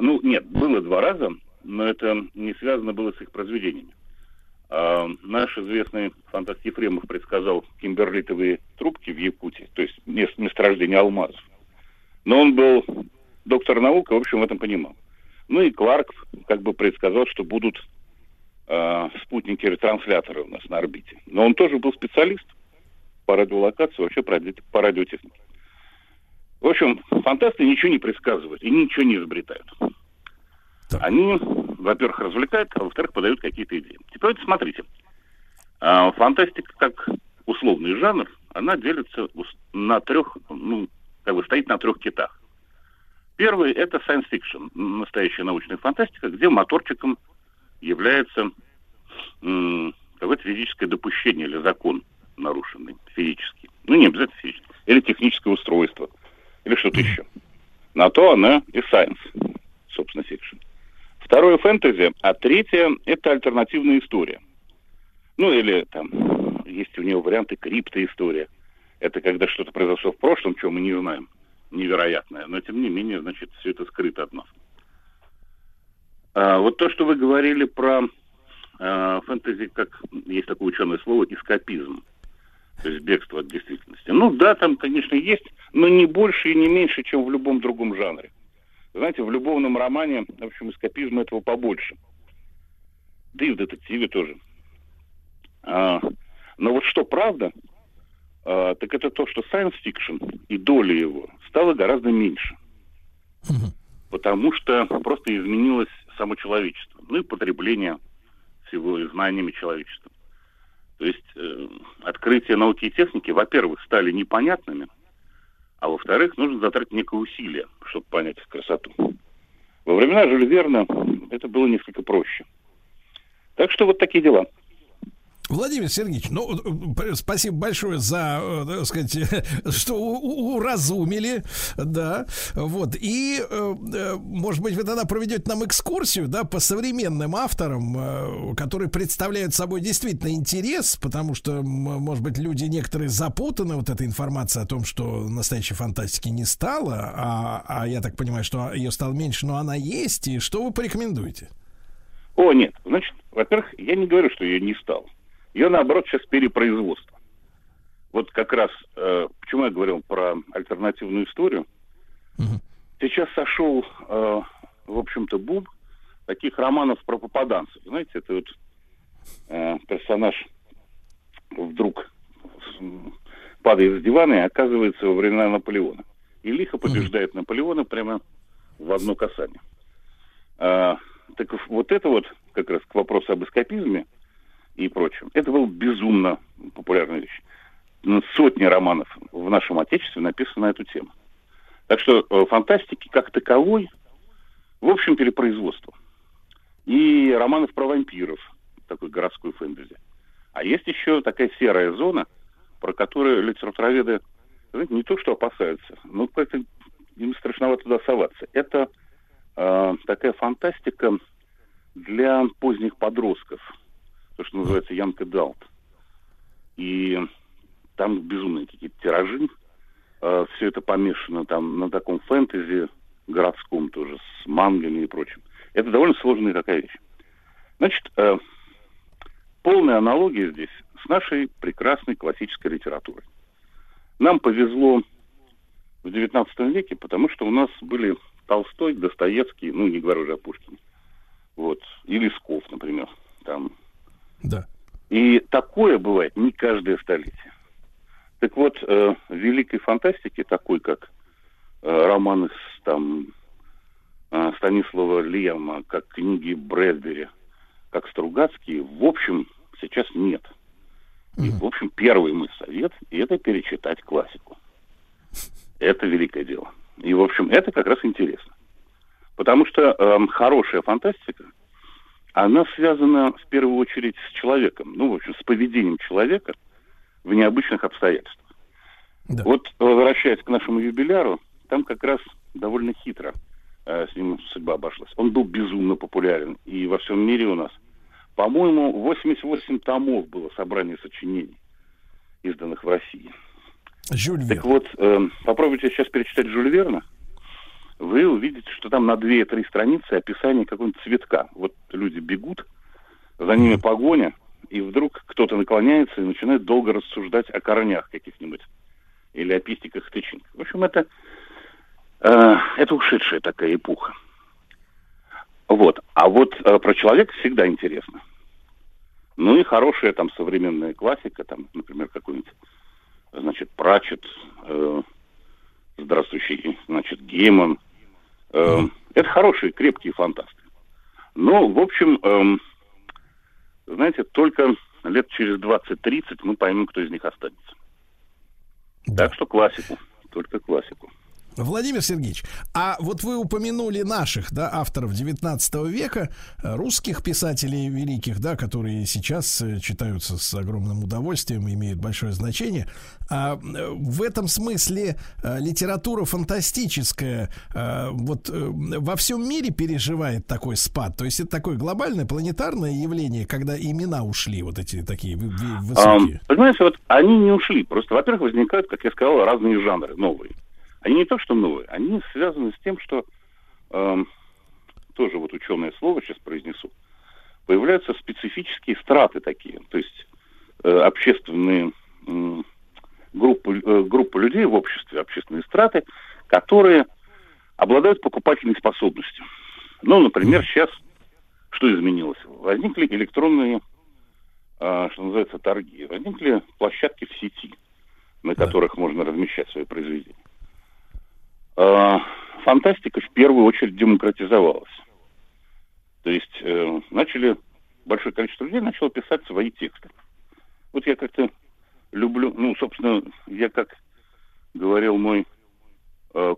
Ну, нет, было два раза, но это не связано было с их произведениями. Наш известный фантаст Ефремов предсказал кимберлитовые трубки в Якутии, то есть месторождение алмазов. Но он был доктор наук, в общем, в этом понимал. Ну и Кларк как бы предсказал, что будут спутники-ретрансляторы у нас на орбите. Но он тоже был специалист по радиолокации, вообще по радиотехнике. В общем, фантасты ничего не предсказывают и ничего не изобретают. Так. Они, во-первых, развлекают, а во-вторых, подают какие-то идеи. Теперь вот смотрите. Фантастика как условный жанр, она делится на трех... Ну, как бы стоит на трех китах. Первый — это science fiction, настоящая научная фантастика, где моторчиком является какое-то физическое допущение или закон нарушенный физический. Ну, не обязательно физический. Или техническое устройство, или что-то еще. На то она и science, собственно, fiction. Второе — фэнтези, а третье — это альтернативная история. Ну, или там есть у нее варианты криптоистория. Это когда что-то произошло в прошлом, чего мы не знаем, невероятное. Но, тем не менее, значит, все это скрыто от нас. Вот то, что вы говорили про фэнтези, как есть такое ученое слово, эскапизм. То есть бегство от действительности. Ну да, там, конечно, есть, но не больше и не меньше, чем в любом другом жанре. Знаете, в любовном романе, в общем, эскапизма этого побольше. Да и в детективе тоже. Но вот что правда... так это то, что science fiction и доля его стала гораздо меньше. Потому что просто изменилось само человечество. Ну и потребление всего и знаниями человечества. То есть открытия науки и техники, во-первых, стали непонятными, а во-вторых, нужно затратить некое усилие, чтобы понять их красоту. Во времена Жюля Верна это было несколько проще. Так что вот такие дела. Владимир Сергеевич, ну, спасибо большое за, так сказать, что уразумили, да, вот, и, может быть, вы тогда проведете нам экскурсию, да, по современным авторам, которые представляют собой действительно интерес, потому что, может быть, люди некоторые запутаны, вот эта информация о том, что настоящей фантастики не стало, а я так понимаю, что ее стало меньше, но она есть, и что вы порекомендуете? О, нет, значит, во-первых, я не говорю, что ее не стало. Ее, наоборот, сейчас перепроизводство. Вот как раз, почему я говорил про альтернативную историю. Сейчас сошел, в общем-то, бум таких романов про попаданцев. Знаете, это вот персонаж вдруг падает с дивана и оказывается во времена Наполеона. И лихо побеждает Наполеона прямо в одно касание. Так вот это вот, как раз к вопросу об эскапизме, и прочим. Это была безумно популярная вещь. Сотни романов в нашем Отечестве написаны на эту тему. Так что фантастики как таковой, в общем, перепроизводство. И романов про вампиров, такой городской фэнтези. А есть еще такая серая зона, про которую литературоведы, знаете, не то что опасаются, но как-то им страшновато туда соваться. Это такая фантастика для поздних подростков. То, что называется Young Adult. И там безумные какие-то тиражи. Все это помешано там на таком фэнтези городском тоже, с мангами и прочим. Это довольно сложная такая вещь. Значит, полная аналогия здесь с нашей прекрасной классической литературой. Нам повезло в XIX веке, потому что у нас были Толстой, Достоевский, ну, не говорю уже о Пушкине. Вот. И Лесков, например, там... Да. И такое бывает не каждое столетие. Так вот, в великой фантастике, такой как романы там Станислава Лема, как книги Брэдбери, как Стругацкие, в общем, сейчас нет. И, в общем, первый мой совет – это перечитать классику. Это великое дело. И, в общем, это как раз интересно. Потому что хорошая фантастика, она связана в первую очередь с человеком, ну, в общем, с поведением человека в необычных обстоятельствах. Да. Вот, возвращаясь к нашему юбиляру, там как раз довольно хитро с ним судьба обошлась. Он был безумно популярен, и во всем мире у нас, по-моему, 88 томов было собрание сочинений, изданных в России. Жюль Верн. Так вот, попробуйте сейчас перечитать Жюль Верна. Вы увидите, что там на 2-3 страницы описание какого-нибудь цветка. Вот люди бегут, за ними погоня, и вдруг кто-то наклоняется и начинает долго рассуждать о корнях каких-нибудь или о пистиках и тычинках. В общем, это ушедшая такая эпоха. Вот. А вот про человека всегда интересно. Ну и хорошая там современная классика, там, например, какой-нибудь, значит, Пратчетт, здравствующий, значит, Гейман. Это хорошие, крепкие фантасты. Но, в общем, знаете, только лет через 20-30 мы поймем, кто из них останется. Да. Так что классику, только классику. Владимир Сергеевич, а вот вы упомянули наших, да, авторов 19 века, русских писателей великих, да, которые сейчас читаются с огромным удовольствием, имеют большое значение. А в этом смысле литература фантастическая вот во всем мире переживает такой спад. То есть это такое глобальное, планетарное явление, когда имена ушли, вот эти такие высокие. Понимаете, вот они не ушли. Просто, во-первых, возникают, как я сказал, разные жанры новые. Они не то, что новые, они связаны с тем, что, тоже вот ученое слово сейчас произнесу, появляются специфические страты такие, то есть общественные группы людей в обществе, общественные страты, которые обладают покупательной способностью. Ну, например, сейчас что изменилось? Возникли электронные, что называется, торги, возникли площадки в сети, на которых можно размещать свои произведения. Фантастика в первую очередь демократизовалась. То есть большое количество людей начало писать свои тексты. Вот я как-то люблю, ну, собственно, я, как говорил мой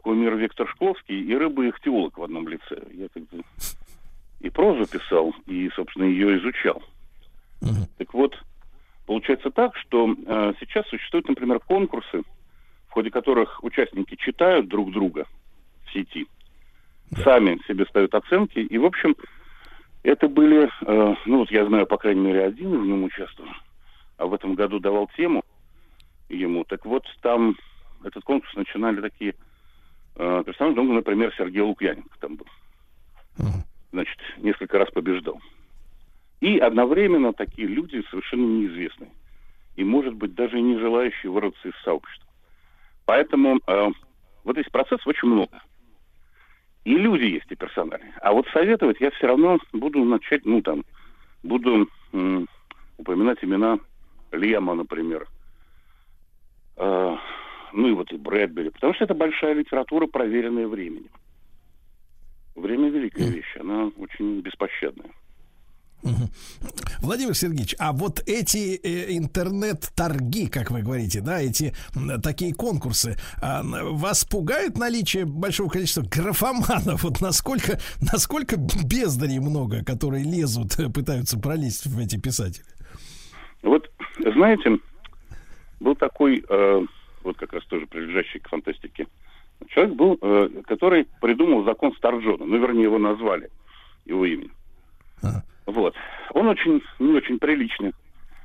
кумир Виктор Шкловский, и рыба, и ихтиолог в одном лице. Я как-то и прозу писал, и, собственно, ее изучал. Так вот, получается так, что сейчас существуют, например, конкурсы, в ходе которых участники читают друг друга в сети, сами себе ставят оценки. И, в общем, это были... ну, вот я знаю, по крайней мере, один в нем участвовал, а в этом году давал тему ему. Так вот, там этот конкурс начинали такие персонажи, например, Сергей Лукьяненко там был. Значит, несколько раз побеждал. И одновременно такие люди совершенно неизвестные. И, может быть, даже не желающие вырваться из сообщества. Поэтому вот этих процессов очень много. И люди есть, и персональные. А вот советовать я все равно буду начать, буду упоминать имена Лема, например. Ну и вот и Брэдбери. Потому что это большая литература, проверенная временем. Время великая вещь, она очень беспощадная. Владимир Сергеевич, а вот эти интернет-торги, как вы говорите, да, эти такие конкурсы, вас пугает наличие большого количества графоманов? Вот насколько бездарей много, которые лезут, пытаются пролезть в эти писатели? Вот, знаете, был такой, вот как раз тоже прилежащий к фантастике, человек был, который придумал закон Сторджона, вернее, его назвали, его имя. Вот. Он очень, не очень прилично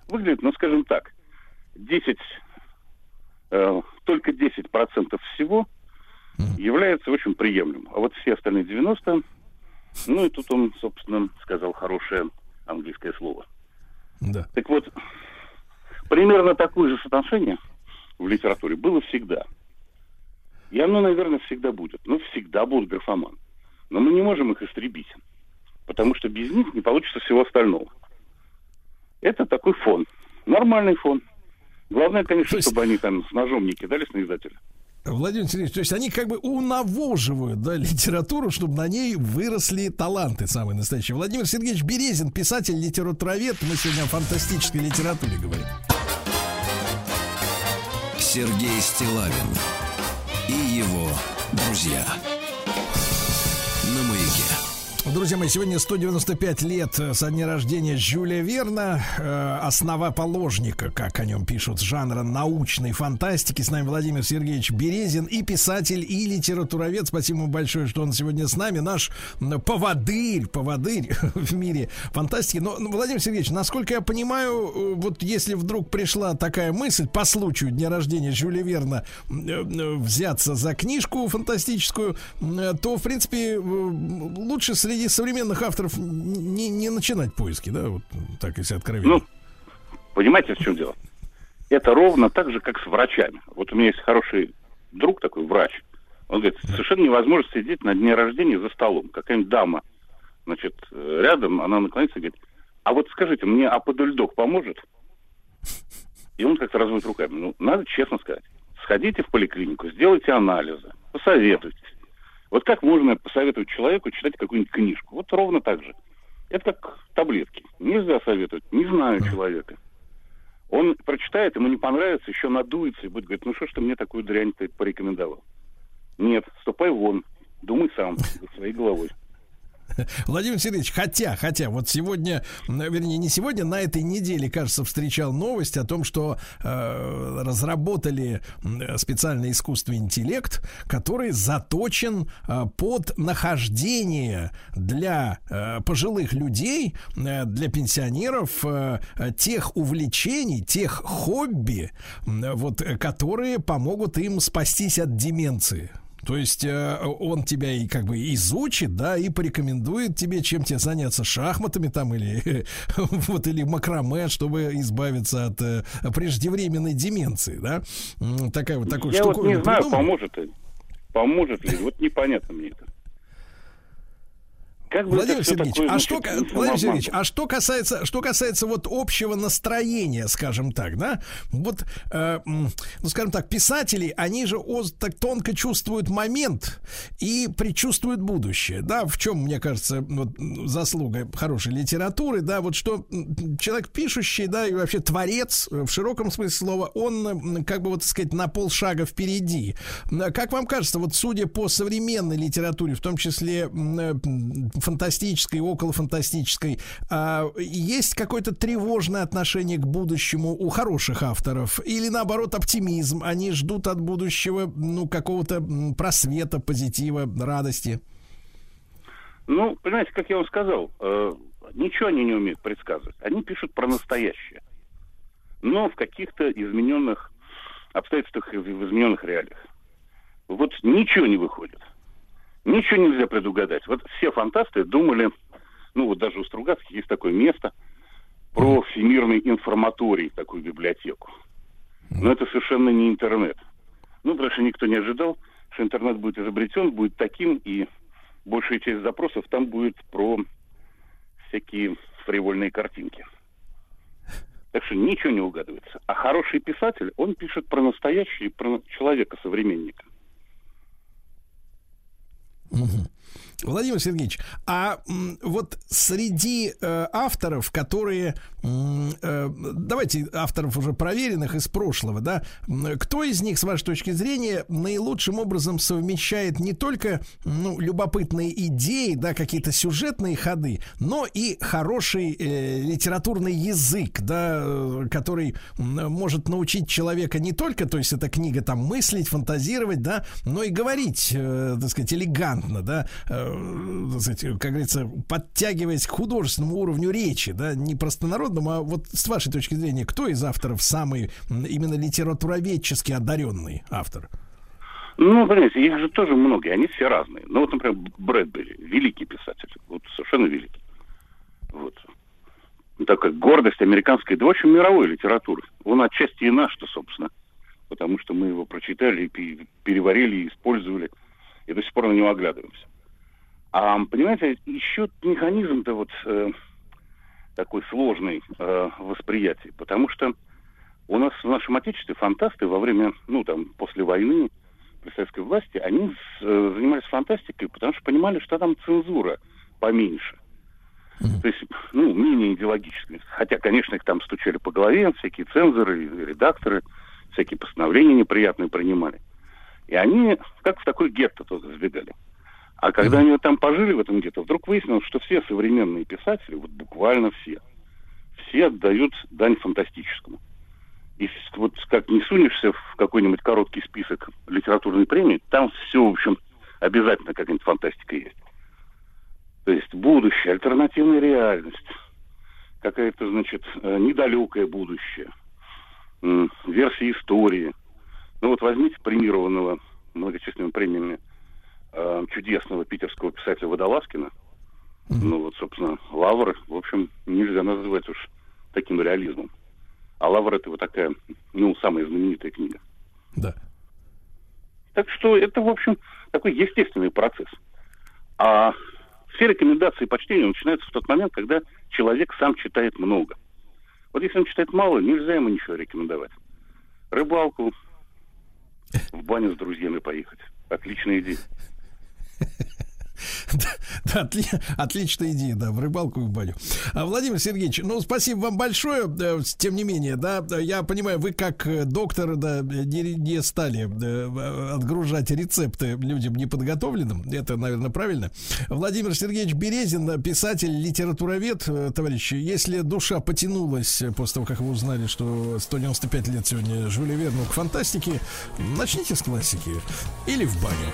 выглядит, но, скажем так, 10% всего является очень приемлемым. А вот все остальные 90%, ну и тут он, собственно, сказал хорошее английское слово. Да. Так вот, примерно такое же соотношение в литературе было всегда. И оно, наверное, всегда будет. Ну, всегда будут графоманы. Но мы не можем их истребить. Потому что без них не получится всего остального. Это такой фон. Нормальный фон. Главное, конечно, чтобы они там с ножом не кидались на издателя. Владимир Сергеевич, то есть они как бы унавоживают, да, литературу, чтобы на ней выросли таланты самые настоящие. Владимир Сергеевич Березин, писатель, литературовед. Мы сегодня о фантастической литературе говорим. Сергей Стиллавин и его друзья. Друзья мои, сегодня 195 лет со дня рождения Жюля Верна, основоположника, как о нем пишут, жанра научной фантастики. С нами Владимир Сергеевич Березин, и писатель, и литературовед. Спасибо ему большое, что он сегодня с нами. Наш поводырь в мире фантастики. Но, Владимир Сергеевич, насколько я понимаю, вот если вдруг пришла такая мысль по случаю дня рождения Жюля Верна взяться за книжку фантастическую, то, в принципе, лучше среди современных авторов не начинать поиски, да, вот так, если откровенно. Ну, понимаете, в чем дело? Это ровно так же, как с врачами. Вот у меня есть хороший друг такой, врач. Он говорит, совершенно невозможно сидеть на дне рождения за столом. Какая-нибудь дама, значит, рядом, она наклонится и говорит, а вот скажите, мне аподельдок поможет? И он как-то разводит руками. Ну, надо честно сказать. Сходите в поликлинику, сделайте анализы, посоветуйтесь. Вот как можно посоветовать человеку читать какую-нибудь книжку? Вот ровно так же. Это как таблетки. Нельзя советовать. Не знаю человека. Он прочитает, ему не понравится, еще надуется и будет говорить, ну что ж ты мне такую дрянь ты порекомендовал? Нет, ступай вон. Думай сам, своей головой. Владимир Сергеевич, хотя, вот сегодня, вернее, не сегодня, на этой неделе, кажется, встречал новость о том, что разработали специальный искусственный интеллект, который заточен под нахождение для пожилых людей, для пенсионеров, тех увлечений, тех хобби, вот, которые помогут им спастись от деменции. То есть он тебя и как бы изучит, да, и порекомендует тебе, чем тебе заняться, шахматами там или вот, или макраме, чтобы избавиться от преждевременной деменции, да? Такая вот такой штука. Я вот не знаю, поможет ли, вот непонятно мне это. Владимир Сергеевич, а что касается вот общего настроения, скажем так, да, вот, ну, скажем так, писатели, они же так тонко чувствуют момент и предчувствуют будущее, да, в чем, мне кажется, вот, заслуга хорошей литературы, да, вот что человек пишущий, да, и вообще творец, в широком смысле слова, он, как бы, вот, так сказать, на полшага впереди. Как вам кажется, вот, судя по современной литературе, в том числе фантастической, околофантастической, есть какое-то тревожное отношение к будущему у хороших авторов? Или, наоборот, оптимизм? Они ждут от будущего, ну, какого-то просвета, позитива, радости? Ну, понимаете, как я вам сказал, ничего они не умеют предсказывать. Они пишут про настоящее. Но в каких-то измененных обстоятельствах и в измененных реалиях. Вот ничего не выходит. Ничего нельзя предугадать. Вот все фантасты думали, ну вот даже у Стругацких есть такое место, про всемирный информаторий, такую библиотеку. Но это совершенно не интернет. Ну, потому что никто не ожидал, что интернет будет изобретен, будет таким, и большая часть запросов там будет про всякие фривольные картинки. Так что ничего не угадывается. А хороший писатель, он пишет про настоящее, про человека-современника. Владимир Сергеевич, а вот среди авторов, которые, давайте авторов уже проверенных из прошлого, да, кто из них, с вашей точки зрения, наилучшим образом совмещает не только, ну, любопытные идеи, да, какие-то сюжетные ходы, но и хороший литературный язык, да, который может научить человека не только, то есть эта книга, там, мыслить, фантазировать, да, но и говорить, так сказать, элегантно, да, как говорится, подтягиваясь к художественному уровному речи, да, не простонародному, а вот с вашей точки зрения, кто из авторов самый именно литературоведчески одаренный автор? Ну, понимаете, их же тоже многие, они все разные. Ну, вот, например, Брэдбери, великий писатель, вот совершенно великий. Вот. Такая гордость американской, да, в общем, мировой литературы. Он отчасти и наш-то, собственно, потому что мы его прочитали, переварили, использовали, и до сих пор на него оглядываемся. А, понимаете, еще механизм-то вот такой сложный восприятия, потому что у нас в нашем отечестве фантасты во время, ну, там, после войны, при советской власти, они занимались фантастикой, потому что понимали, что там цензура поменьше. То есть, ну, менее идеологическими. Хотя, конечно, их там стучали по голове, всякие цензоры, редакторы, всякие постановления неприятные принимали. И они как в такой гетто тоже сбегали. А когда они там пожили в этом гетто, вдруг выяснилось, что все современные писатели, вот буквально все отдают дань фантастическому. И вот как не сунешься в какой-нибудь короткий список литературной премии, там все, в общем, обязательно какая-нибудь фантастика есть. То есть будущее, альтернативная реальность, какая-то, значит, недалекое будущее, версия истории. Ну вот возьмите премированного многочисленными премиями чудесного питерского писателя Водолазкина. Ну вот, собственно, лавр, в общем, нельзя называть уж таким реализмом. А лавр — это вот такая, ну, самая знаменитая книга. Да. Так что это, в общем, такой естественный процесс. А все рекомендации по чтению начинаются в тот момент, когда человек сам читает много. Вот если он читает мало, нельзя ему ничего рекомендовать. Рыбалку, в баню с друзьями поехать. Отличная идея. Да, отличная идея, да, в рыбалку и в баню. Владимир Сергеевич, ну, спасибо вам большое. Тем не менее, да, я понимаю, вы как доктор, да, не стали отгружать рецепты людям неподготовленным. Это, наверное, правильно. Владимир Сергеевич Березин, писатель, литературовед. Товарищи, если душа потянулась после того, как вы узнали, что 195 лет сегодня Жюлю Верну к фантастике, начните с классики или в бане.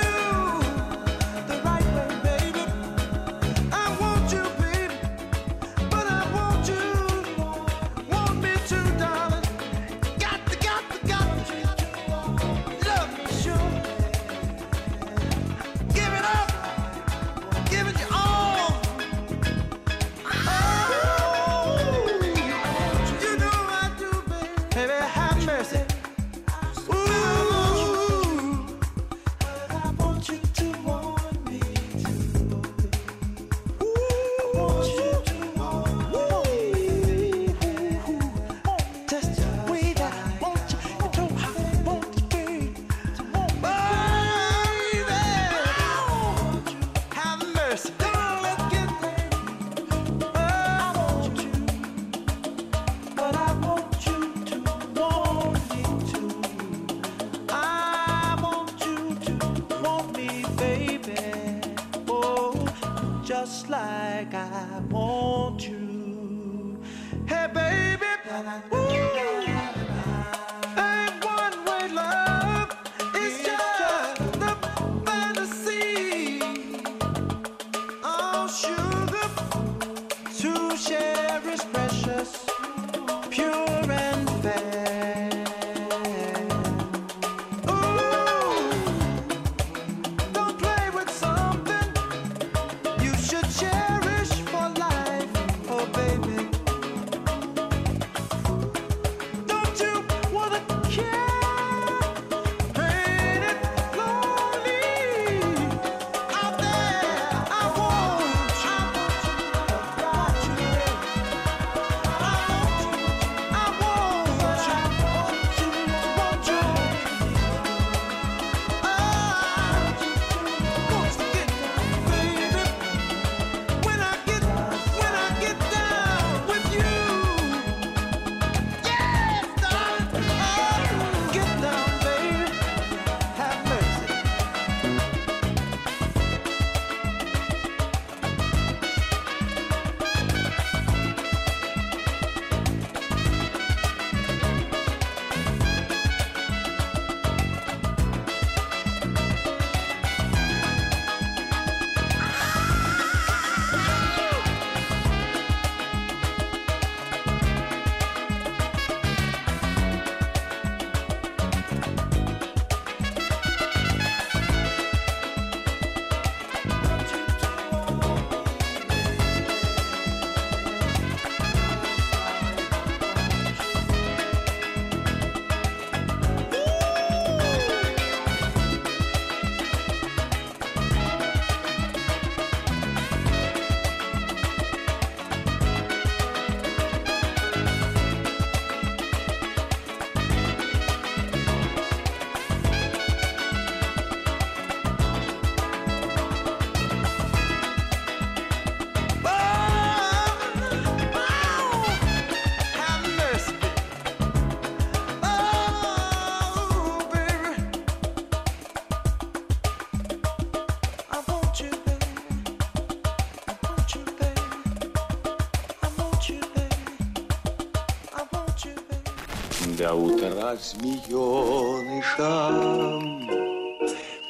для утра змеёнышам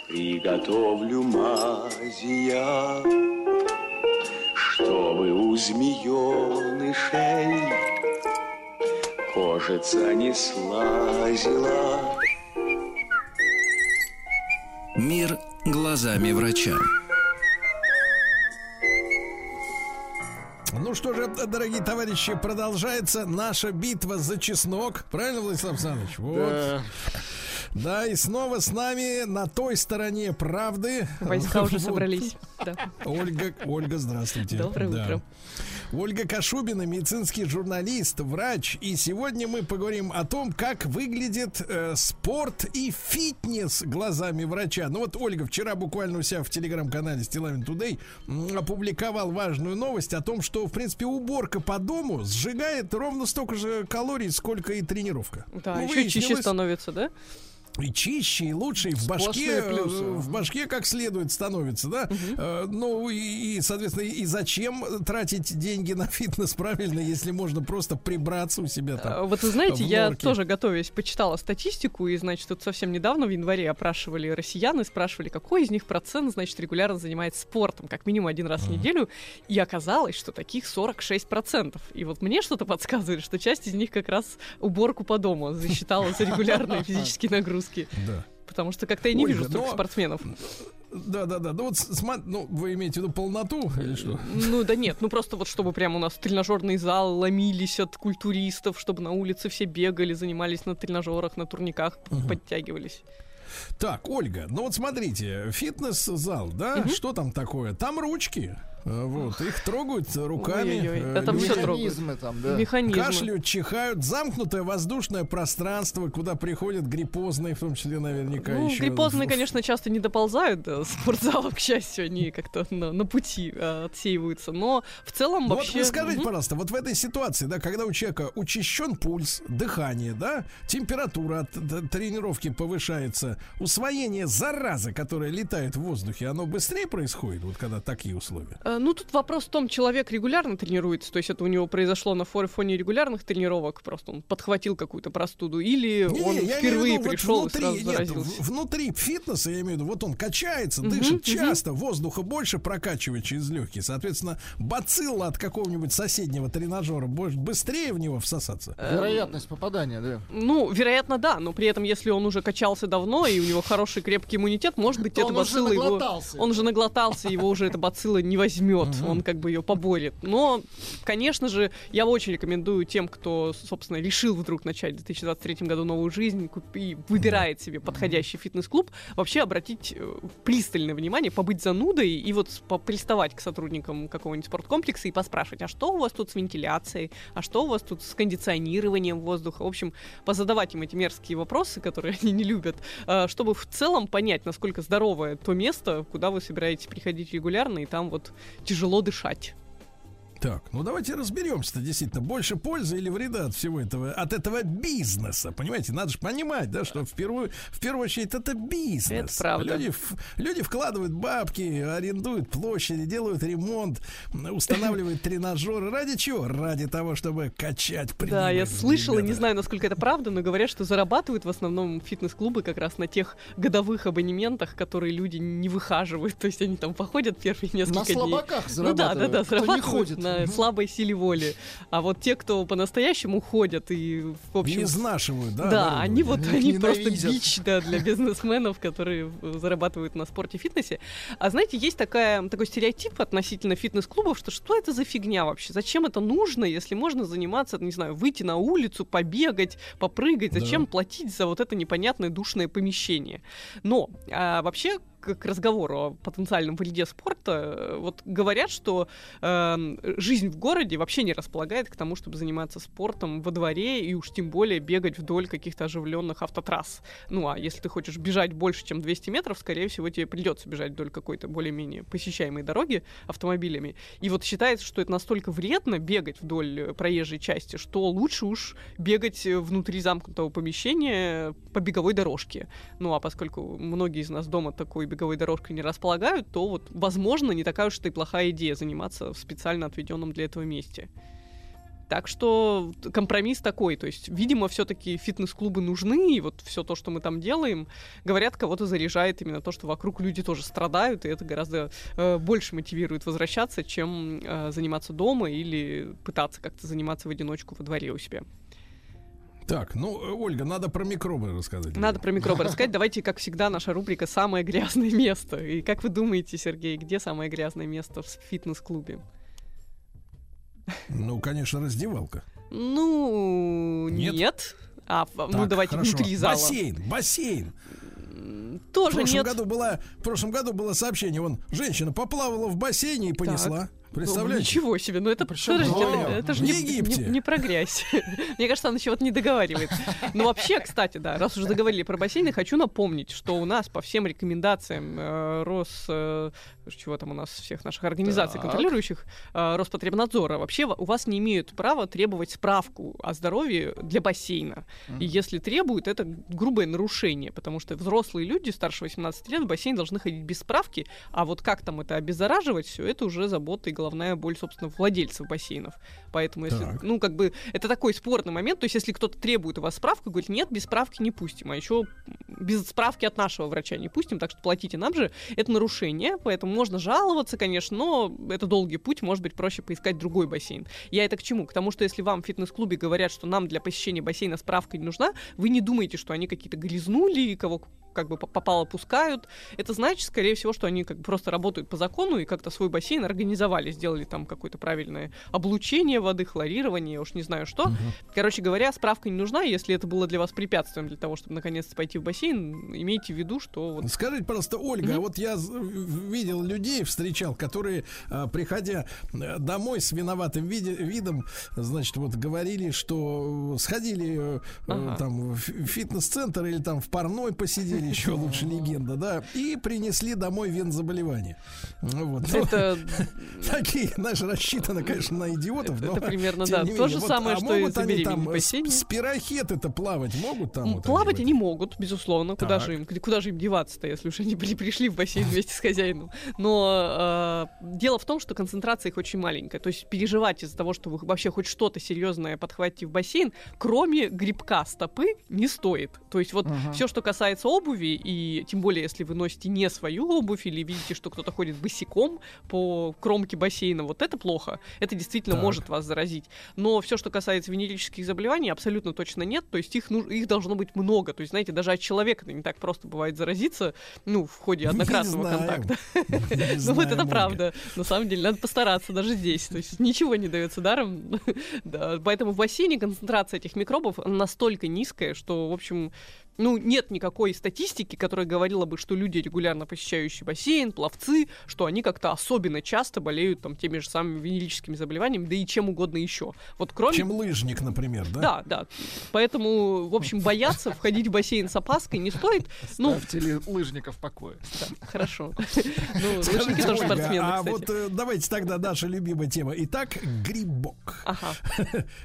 приготовлю мазья, чтобы у змеёнышей кожица не слазила. Мир глазами врача. Ну что же, дорогие товарищи, продолжается наша битва за чеснок. Правильно, Владислав Александрович? Вот. Да. Да, и снова с нами на той стороне правды. Войска уже собрались. Да. Ольга, здравствуйте. Доброе утро. Ольга Кашубина, медицинский журналист, врач. И сегодня мы поговорим о том, как выглядит спорт и фитнес глазами врача. Ну вот, Ольга вчера буквально у себя в телеграм-канале Стиллавин Тудей опубликовал важную новость о том, что, в принципе, уборка по дому сжигает ровно столько же калорий, сколько и тренировка. Да, ну, еще чище становится, да? И чище, и лучше, и в башке как следует становится, да? Угу. Ну и, соответственно, и зачем тратить деньги на фитнес, правильно, если можно просто прибраться у себя там? Вот вы знаете, я тоже, готовясь, почитала статистику, и, значит, тут совсем недавно в январе опрашивали россиян и спрашивали, какой из них процент, значит, регулярно занимается спортом, как минимум один раз в неделю, и оказалось, что таких 46%. И вот мне что-то подсказывает, что часть из них как раз уборку по дому засчитала за регулярные физические нагрузки. Да. Потому что как-то я не вижу столько спортсменов. Да. Ну, вот вы имеете в виду полноту или что? Ну, да нет. Ну, просто вот чтобы прям у нас тренажерный зал ломились от культуристов, чтобы на улице все бегали, занимались на тренажерах, на турниках, подтягивались. Так, Ольга, ну вот смотрите, фитнес-зал, да? Что там такое? Там ручки. Вот, их трогают руками. Да, там механизмы, там, да. Механизмы. Кашляют, чихают, замкнутое воздушное пространство, куда приходят гриппозные, в том числе, наверняка. Ну, еще гриппозные, конечно, часто не доползают до спортзала, к счастью, они как-то на пути отсеиваются. Но в целом вообще... Вот скажите, пожалуйста, вот в этой ситуации, да, когда у человека учащен пульс, дыхание, да, температура от тренировки повышается, усвоение заразы, которая летает в воздухе, оно быстрее происходит, вот когда такие условия? Ну, тут вопрос в том, человек регулярно тренируется, то есть это у него произошло на фоне регулярных тренировок, просто он подхватил какую-то простуду, или он впервые пришел и сразу заразился. Внутри фитнеса, я имею в виду, вот он качается, дышит часто, воздуха больше прокачивает через легкие, соответственно, бацилла от какого-нибудь соседнего тренажера может быстрее в него всосаться. Вероятность попадания, да? Ну, вероятно, да, но при этом, если он уже качался давно, и у него хороший крепкий иммунитет, может быть, эта бацилла его... Он уже наглотался, его уже эта бацилла не возьмет. Он как бы ее поборет. Но, конечно же, я очень рекомендую тем, кто, собственно, решил вдруг начать в 2023 году новую жизнь и выбирает себе подходящий фитнес-клуб, вообще обратить пристальное внимание, побыть занудой и вот приставать к сотрудникам какого-нибудь спорткомплекса и поспрашивать, а что у вас тут с вентиляцией, а что у вас тут с кондиционированием воздуха. В общем, позадавать им эти мерзкие вопросы, которые они не любят, чтобы в целом понять, насколько здоровое то место, куда вы собираетесь приходить регулярно, и там вот тяжело дышать. Так, ну давайте разберемся-то действительно, больше пользы или вреда от всего этого, от этого бизнеса, понимаете, надо же понимать, да, что в первую очередь это бизнес. Это правда. Люди вкладывают бабки, арендуют площади, делают ремонт, устанавливают тренажеры. Ради чего? Ради того, чтобы качать прибыль. Да, я слышала, не знаю, насколько это правда, но говорят, что зарабатывают в основном фитнес-клубы как раз на тех годовых абонементах, которые люди не выхаживают, то есть они там походят первые несколько дней. На слабаках зарабатывают. Ну да, зарабатывают на слабой силе воли. А вот те, кто по-настоящему уходят и, в общем... Изнашивают, да? Да, народу. Они вот, они просто бич, да, для бизнесменов, которые зарабатывают на спорте и фитнесе. А знаете, есть такой стереотип относительно фитнес-клубов, что это за фигня вообще? Зачем это нужно, если можно заниматься, не знаю, выйти на улицу, побегать, попрыгать? Зачем платить за вот это непонятное душное помещение? Но вообще... к разговору о потенциальном вреде спорта, вот говорят, что жизнь в городе вообще не располагает к тому, чтобы заниматься спортом во дворе и уж тем более бегать вдоль каких-то оживленных автотрасс. Ну, а если ты хочешь бежать больше, чем 200 метров, скорее всего, тебе придется бежать вдоль какой-то более-менее посещаемой дороги автомобилями. И вот считается, что это настолько вредно бегать вдоль проезжей части, что лучше уж бегать внутри замкнутого помещения по беговой дорожке. Ну, а поскольку многие из нас дома такой беговой дорожкой не располагают, то вот, возможно, не такая уж и плохая идея заниматься в специально отведенном для этого месте. Так что компромисс такой. То есть, видимо, все-таки фитнес-клубы нужны, и вот все то, что мы там делаем, говорят, кого-то заряжает именно то, что вокруг люди тоже страдают, и это гораздо больше мотивирует возвращаться, чем заниматься дома или пытаться как-то заниматься в одиночку во дворе у себя. Так, ну, Ольга, надо про микробы рассказать. Надо про микробы рассказать. Давайте, как всегда, наша рубрика «Самое грязное место». И как вы думаете, Сергей, где самое грязное место в фитнес-клубе? Ну, конечно, раздевалка. Ну, нет. А, так, ну, давайте хорошо. Внутри зала. Бассейн. Тоже нет. В прошлом году было сообщение, женщина поплавала в бассейне и понесла. Так. Представляете? Ничего себе, это же не про грязь. Мне кажется, она чего-то не договаривает. Но вообще, кстати, да, раз уже заговорили про бассейны, хочу напомнить, что у нас по всем рекомендациям всех наших организаций контролирующих, Роспотребнадзора, вообще у вас не имеют права требовать справку о здоровье для бассейна. И если требуют, это грубое нарушение, потому что взрослые люди старше 18 лет в бассейн должны ходить без справки, а вот как там это обеззараживать, все это уже забота и головная боль, собственно, владельцев бассейнов. Поэтому, если, это такой спорный момент. То есть, если кто-то требует у вас справку, говорит, нет, без справки не пустим. А еще без справки от нашего врача не пустим, так что платите нам же. Это нарушение, поэтому можно жаловаться, конечно, но это долгий путь, может быть, проще поискать другой бассейн. Я это к чему? К тому, что если вам в фитнес-клубе говорят, что нам для посещения бассейна справка не нужна, вы не думаете, что они какие-то грязнули, кого как бы попало пускают. Это значит, скорее всего, что они просто работают по закону и как-то свой бассейн организовали, сделали там какое-то правильное облучение воды, хлорирование, я уж не знаю что. Короче говоря, справка не нужна, если это было для вас препятствием для того, чтобы наконец-то пойти в бассейн, имейте в виду, что... Вот... Скажите, пожалуйста, Ольга, вот я видел людей, встречал, которые, приходя домой с виноватым видом, значит, вот говорили, что сходили там в фитнес-центр или там в парной посидели, еще лучше легенда, да, и принесли домой вензаболевание. Вот. Это... Такие, знаешь, рассчитаны, конечно, на идиотов. Это, но, это примерно, да, то же самое, что и забеременели. Спирохеты-то плавать могут там? Плавать они могут, безусловно. Куда же им деваться-то, если уж они пришли в бассейн вместе с хозяином? Но дело в том, что концентрация их очень маленькая. То есть переживать из-за того, что вы вообще хоть что-то серьезное подхватите в бассейн, кроме грибка стопы, не стоит. То есть вот все, что касается обуви, и тем более, если вы носите не свою обувь или видите, что кто-то ходит босиком по кромке бассейна, вот это плохо, это действительно может вас заразить. Но все, что касается венерических заболеваний, абсолютно точно нет, то есть их должно быть много, то есть, знаете, даже от человека-то не так просто бывает заразиться, в ходе однократного контакта. Ну вот это правда, на самом деле, надо постараться даже здесь, то есть ничего не дается даром, поэтому в бассейне концентрация этих микробов настолько низкая, что, в общем, нет никакой статистики, которая говорила бы, что люди, регулярно посещающие бассейн, пловцы, что они как-то особенно часто болеют там теми же самыми венерическими заболеваниями, да и чем угодно еще. Вот кроме... Чем лыжник, например, да? Да. Поэтому, в общем, бояться входить в бассейн с опаской не стоит. Оставьте лыжников в покое. Хорошо. Лыжники тоже спортсмены, кстати. А вот давайте тогда наша любимая тема. Итак, грибок.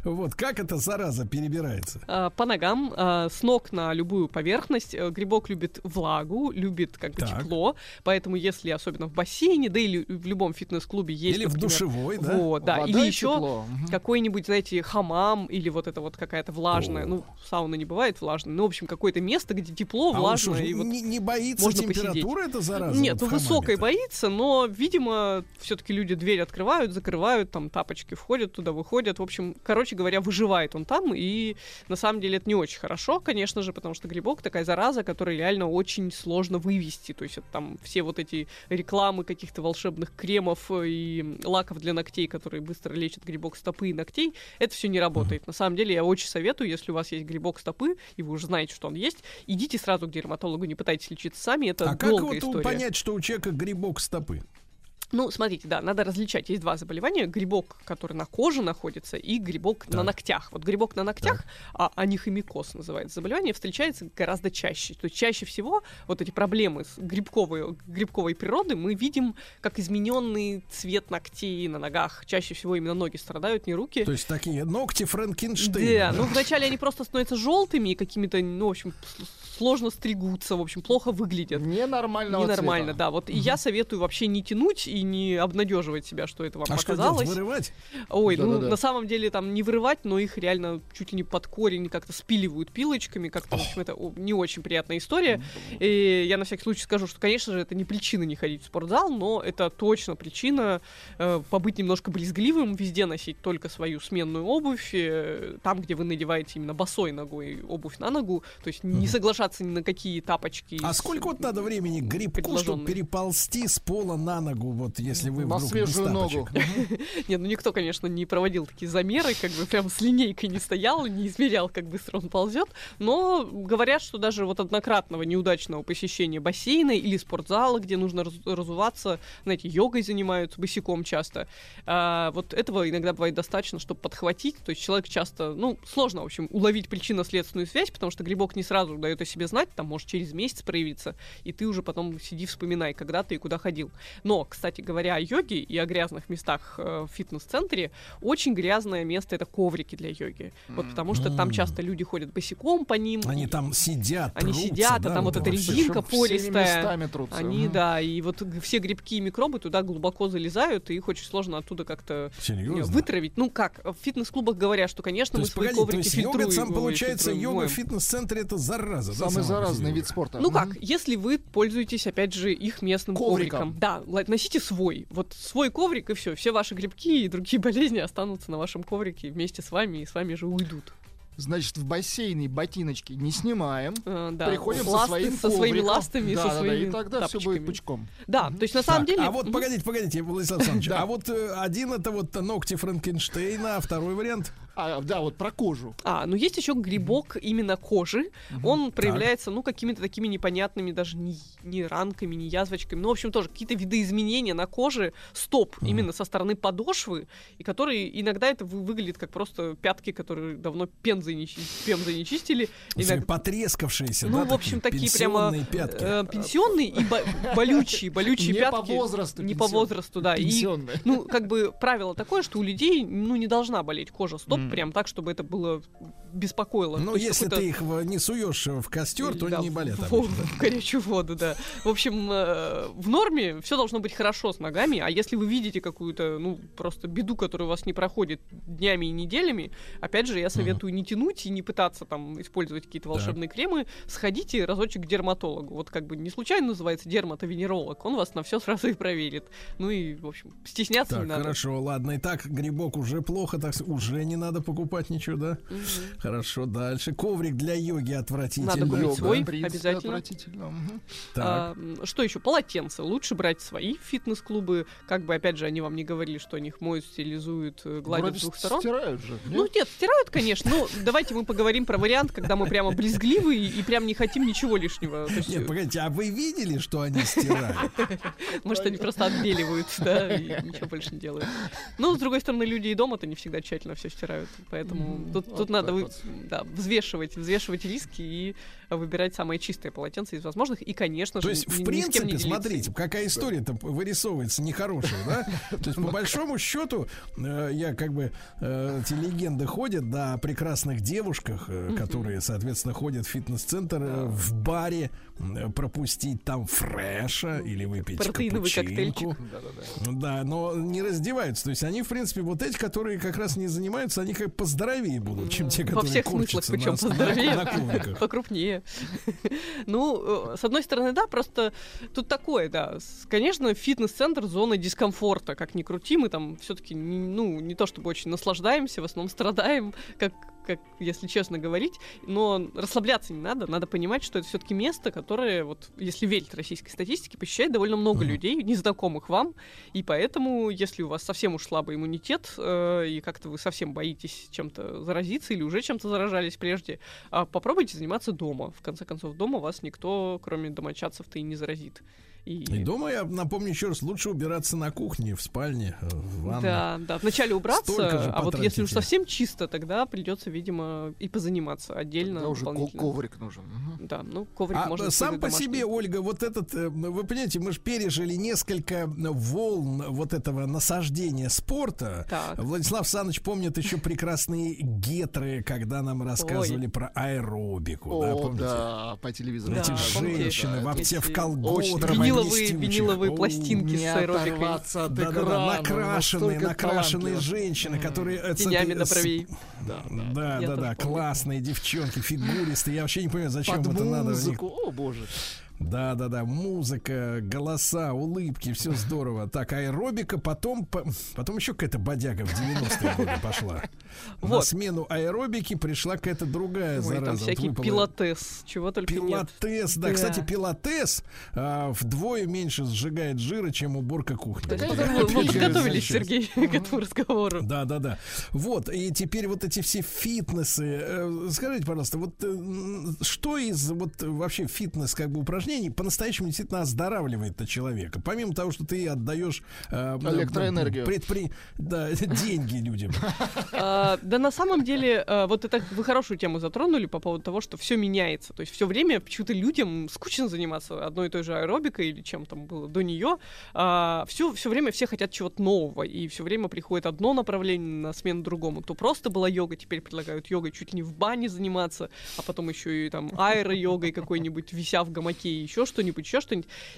Вот как эта зараза перебирается? По ногам, с ног на любую поверхность. Грибок любит влагу, любит тепло, поэтому если особенно в бассейне, да или в любом фитнес-клубе есть... Или в душевой, да? Вот, да. Вода или еще тепло. Какой-нибудь, знаете, хамам, или вот это вот какая-то влажная, сауна не бывает влажная, в общем, какое-то место, где тепло, влажное. И вот не боится можно температура посидеть. Это зараза? Нет, высокой боится, но, видимо, все-таки люди дверь открывают, закрывают, там тапочки входят, туда выходят, в общем, короче говоря, выживает он там, и на самом деле это не очень хорошо, конечно же, потому что грибок такая зараза, которую реально очень сложно вывести, то есть это, там все вот эти рекламы каких-то волшебных кремов и лаков для ногтей, которые быстро лечат грибок стопы и ногтей, это все не работает. На самом деле я очень советую, если у вас есть грибок стопы, и вы уже знаете, что он есть, идите сразу к дерматологу, не пытайтесь лечиться сами, это долгая история. А как понять, что у человека грибок стопы? Смотрите, да, надо различать. Есть два заболевания. Грибок, который на коже находится, и грибок на ногтях. Вот грибок на ногтях, анихомикоз называется заболевание, встречается гораздо чаще. То есть чаще всего вот эти проблемы с грибковой природы мы видим, как измененный цвет ногтей на ногах. Чаще всего именно ноги страдают, не руки. То есть такие ногти Франкенштейна. Да, вначале они просто становятся желтыми и какими-то, сложно стригутся, в общем, плохо выглядят. Ненормально. Ненормально, да. Вот и я советую вообще не тянуть и не обнадеживать себя, что это вам показалось. Что делать, вырывать? Ой, на самом деле там не вырывать, но их реально чуть ли не под корень как-то спиливают пилочками, как-то, в общем, это не очень приятная история. И я на всякий случай скажу, что, конечно же, это не причина не ходить в спортзал, но это точно причина побыть немножко брезгливым, везде носить только свою сменную обувь, там, где вы надеваете именно босой ногой обувь на ногу, то есть не соглашаться ни на какие тапочки. А сколько вот надо времени грибку, чтобы переползти с пола на ногу, вот если вы на вдруг свежую ногу? Нет, ну никто, конечно, не проводил такие замеры, как бы прям с линейкой не стоял, не измерял, как быстро он ползет, но говорят, что даже вот однократного неудачного посещения бассейна или спортзала, где нужно разуваться, знаете, йогой занимаются босиком часто, вот этого иногда бывает достаточно, чтобы подхватить, то есть человек часто, ну, сложно, в общем, уловить причинно-следственную связь, потому что грибок не сразу дает о себе знать, там может через месяц проявиться, и ты уже потом сиди, вспоминай, когда ты и куда ходил. Но, кстати говоря, о йоге и о грязных местах в фитнес-центре, очень грязное место — это коврики для йоги. Вот потому что там часто люди ходят босиком по ним. Они там сидят, трутся, а там вот эта резинка пористая. Они, да, и вот все грибки и микробы туда глубоко залезают, и их очень сложно оттуда как-то вытравить. Ну как, в фитнес-клубах говорят, что, конечно, мы свои коврики фильтруем. Сам получается, йога в фитнес-центре — это зараза. Самый заразный вид спорта. Ну как, если вы пользуетесь, опять же, их местным ковриком. Да, носите свой. Вот свой коврик, и все. Все ваши грибки и другие болезни останутся на вашем коврике вместе с вами, и с вами же уйдут. Значит, в бассейне ботиночки не снимаем, приходим со своими ластами, да, со своими тапочками. И тогда все будет пучком. Да, то есть на самом деле... А вот погодите, Владислав Александрович, а вот один — это вот ногти Франкенштейна, а второй вариант... да, вот про кожу. Ну есть еще грибок именно кожи. Он проявляется, какими-то такими непонятными, даже не ранками, не язвочками. Ну, в общем, тоже какие-то видоизменения на коже стоп, именно со стороны подошвы, и которые иногда это выглядит как просто пятки, которые давно пензой не чистили. Потрескавшиеся, в общем, такие прямо пенсионные и болючие пятки. Не по возрасту, да. Пенсионные. Ну, как бы правило такое, что у людей не должна болеть кожа стоп, прям так, чтобы это было беспокоило. Но если ты их не суешь в костер, то они не болят. В горячую воду, да. В общем, в норме все должно быть хорошо с ногами, а если вы видите какую-то, просто беду, которая у вас не проходит днями и неделями, опять же, я советую не тянуть и не пытаться там использовать какие-то волшебные кремы. Сходите разочек к дерматологу. Вот как бы не случайно называется дерматовенеролог. Он вас на все сразу и проверит. Ну и, в общем, стесняться не надо. Хорошо, ладно. И так грибок уже плохо, так уже не надо покупать ничего, да? Хорошо, дальше. Коврик для йоги отвратительно. Надо брать свой, обязательно. Что еще? Полотенца. Лучше брать свои фитнес-клубы. Как бы, опять же, они вам не говорили, что они их моют, стилизуют, гладят с двух сторон. Стирают же. Нет, стирают, конечно. Но давайте мы поговорим про вариант, когда мы прямо брезгливы и прям не хотим ничего лишнего. Нет, погодите, а вы видели, что они стирают? Может, они просто отбеливают, да, и ничего больше не делают. Но, с другой стороны, люди и дома-то не всегда тщательно все стирают, поэтому тут надо взвешивать риски и выбирать самые чистые полотенца из возможных, и, конечно же, ни с кем не делиться. То есть, в принципе, смотрите, какая история-то вырисовывается нехорошая, да? То есть, по большому счету, я как бы... Эти легенды ходят, да, о прекрасных девушках, которые, соответственно, ходят в фитнес-центр, в баре пропустить там фреша или выпить капучинку. Да, но не раздеваются. То есть, они, в принципе, вот эти, которые как раз не занимаются, они как поздоровее будут, чем те, которые корчатся на ковриках. Покрупнее. С одной стороны, да, просто тут такое, да. Конечно, фитнес-центр — зона дискомфорта, как ни крути, мы там все-таки, не то чтобы очень наслаждаемся, в основном страдаем, как если честно говорить, но расслабляться не надо, надо понимать, что это все-таки место, которое, вот, если верить российской статистике, посещает довольно много людей, незнакомых вам, и поэтому, если у вас совсем уж слабый иммунитет, и как-то вы совсем боитесь чем-то заразиться или уже чем-то заражались прежде, попробуйте заниматься дома. В конце концов, дома вас никто, кроме домочадцев-то, и не заразит. И дома, я напомню еще раз, лучше убираться на кухне, в спальне, в ванной. Да, вначале убраться, а вот если уж совсем чисто, тогда придется, видимо, и позаниматься отдельно. Тогда уже коврик нужен. Да, коврик можно... Сам по себе, Ольга, вот этот, вы понимаете, мы же пережили несколько волн вот этого насаждения спорта. Так. Владислав Александрович помнит еще прекрасные гетры, когда нам рассказывали про аэробику. Помните? По телевизору. Эти женщины в колготках. виниловые пластинки с аэробикой. Накрашенные женщины, которые... Тенями на бровей. Да, классные девчонки, фигуристые. Я вообще не понимаю, зачем это надо. О, боже. Да, музыка, голоса, улыбки, все здорово. Так, аэробика, потом еще какая-то бодяга в 90-е годы пошла. Вот. На смену аэробики пришла какая-то другая зараза. Там всякий пилатес, чего только нет. Пилатес, да. Кстати, пилатес вдвое меньше сжигает жира, чем уборка кухни. Вы подготовились, Сергей, к этому разговору. Да. Вот, и теперь вот эти все фитнесы. Скажите, пожалуйста, вот что из вот вообще фитнес как бы упражнений по-настоящему действительно оздоравливает-то человека. Помимо того, что ты отдаешь электроэнергию, деньги людям. Да, на самом деле, вот это вы хорошую тему затронули по поводу того, что все меняется. То есть все время почему-то людям скучно заниматься одной и той же аэробикой или чем там было до нее. Все время все хотят чего-то нового, и все время приходит одно направление на смену другому. То просто была йога, теперь предлагают йогой чуть ли не в бане заниматься, а потом еще и там аэро-йогой какой-нибудь, вися в гамаке, еще что-нибудь.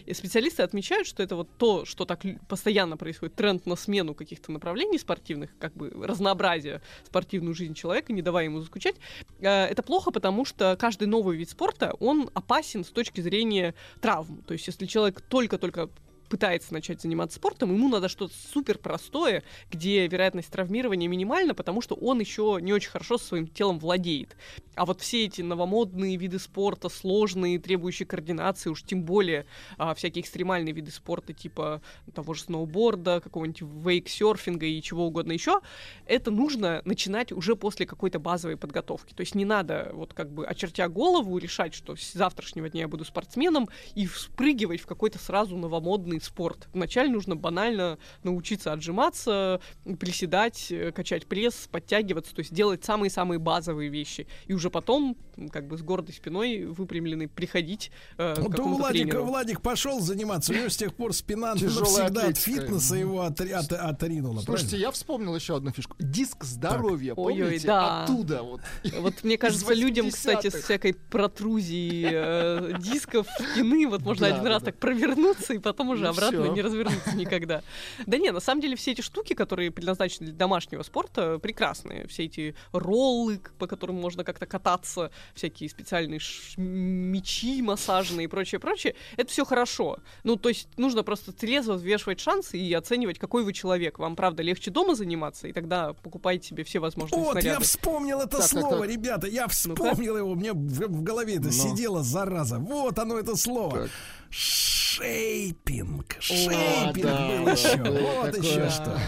И специалисты отмечают, что это вот то, что так постоянно происходит, тренд на смену каких-то направлений спортивных, как бы разнообразие спортивную жизнь человека, не давая ему заскучать. Это плохо, потому что каждый новый вид спорта, он опасен с точки зрения травм. То есть если человек только-только пытается начать заниматься спортом, ему надо что-то супер простое, где вероятность травмирования минимальна, потому что он еще не очень хорошо своим телом владеет. А вот все эти новомодные виды спорта, сложные, требующие координации, уж тем более всякие экстремальные виды спорта, типа того же сноуборда, какого-нибудь вейксерфинга и чего угодно еще, это нужно начинать уже после какой-то базовой подготовки. То есть не надо вот как бы очертя голову решать, что с завтрашнего дня я буду спортсменом, и вспрыгивать в какой-то сразу новомодный спорт. Вначале нужно банально научиться отжиматься, приседать, качать пресс, подтягиваться, то есть делать самые-самые базовые вещи. И уже потом, как бы с гордой спиной выпрямленной, приходить к какому-то тренеру. Владик пошел заниматься, у него с тех пор спина навсегда от фитнеса его отринула. Слушайте, правильно? Я вспомнил еще одну фишку. Диск здоровья, помните? Да. Оттуда. Вот мне кажется, людям, кстати, с всякой протрузией дисков спины, вот можно один раз так провернуться и потом уже обратно не развернуться никогда. Да не, на самом деле все эти штуки, которые предназначены для домашнего спорта, прекрасные. Все эти роллы, по которым можно как-то кататься, всякие специальные мячи массажные и прочее. Это все хорошо. Ну, то есть нужно просто трезво взвешивать шансы и оценивать, какой вы человек. Вам, правда, легче дома заниматься, и тогда покупайте себе все возможные снаряды. Вот, я вспомнил это слово, ребята. Я вспомнил его. У меня в голове это сидело, зараза. Вот оно, это слово. Шейпинг. Был еще. Вот еще что.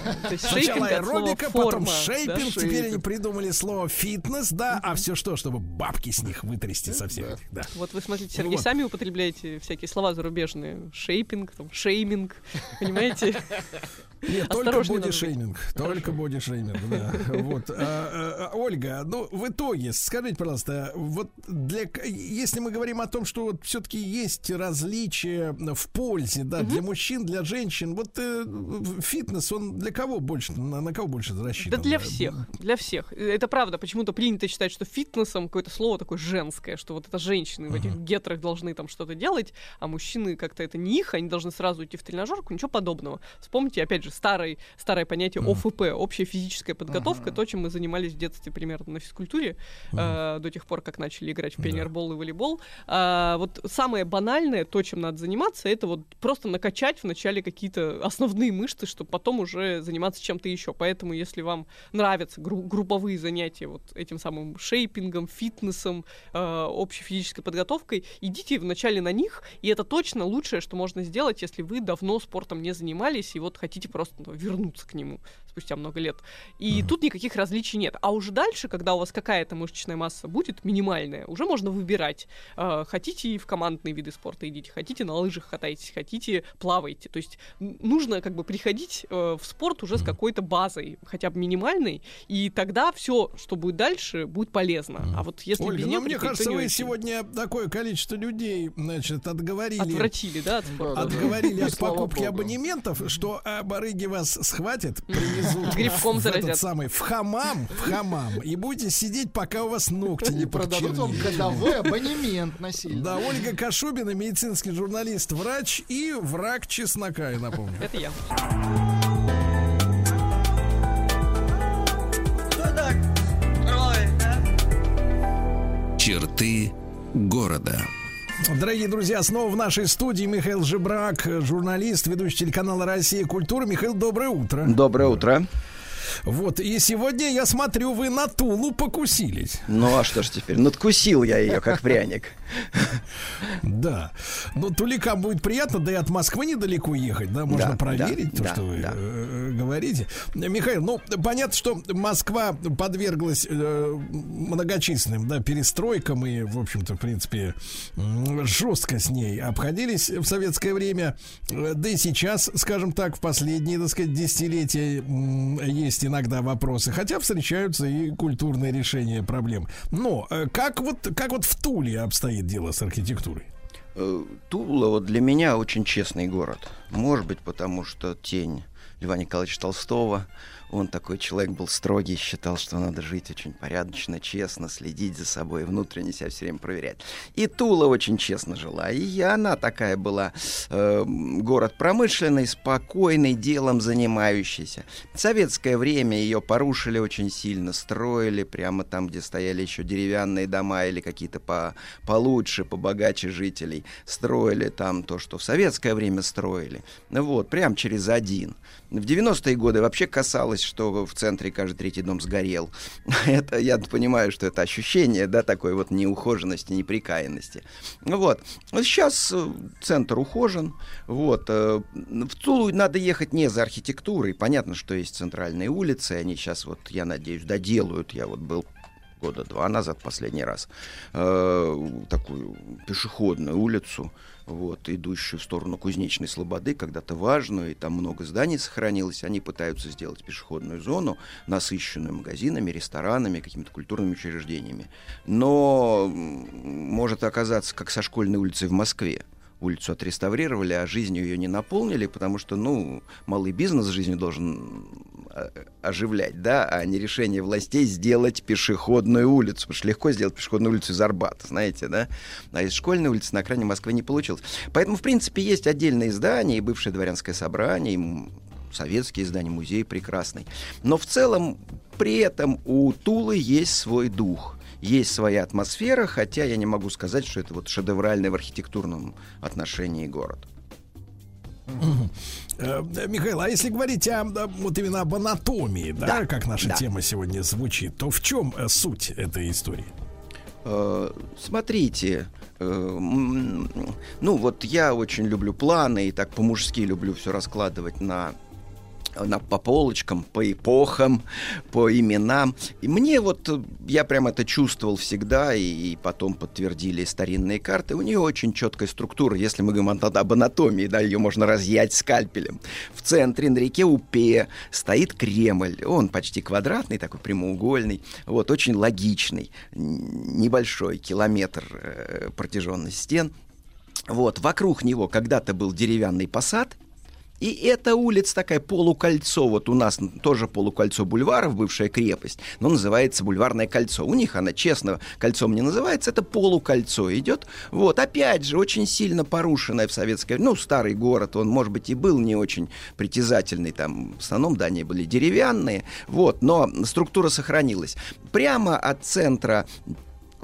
Сначала аэробика, потом шейпинг. Теперь они придумали слово фитнес, а все что, чтобы бабки с них вытрясти со всех. Вот вы смотрите, Сергей, сами употребляете всякие слова зарубежные. Шейпинг, шейминг, понимаете? Нет, только бодишейминг. Только бодишейминг, да. Вот. Ольга, в итоге, скажите, пожалуйста, вот если мы говорим о том, что вот все-таки есть различия в пользе, да, для мужчин, для женщин, вот фитнес, он для кого больше, на кого больше рассчитан? Да для всех. Это правда, почему-то принято считать, что фитнесом какое-то слово такое женское, что вот это женщины в этих гетрах должны там что-то делать, а мужчины как-то это не их, они должны сразу идти в тренажерку, ничего подобного. Вспомните, опять же, старое понятие ОФП, общая физическая подготовка, то, чем мы занимались в детстве примерно на физкультуре, до тех пор, как начали играть в пионербол и волейбол. Вот самое банальное, то, чем надо заниматься, это вот просто накачать вначале какие-то основные мышцы, чтобы потом уже заниматься чем-то еще. Поэтому, если вам нравятся групповые занятия вот этим самым шейпингом, фитнесом, общей физической подготовкой, идите вначале на них, и это точно лучшее, что можно сделать, если вы давно спортом не занимались и вот хотите просто вернуться к нему спустя много лет. И тут никаких различий нет. А уже дальше, когда у вас какая-то мышечная масса будет минимальная, уже можно выбирать. Хотите в командные виды спорта идите, хотите на лыжах катайтесь, хотите плавайте. То есть нужно как бы приходить в спорт уже с какой-то базой, хотя бы минимальной, и тогда все, что будет дальше, будет полезно. А вот если Ольга, без нее... Мне кажется, вы сегодня такое количество людей, значит, отговорили... Отвратили, да? Отговорили от покупки абонементов, что... барыги вас схватят, привезут грибком в хамам, и будете сидеть, пока у вас ногти не подчернили. Продадут вам годовой абонемент насильно. Да, Ольга Кашубина, медицинский журналист, врач и враг чеснока, я напомню. Это я. Черты города. Дорогие друзья, снова в нашей студии Михаил Жебрак, журналист, ведущий телеканала «Россия. Культура». Михаил, доброе утро. Доброе утро. Вот, и сегодня, я смотрю, вы на Тулу покусились. Ну, а что ж теперь? Надкусил я ее, как пряник. Да. Ну, туликам будет приятно, да и от Москвы недалеко ехать, да? Можно проверить то, что вы говорите. Михаил, ну, понятно, что Москва подверглась многочисленным, да, перестройкам и, в общем-то, в принципе, жестко с ней обходились в советское время. Да и сейчас, скажем так, в последние, так сказать, десятилетия есть иногда вопросы, хотя встречаются и культурные решения проблем. Но как вот в Туле обстоит дело с архитектурой? Тула вот для меня очень честный город. Может быть, потому что тень Льва Николаевича Толстого. Он такой человек был строгий, считал, что надо жить очень порядочно, честно, следить за собой, внутренне себя все время проверять. И Тула очень честно жила. И она такая была, город промышленный, спокойный, делом занимающийся. В советское время ее порушили очень сильно, строили прямо там, где стояли еще деревянные дома или какие-то получше, побогаче жителей. Строили там то, что в советское время строили. Вот, прям через один. В 90-е годы вообще касалось, что в центре каждый третий дом сгорел. Это, я понимаю, что это ощущение, да, такой вот неухоженности, неприкаянности. Вот. Сейчас центр ухожен. Вот. В Тулу надо ехать не за архитектурой. Понятно, что есть центральные улицы, они сейчас, вот, я надеюсь, доделают. Я вот был года два назад последний раз такую пешеходную улицу, вот, идущую в сторону Кузнечной Слободы, когда-то важную, и там много зданий сохранилось. Они пытаются сделать пешеходную зону, насыщенную магазинами, ресторанами, какими-то культурными учреждениями. Но может оказаться, как со школьной улицей в Москве. Улицу отреставрировали, а жизнью ее не наполнили, потому что, ну, малый бизнес жизнью должен оживлять, да, а не решение властей сделать пешеходную улицу. Потому что легко сделать пешеходную улицу из Арбата, знаете, да? А из школьной улицы на окраине Москвы не получилось. Поэтому, в принципе, есть отдельные здания, и бывшее дворянское собрание, и советские здания, музей прекрасный. Но в целом при этом у Тулы есть свой дух. Есть своя атмосфера, хотя я не могу сказать, что это вот шедевральный в архитектурном отношении город. Михаил, а если говорить вот именно об анатомии, да, как наша тема сегодня звучит, то в чем суть этой истории? Смотрите, ну вот я очень люблю планы и так по-мужски люблю все раскладывать по полочкам, по эпохам, по именам. И мне вот, я прям это чувствовал всегда, и потом подтвердили старинные карты. У нее очень четкая структура, если мы говорим об анатомии, да, ее можно разъять скальпелем. В центре на реке Упе стоит Кремль. Он почти квадратный, такой прямоугольный, вот, очень логичный, небольшой, километр протяженность стен. Вот, вокруг него когда-то был деревянный посад. И эта улица такая полукольцо, вот у нас тоже полукольцо бульваров, бывшая крепость, но называется Бульварное кольцо. У них она, честно, кольцом не называется, это полукольцо идет. Вот, опять же, очень сильно порушенная в советское время, ну, старый город, он, может быть, и был не очень притязательный, там, в основном здания были деревянные, вот, но структура сохранилась. Прямо от центра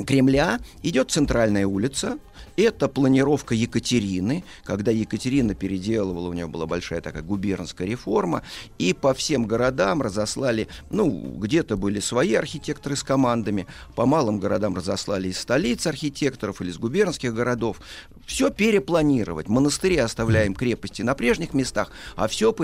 Кремля идет центральная улица. Это планировка Екатерины, когда Екатерина переделывала, у нее была большая такая губернская реформа, и по всем городам разослали, ну, где-то были свои архитекторы с командами, по малым городам разослали из столиц архитекторов или из губернских городов. Все перепланировать. Монастыри оставляем, крепости на прежних местах, а все,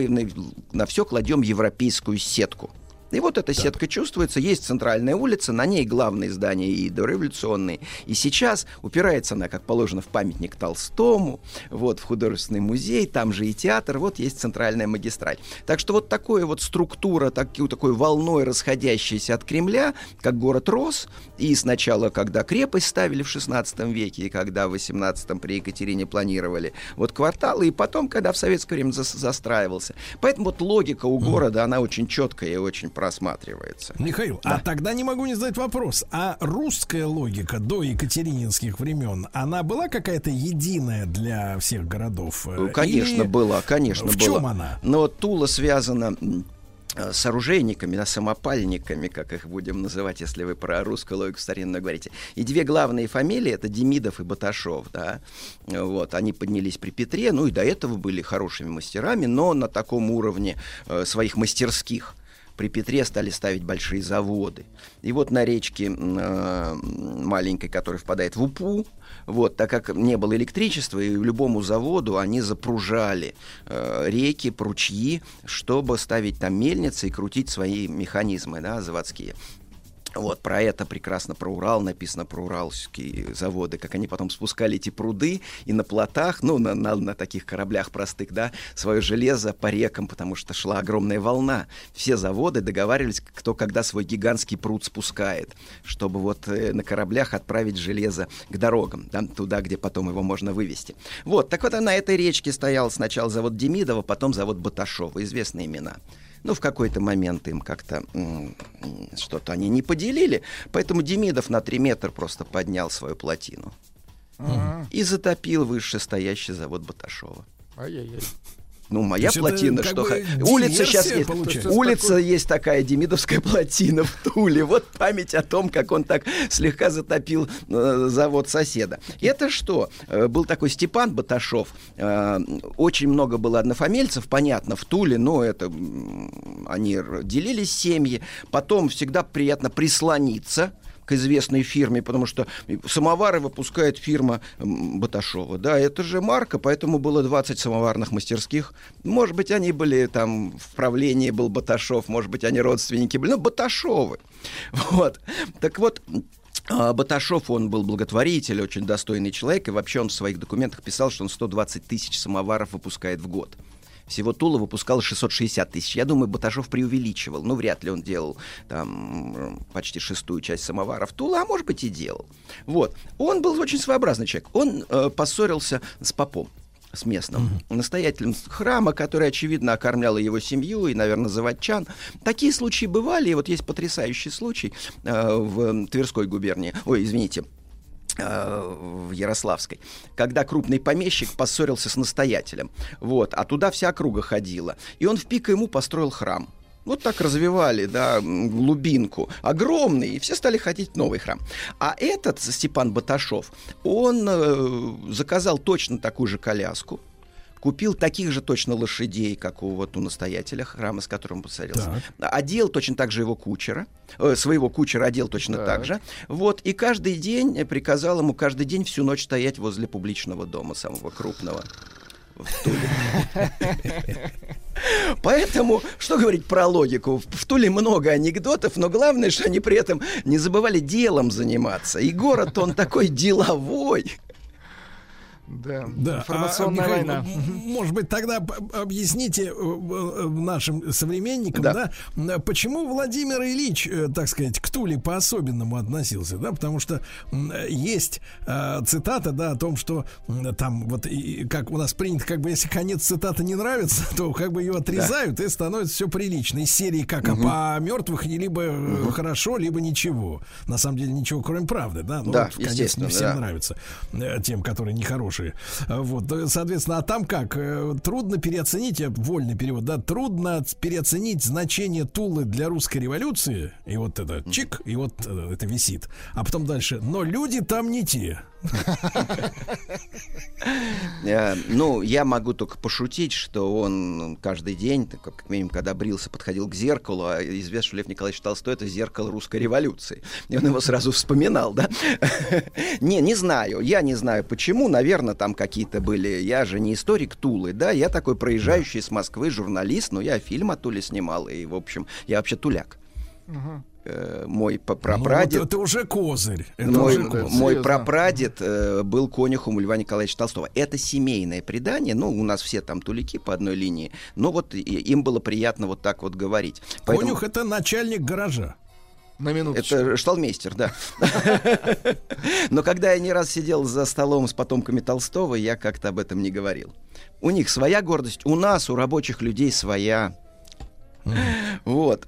на все кладем европейскую сетку. И вот эта сетка чувствуется, есть центральная улица, на ней главные здания и дореволюционные. И сейчас упирается она, как положено, в памятник Толстому, вот, в художественный музей, там же и театр, вот есть центральная магистраль. Так что вот такая вот структура, такой волной расходящейся от Кремля, как город рос, и сначала, когда крепость ставили в 16 веке, и когда в 18-м при Екатерине планировали вот кварталы, и потом, когда в советское время застраивался. Поэтому вот логика у города, она очень четкая и очень простая. просматривается. Михаил, да. А тогда не могу не задать вопрос. А русская логика до екатерининских времен, она была какая-то единая для всех городов? Конечно, была, конечно, была. В чем она? Но Тула связана с оружейниками, да, самопальниками, как их будем называть, если вы про русскую логику старинную говорите. И две главные фамилии — это Демидов и Баташёв, да. Вот, они поднялись при Петре, ну и до этого были хорошими мастерами, но на таком уровне своих мастерских. При Петре стали ставить большие заводы. И вот на речке маленькой, которая впадает в Упу, вот, так как не было электричества, и любому заводу они запружали реки, пручьи, чтобы ставить там мельницы и крутить свои механизмы, да, заводские. Вот, про это прекрасно, про Урал написано, про уральские заводы, как они потом спускали эти пруды и на плотах, ну, на таких кораблях простых, да, свое железо по рекам, потому что шла огромная волна. Все заводы договаривались, кто когда свой гигантский пруд спускает, чтобы вот на кораблях отправить железо к дорогам, да, туда, где потом его можно вывести. Вот, так вот на этой речке стоял сначала завод Демидова, потом завод Баташёва, известные имена. Ну, в какой-то момент им как-то что-то они не поделили, поэтому Демидов на 3 метра просто поднял свою плотину и затопил вышестоящий завод Баташёва. Ай-яй-яй. Ну, моя плотина, что... Улица сейчас есть. Улица есть такая, Демидовская плотина в Туле. Вот память о том, как он так слегка затопил завод соседа. Это что? Был такой Степан Баташёв. Очень много было однофамильцев, понятно, в Туле, но это... Они делились семьи. Потом всегда приятно прислониться к известной фирме, потому что самовары выпускает фирма Баташёва. Да, это же марка, поэтому было 20 самоварных мастерских. Может быть, они были там, в правлении был Баташёв, может быть, они родственники были, но Баташёвы. Вот. Так вот, Баташёв, он был благотворитель, очень достойный человек, и вообще он в своих документах писал, что он 120 тысяч самоваров выпускает в год. Всего Тула выпускал 660 тысяч. Я думаю, Баташёв преувеличивал. Ну, вряд ли он делал там почти шестую часть самоваров Тула, а может быть и делал. Вот. Он был очень своеобразный человек. Он поссорился с попом, с местным настоятелем храма, который, очевидно, окормлял его семью и, наверное, заводчан. Такие случаи бывали. И вот есть потрясающий случай в Тверской губернии. Ой, извините, в Ярославской, когда крупный помещик поссорился с настоятелем. Вот, а туда вся округа ходила. И он в пик ему построил храм. Вот так развивали, да, глубинку. Огромный, и все стали ходить в новый храм. А этот Степан Баташёв, он заказал точно такую же коляску, купил таких же точно лошадей, как у, вот, у настоятеля храма, с которым он поссорился. Да. Одел точно так же его кучера. Своего кучера одел точно так же. Вот, и каждый день приказал ему каждый день всю ночь стоять возле публичного дома, самого крупного в Туле. Поэтому, что говорить про логику? В Туле много анекдотов, но главное, что они при этом не забывали делом заниматься. И город, он такой деловой. Да, да. Информационная война. Может быть, тогда объясните нашим современникам, да, почему Владимир Ильич, так сказать, к Туле по-особенному относился, да, потому что есть цитата, да, о том, что там вот, и, как у нас принято, как бы, если конец цитаты не нравится, то как бы ее отрезают, да, и становится все прилично. Из серии как о мертвых либо хорошо, либо ничего. На самом деле ничего, кроме правды, да, но да, вот, конец не всем нравится, тем, которые нехорошие. Вот, соответственно, а там как? Трудно переоценить, вольный перевод, да, трудно переоценить значение Тулы для русской революции. И вот это чик, и вот это висит. А потом дальше, но люди там не те. Ну, я могу только пошутить, что он каждый день, как минимум, когда брился, подходил к зеркалу, а известно, что Лев Николаевич Толстой — это зеркало русской революции. И он его сразу вспоминал, да? Не знаю, я не знаю почему, наверное, там какие-то были, я же не историк Тулы, да, я такой проезжающий с Москвы журналист, но я фильм о Туле снимал, и, в общем, я вообще туляк. Мой прапрадед... Ну, это уже козырь. Это мой прапрадед был конюхом у Льва Николаевича Толстого. Это семейное предание. Ну, у нас все там туляки по одной линии. Но вот им было приятно вот так вот говорить. Поэтому... Конюх — это начальник гаража. На минуточку. Это шталмейстер, да. Но когда я не раз сидел за столом с потомками Толстого, я как-то об этом не говорил. У них своя гордость, у нас, у рабочих людей, своя. Вот.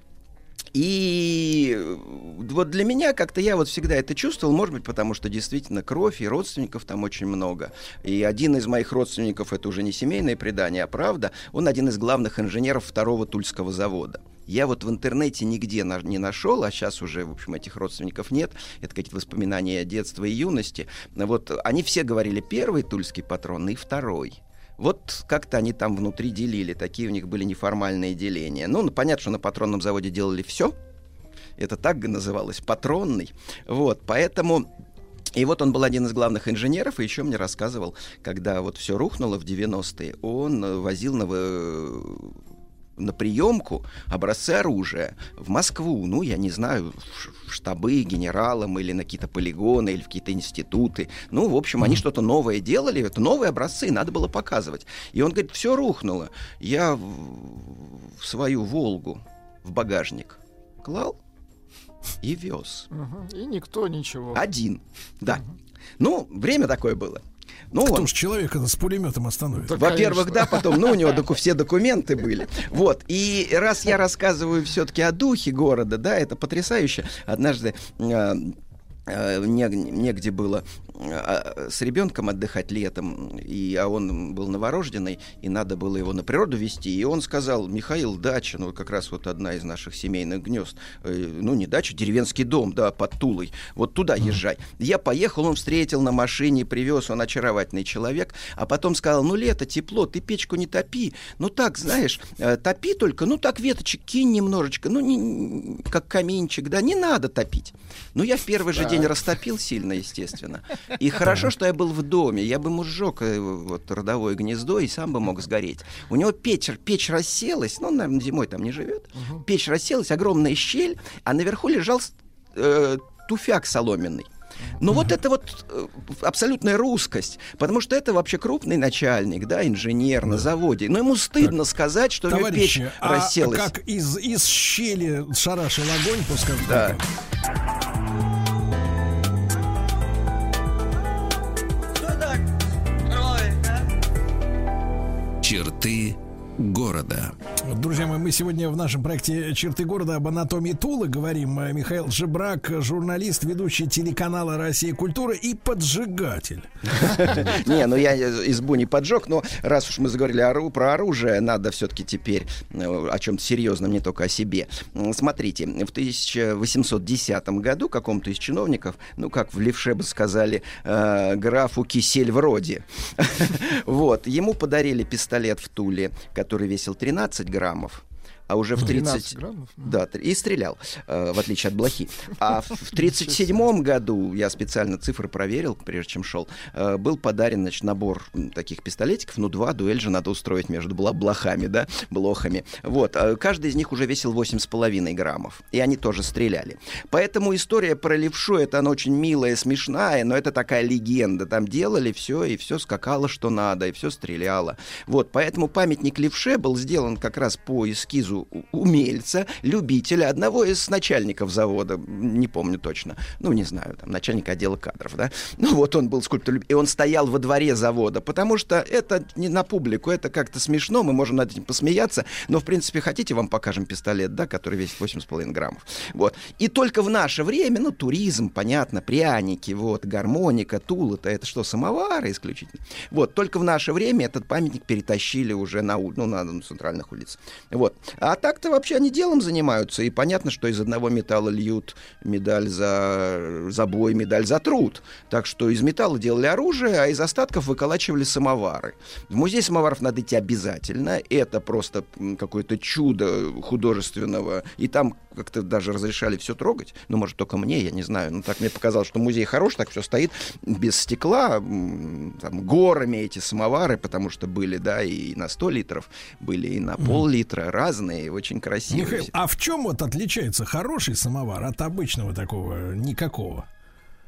И вот для меня как-то я вот всегда это чувствовал, может быть, потому что действительно кровь и родственников там очень много. И один из моих родственников, это уже не семейное предание, а правда, он один из главных инженеров второго Тульского завода. Я вот в интернете нигде не нашел, а сейчас уже, в общем, этих родственников нет. Это какие-то воспоминания детства и юности. Вот они все говорили первый тульский патрон и второй. Вот как-то они там внутри делили, такие у них были неформальные деления. Ну, понятно, что на патронном заводе делали все. Это так называлось, патронный. Вот, поэтому... И вот он был один из главных инженеров, и еще мне рассказывал, когда вот все рухнуло в 90-е, он возил на приемку образцы оружия в Москву, ну, я не знаю, в штабы генералам или на какие-то полигоны, или в какие-то институты. Ну, в общем, они что-то новое делали, это новые образцы, надо было показывать. И он говорит, все рухнуло. Я в свою «Волгу» в багажник клал и вез. И никто ничего. Один, да. Ну, время такое было. Ну, потому что человек с пулеметом остановит. Да, во-первых, конечно. Да, потом, ну, у него все документы были. Вот, и раз я рассказываю все-таки о духе города, да, это потрясающе. Однажды негде было с ребенком отдыхать летом, а он был новорожденный, и надо было его на природу везти, и он сказал: Михаил, дача, ну, как раз вот одна из наших семейных гнезд, ну, не дача, деревенский дом, да, под Тулой, вот туда езжай. Я поехал, он встретил на машине, привез, он очаровательный человек, а потом сказал: ну, лето, тепло, ты печку не топи, ну, так, знаешь, топи только, ну, так веточек кинь немножечко, ну, не, как каминчик, да, не надо топить. Ну, я в первый же день растопил сильно, естественно. И хорошо, что я был в доме. Я бы сжег вот родовое гнездо и сам бы мог сгореть. У него печь расселась. Ну, он, наверное, зимой там не живет. Печь расселась, огромная щель, а наверху лежал туфяк соломенный. Но вот это вот абсолютная русскость, потому что это вообще крупный начальник, да, инженер на заводе. Но ему стыдно сказать, что у него печь расселась. Как из щели шарашил огонь, пускай. Да. Черты города. Друзья мои, мы сегодня в нашем проекте «Черты города» об анатомии Тулы говорим. Михаил Жебрак, журналист, ведущий телеканала «Россия. Культура» и поджигатель. Не, ну я избу не поджег, но раз уж мы заговорили про оружие, надо все-таки теперь о чем-то серьезном, не только о себе. Смотрите, в 1810 году какому-то из чиновников, ну как в левше бы сказали, графу Кисельвроде, вот, ему подарили пистолет в Туле, который весил 13 граммов, а уже в 30... Да, и стрелял, в отличие от блохи. А в 37 году, я специально цифры проверил, прежде чем шел, был подарен, значит, набор таких пистолетиков, ну, два, дуэль же надо устроить между блохами, да, блохами. Вот, каждый из них уже весил 8,5 граммов, и они тоже стреляли. Поэтому история про левшу, это она очень милая, смешная, но это такая легенда. Там делали все, и все скакало, что надо, и все стреляло. Вот, поэтому памятник левше был сделан как раз по эскизу умельца, любителя, одного из начальников завода, не помню точно, ну, не знаю, там, начальника отдела кадров, да, ну, вот он был скульптор, и он стоял во дворе завода, потому что это не на публику, это как-то смешно, мы можем над этим посмеяться, но, в принципе, хотите, вам покажем пистолет, да, который весит 8,5 граммов, вот, и только в наше время, ну, туризм, понятно, пряники, вот, гармоника, Тула-то, это что, самовары исключительно, вот, только в наше время этот памятник перетащили уже на центральных улицах, вот. А так-то вообще они делом занимаются, и понятно, что из одного металла льют медаль за бой, медаль за труд. Так что из металла делали оружие, а из остатков выколачивали самовары. В музей самоваров надо идти обязательно, это просто какое-то чудо художественного, и там как-то даже разрешали все трогать, ну, может, только мне, я не знаю, но так мне показалось, что музей хорош, так все стоит без стекла, там, горами эти самовары, потому что были, да, и на 100 литров, были и на пол-литра, разные, очень красивые. Михаил, а в чем вот отличается хороший самовар от обычного такого никакого?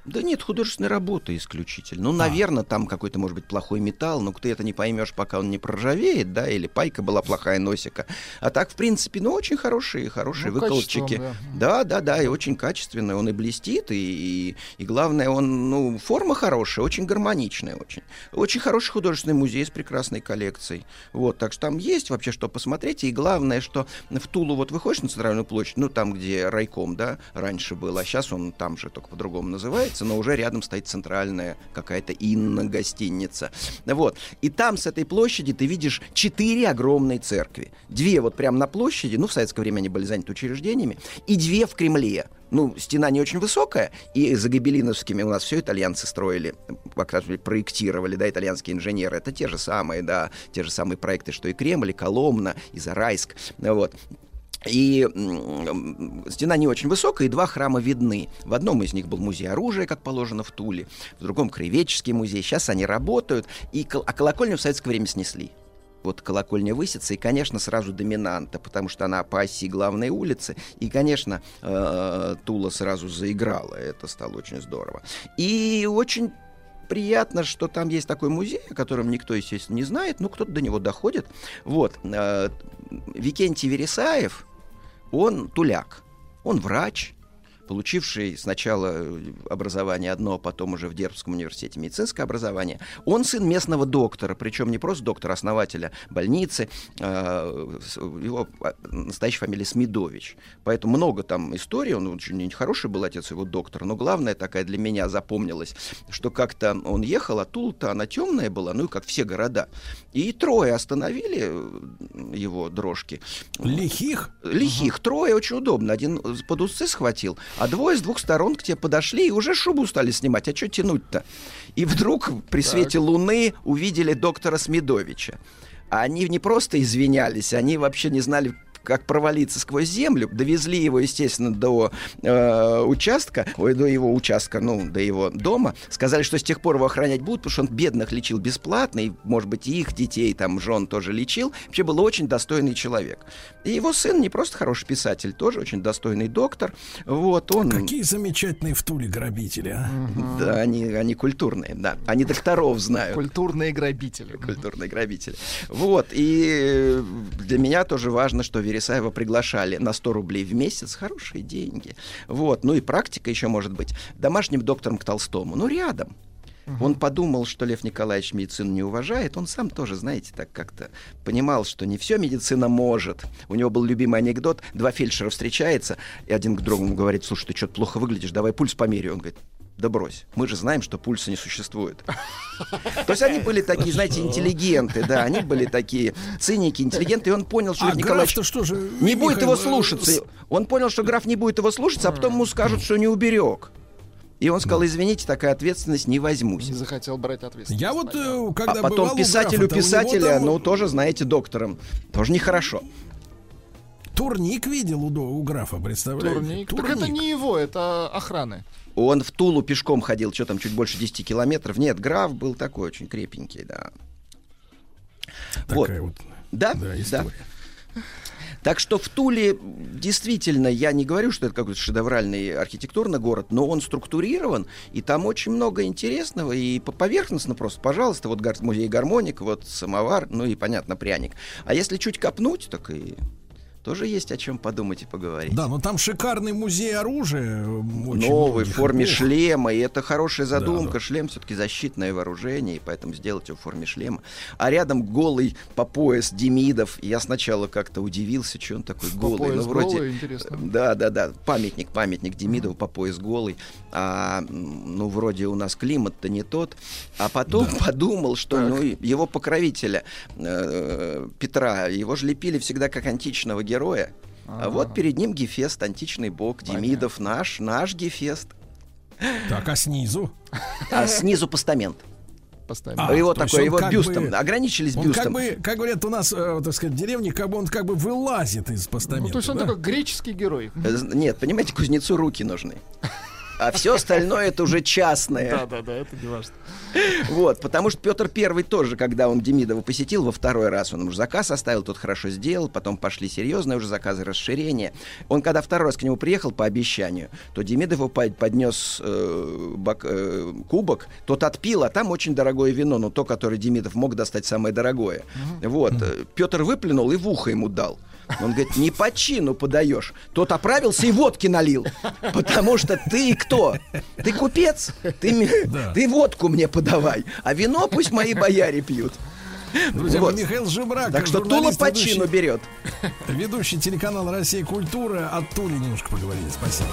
Да нет, художественная работа исключительно. Ну, наверное, там какой-то, может быть, плохой металл, но ты это не поймешь, пока он не проржавеет, да, или пайка была плохая носика. А так, в принципе, ну, очень хорошие ну, выколчики. Да, и очень качественный, он и блестит, и главное, он, ну, форма хорошая, очень гармоничная, очень. Очень хороший художественный музей с прекрасной коллекцией. Вот, так что там есть вообще что посмотреть, и главное, что в Тулу вот выходишь на Центральную площадь, ну, там, где райком, да, раньше был, а сейчас он там же, только по-другому называется, но уже рядом стоит центральная какая-то инна-гостиница. Вот. И там с этой площади ты видишь 4 огромные церкви. 2 вот прямо на площади, ну, в советское время они были заняты учреждениями, и 2 в Кремле. Ну, стена не очень высокая, и за гобелиновскими у нас все итальянцы строили, проектировали, да, итальянские инженеры. Это те же самые, да, те же самые проекты, что и Кремль, и Коломна, и Зарайск. Вот. И стена не очень высокая, и 2 храма видны. В одном из них был музей оружия, как положено, в Туле. В другом — краеведческий музей. Сейчас они работают. А колокольню в советское время снесли. Вот колокольня Высица, и, конечно, сразу доминанта, потому что она по оси главной улицы, и, конечно, Тула сразу заиграла. Это стало очень здорово. И очень приятно, что там есть такой музей, о котором никто, естественно, не знает, но кто-то до него доходит. Вот. Викентий Вересаев, он туляк, он врач, получивший сначала образование одно, потом уже в Дербском университете медицинское образование. Он сын местного доктора, причем не просто доктора, основателя больницы. Его настоящая фамилия Смидович. Поэтому много там историй. Он очень хороший был, отец его доктор. Но главное, такая для меня запомнилась, что как-то он ехал, а Тула-то она темная была, ну и как все города. И 3 остановили его дрожки. Лихих. 3 очень удобно. Один под усы схватил, а 2 с 2 сторон к тебе подошли и уже шубу стали снимать. А что тянуть-то? И вдруг при свете луны увидели доктора Смидовича. А они не просто извинялись, они вообще не знали, как провалиться сквозь землю. Довезли его, естественно, до до его дома. Сказали, что с тех пор его охранять будут, потому что он бедных лечил бесплатно, и, может быть, и их детей, там, жен тоже лечил. Вообще был очень достойный человек. И его сын не просто хороший писатель, тоже очень достойный доктор. Вот он... Какие замечательные в Туле грабители, а? Угу. Да, они культурные, да. Они докторов знают. Культурные грабители. Вот, и для меня тоже важно, что Вересаева приглашали на 100 рублей в месяц. Хорошие деньги. Вот. Ну и практика еще может быть. Домашним доктором к Толстому. Ну, рядом. Угу. Он подумал, что Лев Николаевич медицину не уважает. Он сам тоже, знаете, так как-то понимал, что не все медицина может. У него был любимый анекдот. 2 фельдшера встречаются, и один к другому говорит: слушай, ты что-то плохо выглядишь, давай пульс померяй. Он говорит: да брось, мы же знаем, что пульса не существует. То есть они были такие, знаете, интеллигенты, да, они были такие циники, интеллигенты, и он понял, что Николаевич не будет его слушаться. Он понял, что граф не будет его слушаться, а потом ему скажут, что не уберег. И он сказал: извините, такая ответственность, не возьмусь. Не захотел брать ответственность. Я вот, когда бывал у графа, потом писателю писателя, ну, тоже, знаете, доктором, тоже нехорошо. Турник видел у графа, представляете? Турник. Так это не его, это охраны. Он в Тулу пешком ходил, что там, чуть больше 10 километров. Нет, граф был такой очень крепенький, да. Такая вот, да, история. Да. Так что в Туле действительно, я не говорю, что это какой-то шедевральный архитектурный город, но он структурирован, и там очень много интересного, и поверхностно просто, пожалуйста, вот музей гармоник, вот самовар, ну и, понятно, пряник. А если чуть копнуть, так и... Тоже есть о чем подумать и поговорить. Да, но там шикарный музей оружия. Новый, в форме шлема. И это хорошая задумка. Да. Шлем все-таки защитное вооружение, и поэтому сделать его в форме шлема. А рядом голый по пояс Демидов. Я сначала как-то удивился, что он такой голый. Ну, вроде... интересно. Да. Памятник Демидову по пояс голый. Ну, вроде у нас климат-то не тот. А потом подумал, что его покровителя Петра, его же лепили всегда как античного героя. А вот перед ним Гефест, античный бог. Понятно. Демидов наш Гефест. Так, а снизу? А снизу постамент. Его такой, его бюстом. Ограничились бюстом. Как говорят у нас, так сказать, в деревне, как бы он как бы вылазит из постамента. То есть он такой греческий герой. Нет, понимаете, кузнецу руки нужны. а все остальное это уже частное. Да, это не важно. Вот, потому что Петр Первый тоже, когда он Демидова посетил во второй раз, он уже заказ оставил, тот хорошо сделал, потом пошли серьезные уже заказы, расширения. Он, когда второй раз к нему приехал по обещанию, то Демидов его поднес кубок, тот отпил, а там очень дорогое вино, но то, которое Демидов мог достать самое дорогое. Вот, Петр выплюнул и в ухо ему дал. Он говорит, не по чину подаешь. Тот оправился и водки налил. Потому что ты кто? Ты купец? Ты водку мне подавай. А вино пусть мои бояре пьют. Друзья, вот. Михаил Жебрак. Так что Тула по чину берет. Ведущий телеканала «Россия. Культура». От Тулы немножко поговорили. Спасибо.